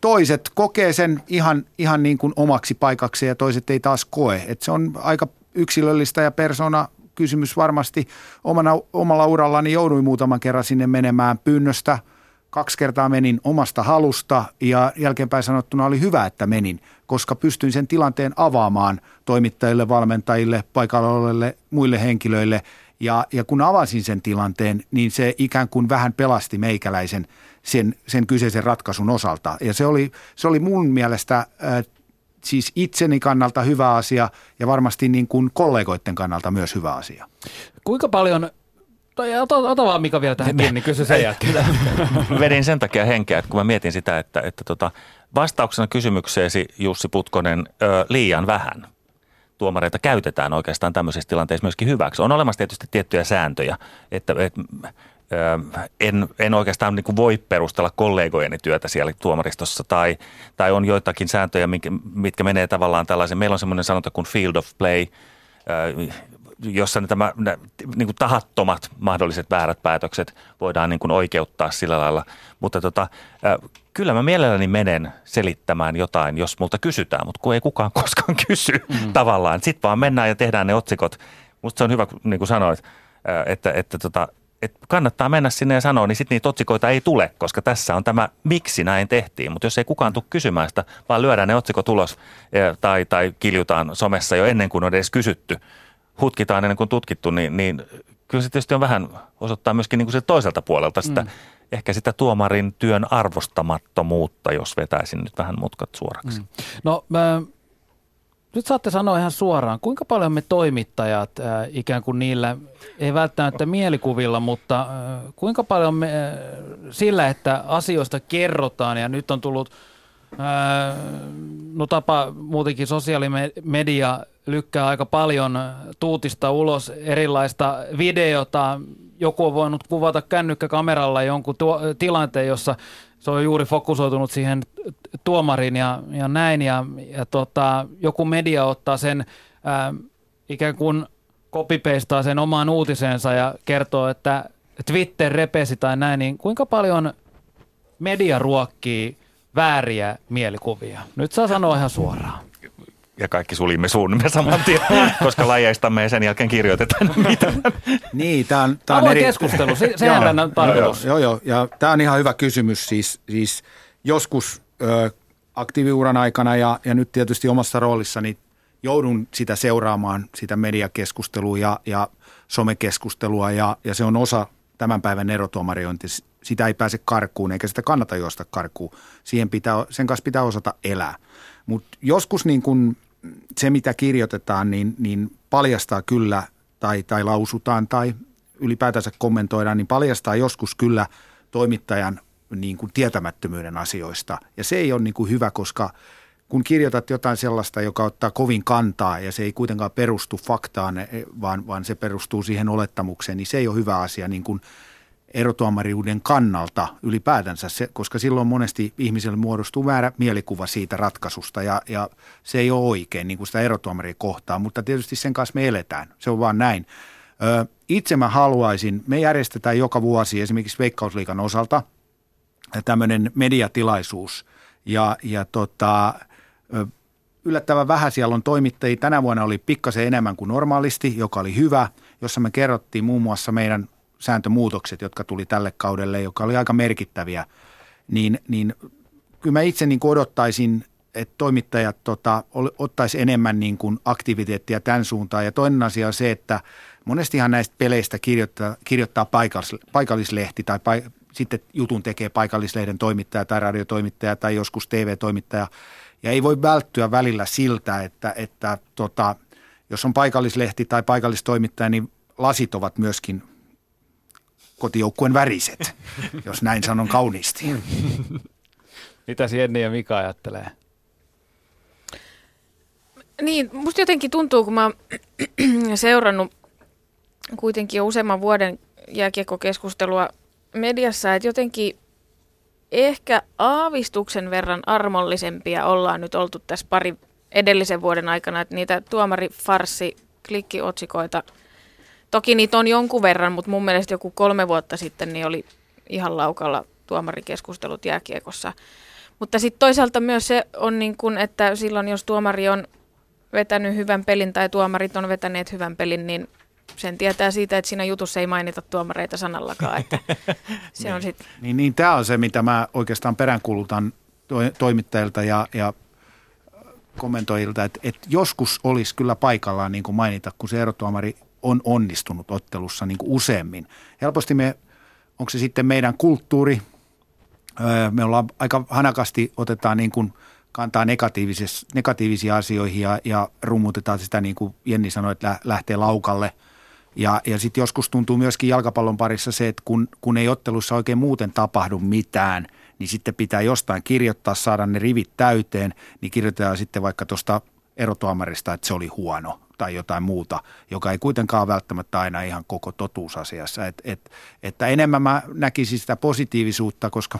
toiset kokee sen ihan, ihan niin kuin omaksi paikaksi ja toiset ei taas koe. Et se on aika yksilöllistä ja persoona kysymys varmasti. Omana, omalla urallani jouduin muutaman kerran sinne menemään pyynnöstä. Kaksi kertaa menin omasta halusta ja jälkeenpäin sanottuna oli hyvä, että menin, koska pystyin sen tilanteen avaamaan toimittajille, valmentajille, paikalla oleville, muille henkilöille. Ja, ja kun avasin sen tilanteen, niin se ikään kuin vähän pelasti meikäläisen sen, sen kyseisen ratkaisun osalta. Ja se oli, se oli mun mielestä äh, siis itseni kannalta hyvä asia ja varmasti niin kuin kollegoiden kannalta myös hyvä asia. Kuinka paljon... Ota, ota vaan Mika vielä tähän kiinni, kysy sen jälkeen. Vedin sen takia henkeä, että kun mä mietin sitä, että, että tota, vastauksena kysymykseesi Jussi Putkonen ö, liian vähän tuomareita käytetään oikeastaan tämmöisissä tilanteissa myöskin hyväksi. On olemassa tietysti tiettyjä sääntöjä, että et, ö, en, en oikeastaan niin kuin voi perustella kollegojeni työtä siellä tuomaristossa tai, tai on joitakin sääntöjä, mitkä, mitkä menee tavallaan tällaisen. Meillä on semmoinen sanonta kuin field of play ö, jossa nämä niin tahattomat mahdolliset väärät päätökset voidaan niin oikeuttaa sillä lailla. Mutta tota, kyllä mä mielelläni menen selittämään jotain, jos multa kysytään, mutta kun ei kukaan koskaan kysy mm-hmm. tavallaan. Sitten vaan mennään ja tehdään ne otsikot. Musta se on hyvä, niin kuin sanoit, että, että, tota, että kannattaa mennä sinne ja sanoa, niin sitten niitä otsikoita ei tule, koska tässä on tämä, miksi näin tehtiin. Mutta jos ei kukaan tule kysymään sitä, vaan lyödään ne otsikot ulos tai, tai kiljutaan somessa jo ennen kuin on edes kysytty, hutkitaan ennen kuin tutkittu, niin, niin kyllä se tietysti on vähän osoittaa myöskin niin kuin se toiselta puolelta sitä, mm. ehkä sitä tuomarin työn arvostamattomuutta, jos vetäisin nyt vähän mutkat suoraksi. Mm. No mä, nyt saatte sanoa ihan suoraan, kuinka paljon me toimittajat äh, ikään kuin niillä, ei välttämättä mielikuvilla, mutta äh, kuinka paljon me äh, sillä, että asioista kerrotaan ja nyt on tullut no tapa muutenkin sosiaalimedia lykkää aika paljon tuutista ulos erilaista videota. Joku on voinut kuvata kännykkäkameralla jonkun tuo, tilanteen, jossa se on juuri fokusoitunut siihen tuomarin ja, ja näin. Ja, ja tota, joku media ottaa sen ää, ikään kuin copy-pastaa sen omaan uutiseensa ja kertoo, että Twitter repesi tai näin. Niin kuinka paljon media ruokkii vääriä mielikuvia? Nyt saa sanoa ihan suoraan. Ja kaikki sulimme suunnimme saman tien, koska lajeistamme ja sen jälkeen kirjoitetaan mitään. Niin, tämä on, tämä on eri... keskustelu, sehän tämän on tarkoitus. Joo, joo, ja tämä on ihan hyvä kysymys. Siis, siis joskus ö, aktiiviuran aikana ja, ja nyt tietysti omassa roolissani joudun sitä seuraamaan, sitä mediakeskustelua ja, ja somekeskustelua, ja, ja se on osa tämän päivän erotuomariointista. Sitä ei pääse karkuun, eikä sitä kannata juosta karkuun. Siihen pitää, sen kanssa pitää osata elää. Mutta joskus niin kun se, mitä kirjoitetaan, niin, niin paljastaa kyllä, tai, tai lausutaan, tai ylipäätänsä kommentoidaan, niin paljastaa joskus kyllä toimittajan niin kun tietämättömyyden asioista. Ja se ei ole niin kun hyvä, koska kun kirjoitat jotain sellaista, joka ottaa kovin kantaa, ja se ei kuitenkaan perustu faktaan, vaan, vaan se perustuu siihen olettamukseen, niin se ei ole hyvä asia niin kun erotuomariuden kannalta ylipäätänsä, se, koska silloin monesti ihmiselle muodostuu väärä mielikuva siitä ratkaisusta ja, ja se ei ole oikein niin kuin sitä erotuomaria kohtaan, mutta tietysti sen kanssa me eletään. Se on vaan näin. Ö, itse mä haluaisin, me järjestetään joka vuosi esimerkiksi Veikkausliigan osalta tämmöinen mediatilaisuus ja, ja tota, ö, yllättävän vähän siellä on toimittajia. Tänä vuonna oli pikkasen enemmän kuin normaalisti, joka oli hyvä, jossa me kerrottiin muun muassa meidän sääntömuutokset, jotka tuli tälle kaudelle, joka oli aika merkittäviä, niin, niin kyllä mä itse niin odottaisin, että toimittajat tota, ottaisi enemmän niin kuin aktiviteettia tämän suuntaan. Ja toinen asia on se, että monestihan näistä peleistä kirjoittaa, kirjoittaa paikallis, paikallislehti tai paik- sitten jutun tekee paikallislehden toimittaja tai radiotoimittaja tai joskus T V-toimittaja. Ja ei voi välttyä välillä siltä, että, että tota, jos on paikallislehti tai paikallistoimittaja, niin lasit ovat myöskin kotijoukkueen väriset, jos näin sanon kauniisti. Mitä Jenni ja Mika ajattelee? Niin, musta jotenkin tuntuu, kun mä oon seurannut kuitenkin jo useamman vuoden jääkiekkokeskustelua mediassa, että jotenkin ehkä aavistuksen verran armollisempia ollaan nyt oltu tässä pari edellisen vuoden aikana, että niitä tuomarifarssi-klikkiotsikoita, toki niitä on jonkun verran, mutta mun mielestä joku kolme vuotta sitten niin oli ihan laukalla tuomarikeskustelut jääkiekossa. Mutta sitten toisaalta myös se on niin kuin, että silloin jos tuomari on vetänyt hyvän pelin tai tuomarit on vetäneet hyvän pelin, niin sen tietää siitä, että siinä jutussa ei mainita tuomareita sanallakaan. Että se on sit... niin, niin tämä on se, mitä mä oikeastaan peräänkuulutan to- toimittajilta ja, ja kommentoijilta, että et joskus olisi kyllä paikallaan niin kuin mainita, kun se erotuomari on onnistunut ottelussa niin kuin useammin. Helposti me, onko se sitten meidän kulttuuri, me ollaan aika hanakasti otetaan niin kuin kantaa negatiivisia asioihin ja, ja rummutetaan sitä, niin kuin Jenni sanoi, että lähtee laukalle. Ja, ja sitten joskus tuntuu myöskin jalkapallon parissa se, että kun, kun ei ottelussa oikein muuten tapahdu mitään, niin sitten pitää jostain kirjoittaa, saada ne rivit täyteen, niin kirjoitetaan sitten vaikka tuosta erotuomarista, että se oli huono tai jotain muuta, joka ei kuitenkaan välttämättä aina ihan koko totuusasiassa. Et, et, että enemmän mä näkisin sitä positiivisuutta, koska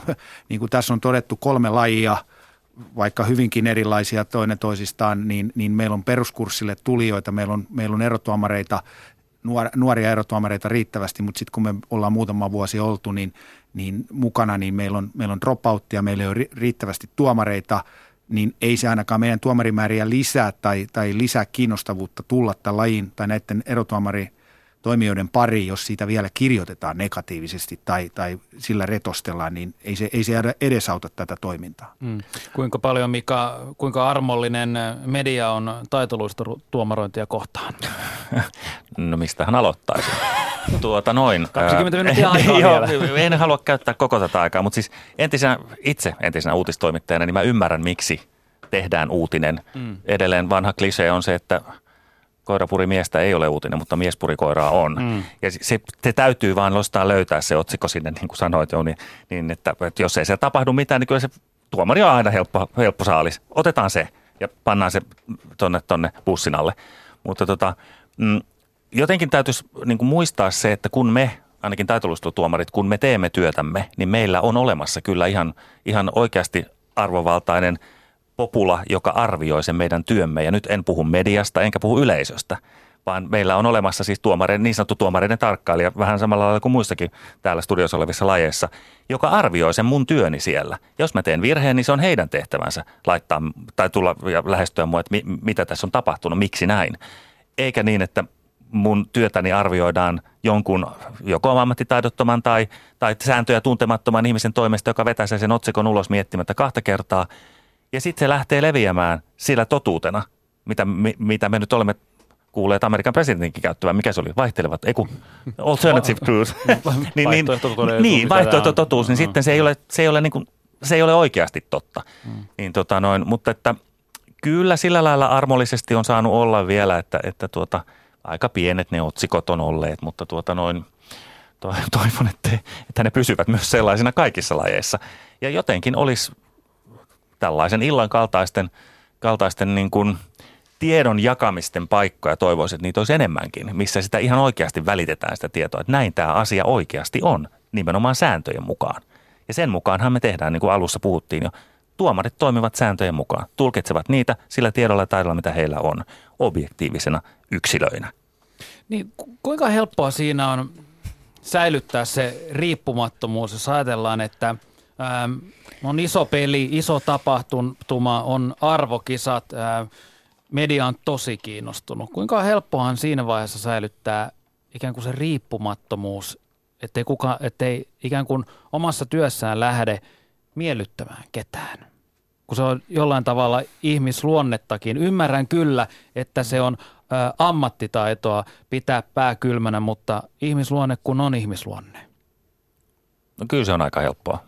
niin kuin tässä on todettu kolme lajia, vaikka hyvinkin erilaisia toinen toisistaan, niin, niin meillä on peruskurssille tulijoita, meillä on, meillä on erotuomareita, nuor, nuoria erotuomareita riittävästi, mutta sitten kun me ollaan muutama vuosi oltu niin, niin mukana, niin meillä on, meillä on dropouttia, meillä ei ole riittävästi tuomareita, niin ei se ainakaan meidän tuomarimääriä lisää tai, tai lisää kiinnostavuutta tulla tämän lajin tai näiden erotuomaritoimijoiden pariin, jos siitä vielä kirjoitetaan negatiivisesti tai, tai sillä retostellaan, niin ei se, ei se edesauta tätä toimintaa. Mm. Kuinka paljon, Mika, kuinka armollinen media on taitoluista tuomarointia kohtaan? No mistähän aloittaisi? Tuota noin. kaksikymmentä minuuttia aikaa joo, vielä. En halua käyttää koko tätä aikaa, mutta siis entisenä, itse entisenä uutistoimittajana, niin mä ymmärrän, miksi tehdään uutinen. Mm. Edelleen vanha klisee on se, että koirapuri miestä ei ole uutinen, mutta miespuri koiraa on. Mm. Ja se, se täytyy vaan jostain löytää se otsikko sinne, niin kuin sanoit jo, niin, niin että, että jos ei se tapahdu mitään, niin kyllä se tuomari on aina helppo, helppo saalis. Otetaan se ja pannaan se tonne, tonne bussin alle. Mutta tota... Mm, jotenkin täytyisi niin kuin muistaa se, että kun me, ainakin taitoluistelutuomarit, kun me teemme työtämme, niin meillä on olemassa kyllä ihan, ihan oikeasti arvovaltainen popula, joka arvioi sen meidän työmme. Ja nyt en puhu mediasta enkä puhu yleisöstä, vaan meillä on olemassa siis tuomareiden, niin sanottu tuomareiden tarkkailija, vähän samalla lailla kuin muissakin täällä studiossa olevissa lajeissa, joka arvioi sen mun työni siellä. Jos mä teen virheen, niin se on heidän tehtävänsä laittaa tai tulla ja lähestyä mua, että mi, mitä tässä on tapahtunut, miksi näin. Eikä niin, että mun työtäni arvioidaan jonkun joko ammattitaidottoman tai, tai sääntöjä tuntemattoman ihmisen toimesta, joka vetää sen otsikon ulos miettimättä kahta kertaa. Ja sitten se lähtee leviämään sillä totuutena, mitä, mitä me nyt olemme kuulleet Amerikan presidentinkin käyttävän. Mikä se oli? Vaihtelevat, ei kun alternative truth. niin, niin, niin, vaihtoehto totuus, niin sitten se ei ole, se ei ole, niin kuin, se ei ole oikeasti totta. Mm. Niin, tota noin, mutta että, kyllä sillä lailla armollisesti on saanut olla vielä, että, että tuota... Aika pienet ne otsikot on olleet, mutta tuota noin, to, toivon, että, että ne pysyvät myös sellaisina kaikissa lajeissa. Ja jotenkin olisi tällaisen illan kaltaisten, kaltaisten niin kuin tiedon jakamisten paikkoja, toivoisin, että niitä olisi enemmänkin, missä sitä ihan oikeasti välitetään sitä tietoa, että näin tämä asia oikeasti on, nimenomaan sääntöjen mukaan. Ja sen mukaanhan me tehdään, niin kuin alussa puhuttiin jo, tuomarit toimivat sääntöjen mukaan, tulkitsevat niitä sillä tiedolla ja taidolla, mitä heillä on, objektiivisena yksilöinä. Niin, kuinka helppoa siinä on säilyttää se riippumattomuus, jos ajatellaan, että ähm, on iso peli, iso tapahtuma, on arvokisat, äh, media on tosi kiinnostunut. Kuinka helppohan siinä vaiheessa säilyttää ikään kuin se riippumattomuus, ettei, kuka, ettei ikään kuin omassa työssään lähde miellyttämään ketään, kun se on jollain tavalla ihmisluonnettakin. Ymmärrän kyllä, että se on ä, ammattitaitoa pitää pää kylmänä, mutta ihmisluonne kun on ihmisluonne. No kyllä se on aika helppoa.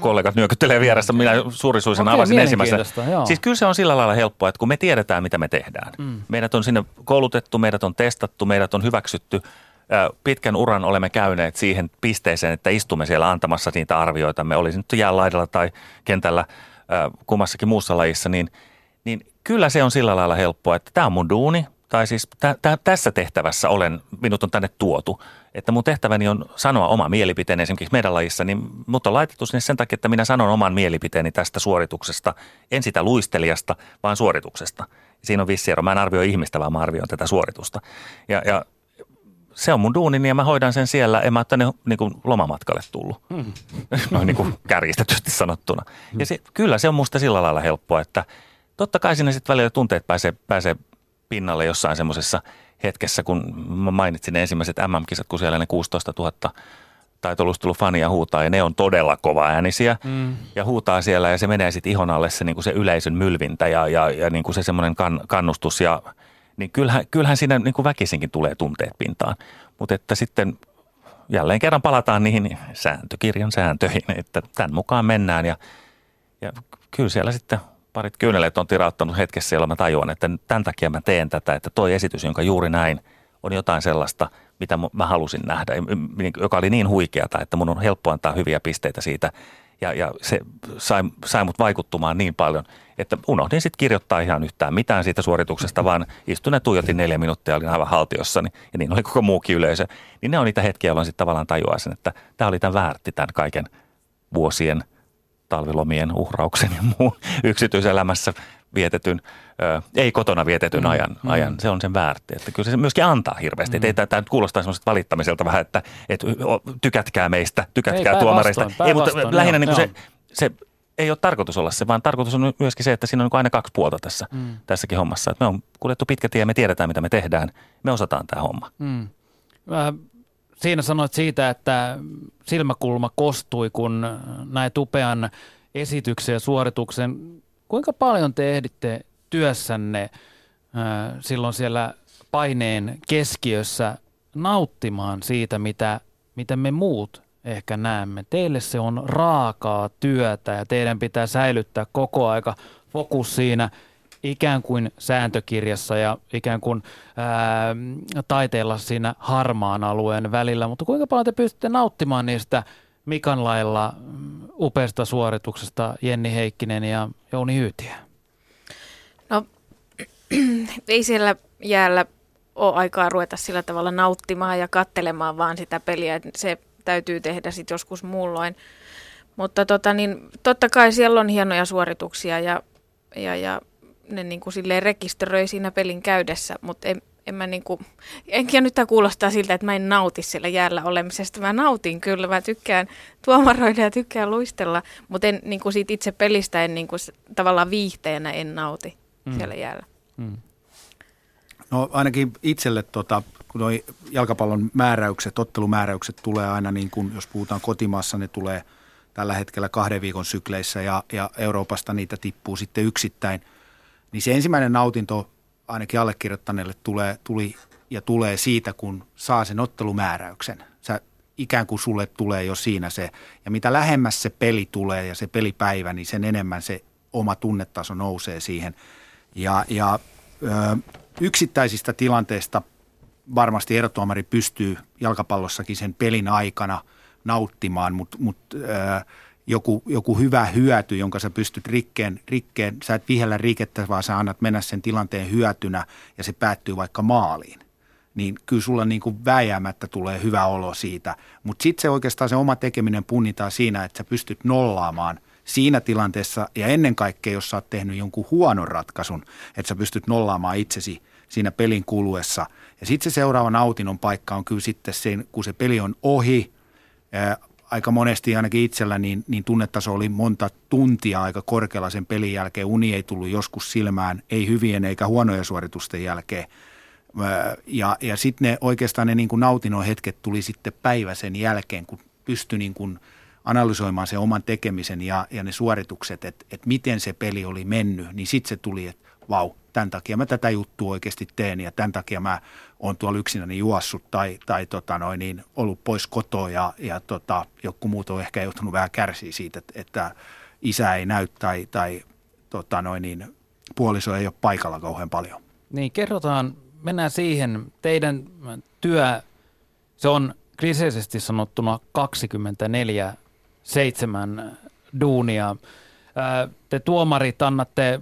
Kollegat nyökyttelee vieressä, minä suurisuisen okay, avasin ensimmäisenä. Siis kyllä se on sillä lailla helppoa, että kun me tiedetään, mitä me tehdään. Mm. Meidät on sinne koulutettu, meidät on testattu, meidät on hyväksytty. pitkän uran olemme käyneet siihen pisteeseen, että istumme siellä antamassa niitä arvioita. Me olisi nyt jään laidalla tai kentällä kummassakin muussa lajissa, niin, niin kyllä se on sillä lailla helppoa, että tämä on mun duuni, tai siis t- t- tässä tehtävässä olen, minut on tänne tuotu, että mun tehtäväni on sanoa oma mielipiteeni esimerkiksi meidän lajissa, niin mut on laitettu sinne sen takia, että minä sanon oman mielipiteeni tästä suorituksesta, en sitä luistelijasta, vaan suorituksesta. Siinä on vissi ero, mä en arvioi ihmistä, vaan mä arvioin tätä suoritusta. Ja, ja se on mun duunini ja mä hoidan sen siellä, en mä ole tänne niin kuin lomamatkalle tullut, hmm. noin niin kuin kärjistetysti sanottuna. Hmm. Ja se, kyllä se on musta sillä lailla helppoa, että totta kai sinne sitten välillä tunteet pääsee, pääsee pinnalle jossain semmoisessa hetkessä, kun mä mainitsin ne ensimmäiset M M-kisat, kun siellä ne kuusitoista tuhatta taitoluistelun fania huutaa, ja ne on todella kovaäänisiä, mm. ja huutaa siellä, ja se menee sitten ihon alle se, niin kuin se yleisön mylvintä ja, ja, ja niin kuin se semmoinen kan, kannustus, ja niin kyllähän, kyllähän siinä niin kuin väkisinkin tulee tunteet pintaan. Mutta että sitten jälleen kerran palataan niihin sääntökirjan sääntöihin, että tämän mukaan mennään, ja, ja kyllä siellä sitten parit kyyneleet on tirauttanut hetkessä, jolla mä tajuan, että tämän takia mä teen tätä, että toi esitys, jonka juuri näin, on jotain sellaista, mitä mä halusin nähdä, joka oli niin huikeata, että mun on helppo antaa hyviä pisteitä siitä. Ja, ja se sai, sai mut vaikuttumaan niin paljon, että unohdin sitten kirjoittaa ihan yhtään mitään siitä suorituksesta, vaan istuin ja tuijotin neljä minuuttia, olin aivan haltiossani, ja niin oli koko muukin yleisö. Niin ne on niitä hetkiä, jolloin sitten tavallaan tajuaa sen, että tämä oli tämän väärti, tämän kaiken vuosien talvilomien, uhrauksen ja muun yksityiselämässä vietetyn, ö, ei kotona vietetyn mm, ajan, mm. ajan. Se on sen väärti. Että kyllä se myöskin antaa hirveästi. Mm. Tämä nyt kuulostaa semmoiselta valittamiselta vähän, että et, tykätkää meistä, tykätkää ei, tuomareista. Vastaan, ei, mutta vastaan, lähinnä niin kuin se, se ei ole tarkoitus olla se, vaan tarkoitus on myöskin se, että siinä on niin kuin aina kaksi puolta tässä, mm. tässäkin hommassa. Et me on kuljettu pitkä tie, me tiedetään, mitä me tehdään. Me osataan tämä homma. Mm. Mä... Siinä sanoit siitä, että silmäkulma kostui, kun näet upean esityksen ja suorituksen. Kuinka paljon te ehditte työssänne äh, silloin siellä paineen keskiössä nauttimaan siitä, mitä, mitä me muut ehkä näemme? Teille se on raakaa työtä ja teidän pitää säilyttää koko aika fokus siinä ikään kuin sääntökirjassa ja ikään kuin ää, taiteella siinä harmaan alueen välillä, mutta kuinka paljon te pystytte nauttimaan niistä Mikan lailla upeasta suorituksesta, Jenni Heikkinen ja Jouni Hyytiä? No ei siellä jäällä ole aikaa ruveta sillä tavalla nauttimaan ja katselemaan vaan sitä peliä, se täytyy tehdä sitten joskus muulloin, mutta tota, niin, totta kai siellä on hienoja suorituksia ja, ja, ja ne niin kuin silleen rekisteröi siinä pelin käydessä, mutta en, en mä niin kuin, enkä nyt tämä kuulostaa siltä, että mä en nauti siellä jäällä olemisesta. Mä nautin kyllä, mä tykkään tuomaroida ja tykkään luistella, mutta en niin kuin siitä itse pelistä en niin kuin tavallaan viihteenä en nauti mm. siellä jäällä. Mm. No ainakin itselle, tota, kun noi jalkapallon määräykset, ottelumääräykset tulee aina niin kuin, jos puhutaan kotimaassa, ne tulee tällä hetkellä kahden viikon sykleissä ja, ja Euroopasta niitä tippuu sitten yksittäin. Niin se ensimmäinen nautinto ainakin allekirjoittaneelle tulee, tuli ja tulee siitä, kun saa sen ottelumääräyksen. Sä, ikään kuin sulle tulee jo siinä se, ja mitä lähemmäs se peli tulee ja se pelipäivä, niin sen enemmän se oma tunnetaso nousee siihen. Ja, ja ö, yksittäisistä tilanteista varmasti erotuomari pystyy jalkapallossakin sen pelin aikana nauttimaan, mutta mut, Joku, joku hyvä hyöty, jonka sä pystyt rikkeen, rikkeen, sä et vihellä rikettä, vaan sä annat mennä sen tilanteen hyötynä ja se päättyy vaikka maaliin. Niin kyllä sulla niin kuin vääjäämättä tulee hyvä olo siitä, mutta sitten se oikeastaan se oma tekeminen punnitaan siinä, että sä pystyt nollaamaan siinä tilanteessa ja ennen kaikkea, jos sä oot tehnyt jonkun huonon ratkaisun, että sä pystyt nollaamaan itsesi siinä pelin kuluessa. Ja sitten se seuraava nautinnon paikka on kyllä sitten sen, kun se peli on ohi, aika monesti ainakin itsellä, niin, niin tunnetaso oli monta tuntia aika korkealla sen pelin jälkeen. Uni ei tullut joskus silmään, ei hyvien eikä huonojen suoritusten jälkeen. Ja, ja sitten ne, oikeastaan ne niin kuin nautinnon hetket tuli sitten päivä sen jälkeen, kun pystyi niin kuin analysoimaan sen oman tekemisen ja, ja ne suoritukset, että et miten se peli oli mennyt. Niin sitten se tuli, että vau, tämän takia mä tätä juttua oikeasti teen ja tämän takia mä oon tuolla yksinäni juossut tai, tai tota noin, niin ollut pois kotoa ja, ja tota, joku muut on ehkä joutunut vähän kärsiä siitä, että, että isä ei näy tai, tai tota noin, niin puoliso ei ole paikalla kauhean paljon. Niin kerrotaan, mennään siihen teidän työ Se on kliseisesti sanottuna kaksikymmentäneljä seitsemän duunia. Te tuomarit annatte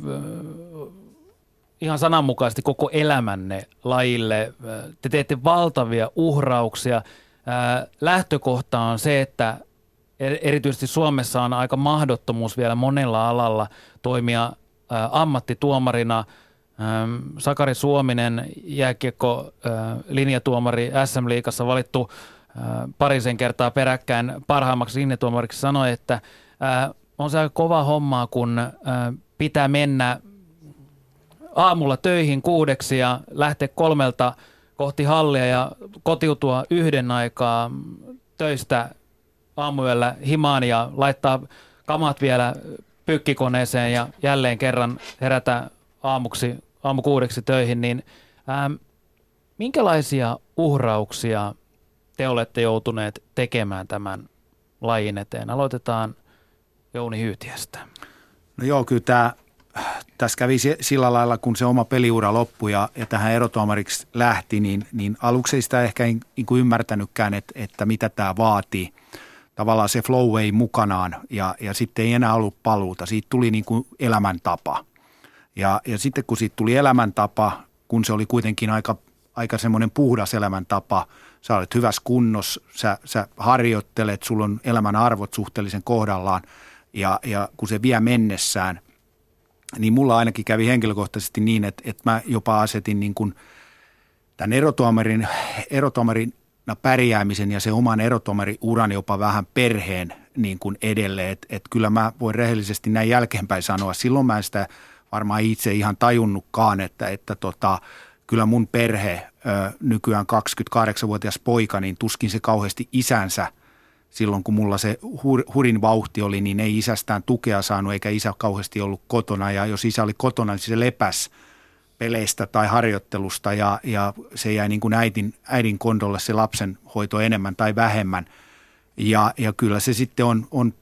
ihan sananmukaisesti koko elämänne lajille. Te teette valtavia uhrauksia. Lähtökohta on se, että erityisesti Suomessa on aika mahdottomuus vielä monella alalla toimia ammattituomarina. Sakari Suominen, jääkiekko linjatuomari äs äm-liigassa valittu parisen kertaa peräkkäin parhaimmaksi linjatuomariksi, sanoi, että on se aika kova hommaa, kun pitää mennä aamulla töihin kuudeksi ja lähteä kolmelta kohti hallia ja kotiutua yhden aikaa töistä aamuyöllä himaan ja laittaa kamat vielä pykkikoneeseen ja jälleen kerran herätä aamuksi, aamu kuudeksi töihin, niin ähm, minkälaisia uhrauksia te olette joutuneet tekemään tämän lajin eteen? Aloitetaan Jouni Hyytiästä. No joo, kyllä tämä, tässä kävi sillä lailla, kun se oma peliura loppui ja, ja tähän erotuomariksi lähti, niin, niin aluksi sitä ehkä en, en ymmärtänytkään, että, että mitä tämä vaatii. Tavallaan se flow ei mukanaan ja, ja sitten ei enää ollut paluuta. Siitä tuli niin kuin elämäntapa. Ja, ja sitten kun siitä tuli elämäntapa, kun se oli kuitenkin aika, aika semmoinen puhdas elämäntapa, sä olet hyvässä kunnossa, sä, sä harjoittelet, sulla on elämän arvot suhteellisen kohdallaan ja, ja kun se vie mennessään, niin mulla ainakin kävi henkilökohtaisesti niin, että, että mä jopa asetin niin kuin tämän erotuomarin, erotuomarin pärjäämisen ja se oman erotuomariuran jopa vähän perheen niin kuin edelleen. Että et kyllä mä voin rehellisesti näin jälkeenpäin sanoa, silloin mä sitä varmaan itse ihan tajunnutkaan, että, että tota, kyllä mun perhe, nykyään kaksikymmentäkahdeksanvuotias poika, niin tuskin se kauheasti isänsä silloin, kun mulla se hurin vauhti oli, niin ei isästään tukea saanut eikä isä kauheasti ollut kotona. Ja jos isä oli kotona, niin se lepäsi peleistä tai harjoittelusta ja, ja se jäi niin kuin äidin, äidin kondolle se lapsen hoito enemmän tai vähemmän. Ja, ja kyllä se sitten on, on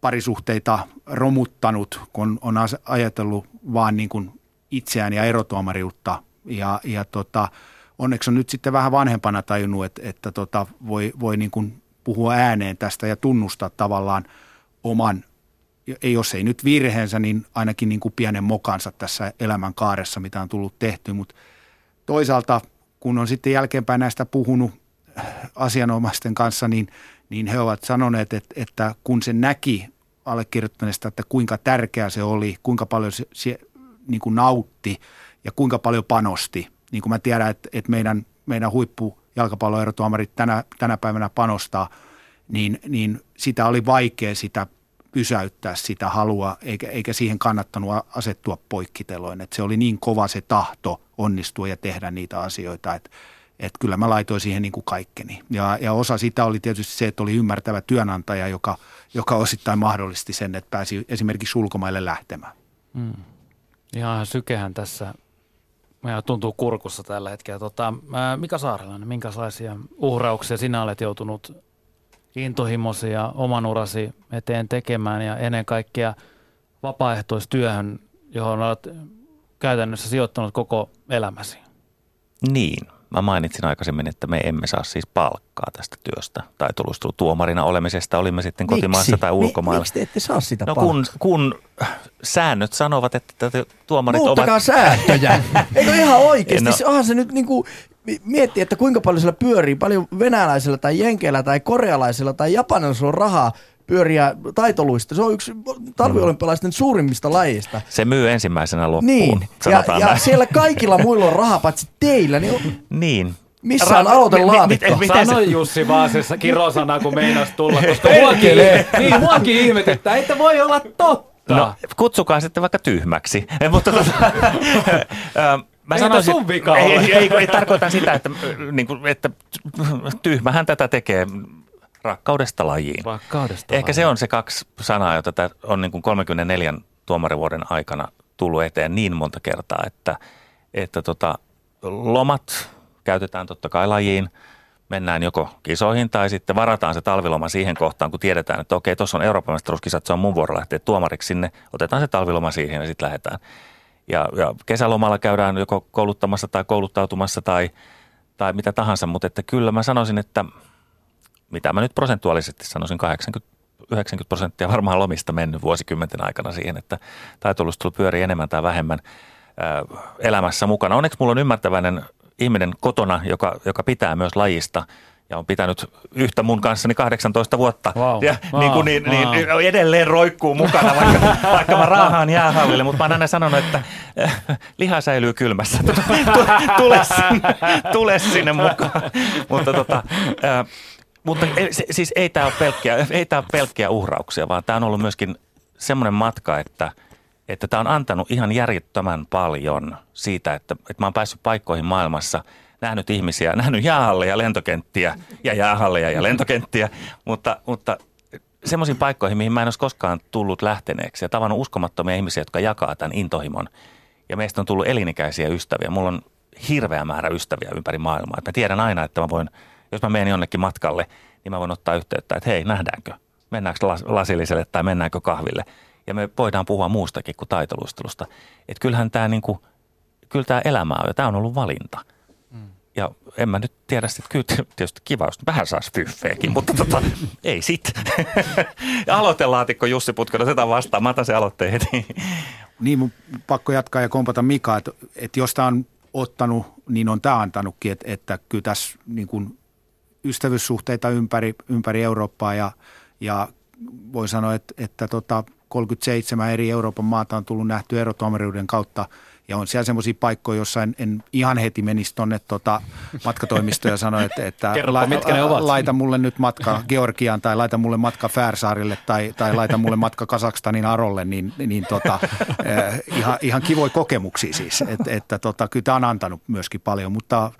parisuhteita romuttanut, kun on ajatellut vaan niin kuin itseään ja erotuomariutta. Ja, ja tota, onneksi on nyt sitten vähän vanhempana tajunnut, että, että tota, voi, voi niin kuin puhua ääneen tästä ja tunnustaa tavallaan oman, ei jos ei nyt virheensä, niin ainakin niin kuin pienen mokansa tässä elämänkaaressa, mitä on tullut tehty. Mutta toisaalta, kun on sitten jälkeenpäin näistä puhunut asianomaisten kanssa, niin, niin he ovat sanoneet, että, että kun se näki allekirjoittaneesta, että kuinka tärkeää se oli, kuinka paljon se, se niin kuin nautti ja kuinka paljon panosti. Niin kuin mä tiedän, että, että meidän, meidän huippujalkapalloerotuomarit tänä, tänä päivänä panostaa, niin, niin sitä oli vaikea sitä pysäyttää sitä halua, eikä, eikä siihen kannattanut asettua poikkiteloin. Että se oli niin kova se tahto onnistua ja tehdä niitä asioita, että, että kyllä mä laitoin siihen niin kuin kaikkeni. Ja, ja osa sitä oli tietysti se, että oli ymmärtävä työnantaja, joka, joka osittain mahdollisti sen, että pääsi esimerkiksi ulkomaille lähtemään. Mm. Ihan sykehän tässä meillä tuntuu kurkussa tällä hetkellä. Tota, Mika Saarelainen, minkälaisia uhrauksia sinä olet joutunut intohimosi ja oman urasi eteen tekemään ja ennen kaikkea vapaaehtoistyöhön, johon olet käytännössä sijoittanut koko elämäsi? Niin. Mä mainitsin aikaisemmin, että me emme saa siis palkkaa tästä työstä tai tuomarina olemisesta, olimme sitten kotimaassa miksi? tai ulkomailla. Miksi te ette saa sitä no, palkkaa? Kun, kun säännöt sanovat, että tuomarit Muuttakaa ovat... sääntöjä! Eikö ihan oikeasti? No. Se onhan se nyt niin kuin... Miettii, että kuinka paljon siellä pyörii, paljon venäläisellä tai jenkeillä tai korealaisella tai japanilaisella on rahaa pyöriä taitoluista. Se on yksi talviolympialaisten suurimmista lajeista. Se myy ensimmäisenä loppuun, niin. sanotaan ja, ja siellä kaikilla muilla on rahaa, paitsi teillä. Niin, on... niin. Missä on aloitelaatikko? Mi- mi- mi- Sano Jussi vaan se kirosana, kun meinasi tulla, koska muakin ihmetyttää, että voi olla totta. No, kutsukaa sitten vaikka tyhmäksi, mutta tota... Mä ei sanoisin, sun vika ole. Ei, ei, ei tarkoitan sitä, että, niin kuin, että tyhmähän tätä tekee rakkaudesta lajiin. Rakkaudesta Ehkä lajiin. Se on se kaksi sanaa, jota tämä on niin kuin kolmenkymmenenneljän tuomarivuoden aikana tullut eteen niin monta kertaa, että, että tota, lomat käytetään totta kai lajiin. Mennään joko kisoihin tai sitten varataan se talviloma siihen kohtaan, kun tiedetään, että okei, tuossa on Euroopan mestaruuskisat, se on mun vuoro lähteä tuomariksi sinne. Otetaan se talviloma siihen ja sitten lähdetään. Ja, ja kesälomalla käydään joko kouluttamassa tai kouluttautumassa tai, tai mitä tahansa, mutta että kyllä mä sanoisin, että mitä mä nyt prosentuaalisesti sanoisin, kahdeksankymmentä yhdeksänkymmentä prosenttia varmaan lomista mennyt vuosikymmenten aikana siihen, että taitoluistelu pyörii enemmän tai vähemmän elämässä mukana. Onneksi mulla on ymmärtäväinen ihminen kotona, joka, joka pitää myös lajista ja on pitänyt yhtä mun kanssani kahdeksantoista vuotta. Wow. Ja wow. Niin kuin, niin, wow. niin, edelleen roikkuu mukana, vaikka, vaikka mä raahaan jäähallille, mutta mä oon aina sanonut, että liha säilyy kylmässä. Tule sinne, tule sinne mukaan. Mutta tota... Mutta siis ei tämä ole pelkkiä, ei tämä ole pelkkiä uhrauksia, vaan tämä on ollut myöskin semmoinen matka, että että tämä on antanut ihan järjettömän paljon siitä, että, että mä oon päässyt paikkoihin maailmassa, nähnyt ihmisiä, nähnyt jäähalleja, lentokenttiä ja jäähalleja ja lentokenttiä, mutta, mutta semmoisiin paikkoihin, mihin mä en olisi koskaan tullut lähteneeksi ja tavannut uskomattomia ihmisiä, jotka jakaa tämän intohimon ja meistä on tullut elinikäisiä ystäviä. Mulla on hirveä määrä ystäviä ympäri maailmaa, että mä tiedän aina, että mä voin... Jos mä menen jonnekin matkalle, niin mä voin ottaa yhteyttä, että hei, nähdäänkö? Mennäänkö lasilliselle tai mennäänkö kahville? Ja me voidaan puhua muustakin kuin taitoluistelusta. Että kyllähän tämä niinku, kyllä tämä elämä on ja tämä on ollut valinta. Mm. Ja en mä nyt tiedä sitten, kyllä tietysti kiva, jos vähän saisi fyffeekin, mutta tota, ei sit. Aloitelaatikko Jussi Putkonen, sitä vastaan, mä otan sen aloitteen heti. Niin, mun pakko jatkaa ja kompata Mika, että, että jos tämä on ottanut, niin on tämä antanutkin, että, että kyllä tässä niin kuin ystävyyssuhteita ympäri, ympäri Eurooppaa ja, ja voi sanoa, että, että tota kolmekymmentäseitsemän eri Euroopan maata on tullut nähty erotuomariuden kautta ja on siellä semmoisia paikkoja, jossa en, en ihan heti menisi tuonne tota matkatoimistoon ja sano, että, että Kerropa, laita, laita mulle nyt matka Georgiaan tai laita mulle matka Färsaarille tai, tai laita mulle matka Kasakstanin Arolle, niin, niin tota, eh, ihan, ihan kivoja kokemuksia siis, että, että tota, kyllä tämä on antanut myöskin paljon, mutta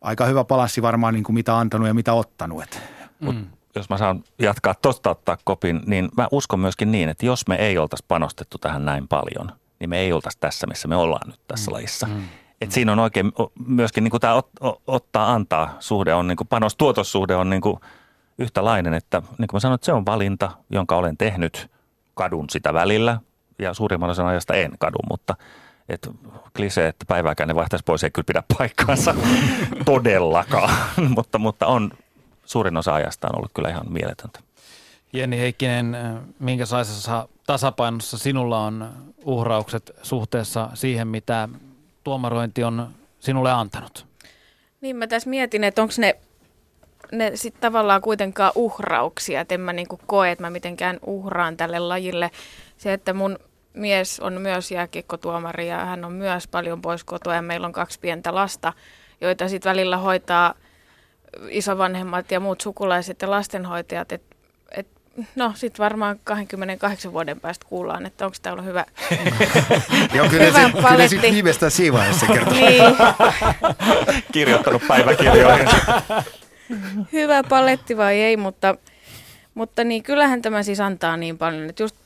aika hyvä balanssi varmaan niin kuin mitä antanut ja mitä ottanut. Mm. Mut jos mä saan jatkaa tosta ottaa kopin, niin mä uskon myöskin niin, että jos me ei oltaisi panostettu tähän näin paljon, niin me ei oltaisi tässä, missä me ollaan nyt tässä mm. lajissa. Mm. Et siinä on oikein myöskin niin kuin tämä ot, ottaa antaa suhde on, niin kuin panos-tuotossuhde on niin kuin yhtälainen, että niin kuin mä sanoin, että se on valinta, jonka olen tehnyt, kadun sitä välillä ja suurimman osan ajasta en kadu, mutta... Että klisee, että päivääkään ne vaihtaisi pois, ei kyllä pidä paikkaansa todellakaan, mutta, mutta on suurin osa ajasta on ollut kyllä ihan mieletöntä. Jenni Heikkinen, minkälaisessa tasapainossa sinulla on uhraukset suhteessa siihen, mitä tuomarointi on sinulle antanut? Niin mä tässä mietin, että onko ne, ne sitten tavallaan kuitenkaan uhrauksia, että en mä niinku koe, että mä mitenkään uhraan tälle lajille. Se, että mun... Mies on myös jääkiekkotuomari ja hän on myös paljon pois kotoa ja meillä on kaksi pientä lasta, joita sitten välillä hoitaa isovanhemmat ja muut sukulaiset ja lastenhoitajat. Et, et, no sitten varmaan kaksikymmentäkahdeksan vuoden päästä kuullaan, että onko tämä ollut hyvä paletti. Kyllä sitten viimeistään siinä vaiheessa kertoo. Kirjoittanut päiväkirjoihin. Hyvä paletti vai ei, mutta, mutta niin, kyllähän tämä siis antaa niin paljon, että just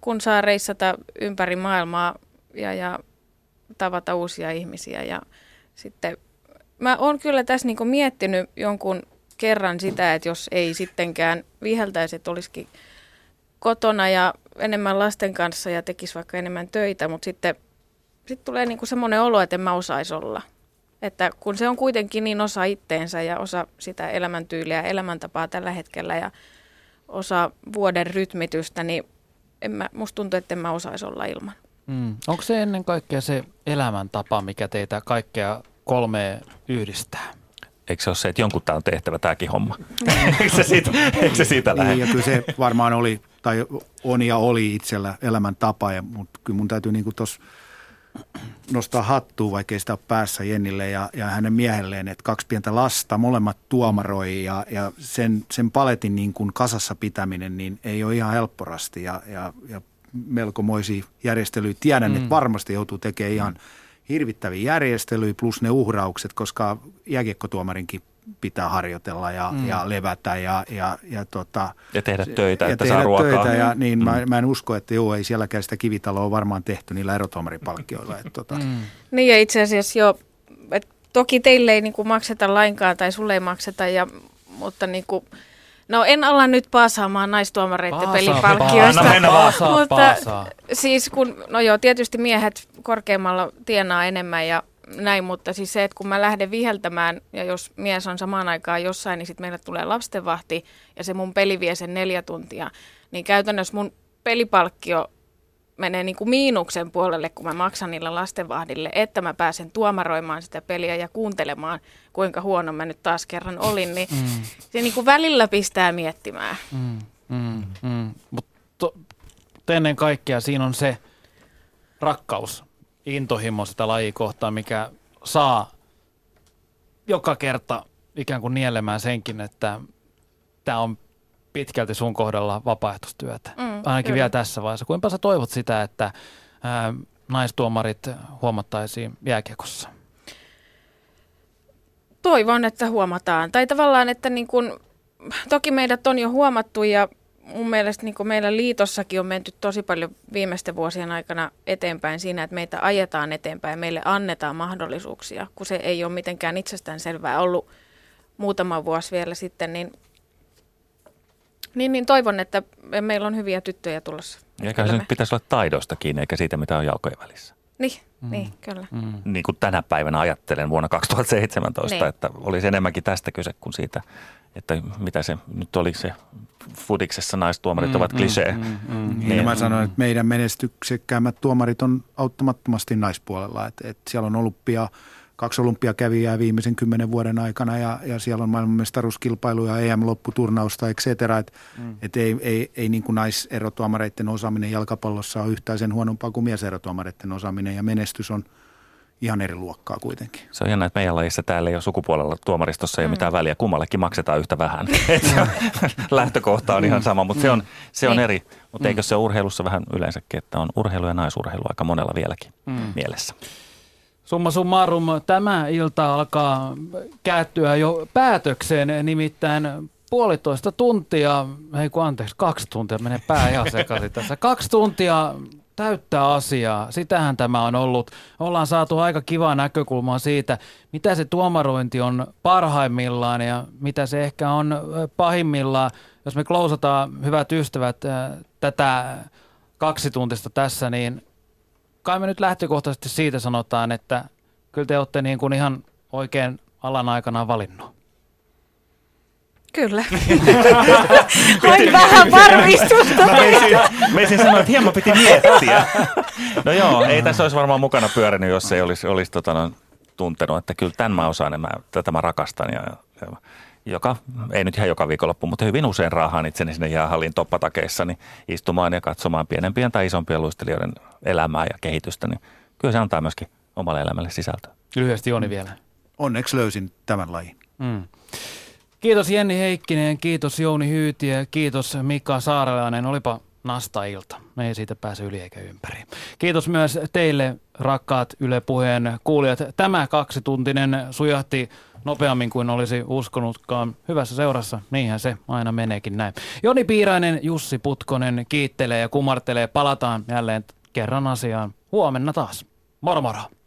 kun saa reissata ympäri maailmaa ja, ja tavata uusia ihmisiä. Ja sitten, mä oon kyllä tässä niinku miettinyt jonkun kerran sitä, että jos ei sittenkään viheltäisi, että olisikin kotona ja enemmän lasten kanssa ja tekisi vaikka enemmän töitä, mutta sitten sit tulee niinku semmoinen olo, että en mä osaisi olla. Että kun se on kuitenkin niin osa itteensä ja osa sitä elämäntyyliä ja elämäntapaa tällä hetkellä ja osa vuoden rytmitystä, niin En mä, musta tuntuu, että en mä osaisi olla ilman. Mm. Onko se ennen kaikkea se elämäntapa, mikä teitä kaikkea kolmea yhdistää? Eikö se ole se, että jonkun tämä on tehtävä tämäkin homma? Eikö se siitä, eikö se siitä lähde? Niin, ja kyllä se varmaan oli, tai on ja oli itsellä elämäntapa, ja, mutta kyllä mun täytyy niinku tuossa nostaa hattua, vaikkei sitä ole päässä Jennille ja, ja hänen miehelleen, että kaksi pientä lasta, molemmat tuomaroi ja, ja sen, sen paletin niin kuin kasassa pitäminen niin ei ole ihan helpporasti ja, ja, ja melkomoisia järjestelyjä. Tiedän, mm. että varmasti joutuu tekemään ihan hirvittäviä järjestelyjä plus ne uhraukset, koska jääkiekkotuomarinkin pitää harjoitella ja, mm. ja levätä ja, ja, ja, tota, ja tehdä töitä, ja että tehdä saa ruokaa. Töitä ja, niin, mm. mä, mä en usko, että joo, ei sielläkään sitä kivitaloa varmaan tehty niillä erotuomaripalkkioilla. Tota. Mm. Niin ja itse asiassa joo, et toki teille ei niinku makseta lainkaan tai sulle ei makseta, ja, mutta niinku, no en ala nyt paasaamaan naistuomareiden pelipalkkioista. Paasaa, mutta paasaa. Siis kun, no joo, tietysti miehet korkeammalla tienaa enemmän ja näin, mutta siis se, että kun mä lähden viheltämään ja jos mies on samaan aikaan jossain, niin sitten meillä tulee lastenvahti ja se mun peli vie sen neljä tuntia, niin käytännössä mun pelipalkkio menee niin kuin miinuksen puolelle, kun mä maksan niillä lastenvahdille, että mä pääsen tuomaroimaan sitä peliä ja kuuntelemaan, kuinka huono mä nyt taas kerran olin, niin mm. se niin kuin välillä pistää miettimään. Mm, mm, mm. Mutta ennen kaikkea siinä on se rakkaus, intohimo sitä lajikohtaa, mikä saa joka kerta ikään kuin nielemään senkin, että tämä on pitkälti sun kohdalla vapaaehtoistyötä. Mm, Ainakin kyllä. vielä tässä vaiheessa. Kuinka sä toivot sitä, että ää, naistuomarit huomattaisiin jääkiekossa? Toivon, että huomataan. Tai tavallaan, että niin kun, toki meidät on jo huomattu ja mun mielestä niin kun meillä liitossakin on menty tosi paljon viimeisten vuosien aikana eteenpäin siinä, että meitä ajetaan eteenpäin, meille annetaan mahdollisuuksia, kun se ei ole mitenkään itsestäänselvää ollut muutama vuosi vielä sitten, niin Niin, niin toivon, että meillä on hyviä tyttöjä tulossa. Eikä se nyt pitäisi olla taidoista kiinni, eikä siitä, mitä on jalkojen välissä. Niin, mm. niin kyllä. Mm. Niin kuin tänä päivänä ajattelen vuonna kaksituhattaseitsemäntoista, niin. Että olisi enemmänkin tästä kyse kuin siitä, että mitä se nyt oli se fudiksessa naistuomarit mm, ovat klisee. Mm, mm, mm, niin, niin mä sanoin, että meidän menestyksekkäämmät tuomarit on auttamattomasti naispuolella. Et, et siellä on olympia, kaksi olympiakävijää viimeisen kymmenen vuoden aikana ja, ja siellä on maailmanmestaruuskilpailuja, E M-lopputurnausta, et cetera. Et, mm. et ei ei, ei niin kuin naiserotuomareiden osaaminen jalkapallossa on yhtään sen huonompaa kuin mieserotuomareiden osaaminen ja menestys on ihan eri luokkaa kuitenkin. Se on jännä, että meidän lajissa täällä ei ole sukupuolella, tuomaristossa ei mm. ole mitään väliä, kummallekin maksetaan yhtä vähän. Lähtökohta on mm. ihan sama, mutta mm. se on, se on mm. eri. Mutta mm. eikö se urheilussa vähän yleensäkin, että on urheilu ja naisurheilu aika monella vieläkin mm. mielessä. Summa summarum, tämä ilta alkaa kääntyä jo päätökseen, nimittäin puolitoista tuntia, ei kun anteeksi, kaksi tuntia, menee pää ihan sekaisin tässä. Kaksi tuntia täyttää asiaa, sitähän tämä on ollut. Ollaan saatu aika kivaa näkökulmaa siitä, mitä se tuomarointi on parhaimmillaan ja mitä se ehkä on pahimmillaan. Jos me klousataan, hyvät ystävät, tätä kaksi tuntista tässä, niin kai me nyt lähtökohtaisesti siitä sanotaan, että kyllä te olette niin kuin ihan oikein alan aikanaan valinnut. Kyllä. Oi vähän varmistusta. Mä ensin sanoin, että hieman piti miettiä. No joo, ei tässä olisi varmaan mukana pyörinyt, jos ei olisi, olisi tota, no, tuntenut, että kyllä tämän mä osaan ja mä, tätä mä rakastan ja, ja joka, ei nyt ihan joka viikonloppu, mutta hyvin usein raahaan itseni sinne jäähallin toppatakeissa niin istumaan ja katsomaan pienempien tai isompien luistelijoiden elämää ja kehitystä, niin kyllä se antaa myöskin omalle elämälle sisältöä. Lyhyesti Joni vielä. Onneksi löysin tämän lajin. Mm. Kiitos Jenni Heikkinen, kiitos Jouni Hyytiä, kiitos Mika Saarelainen. Olipa nasta ilta. Me ei siitä pääse yli eikä ympäri. Kiitos myös teille, rakkaat Yle Puheen kuulijat. Tämä kaksituntinen sujahti nopeammin kuin olisi uskonutkaan. Hyvässä seurassa, niinhän se aina meneekin näin. Joni Piirainen, Jussi Putkonen kiittelee ja kumartelee. Palataan jälleen kerran asiaan huomenna taas. Moro moro!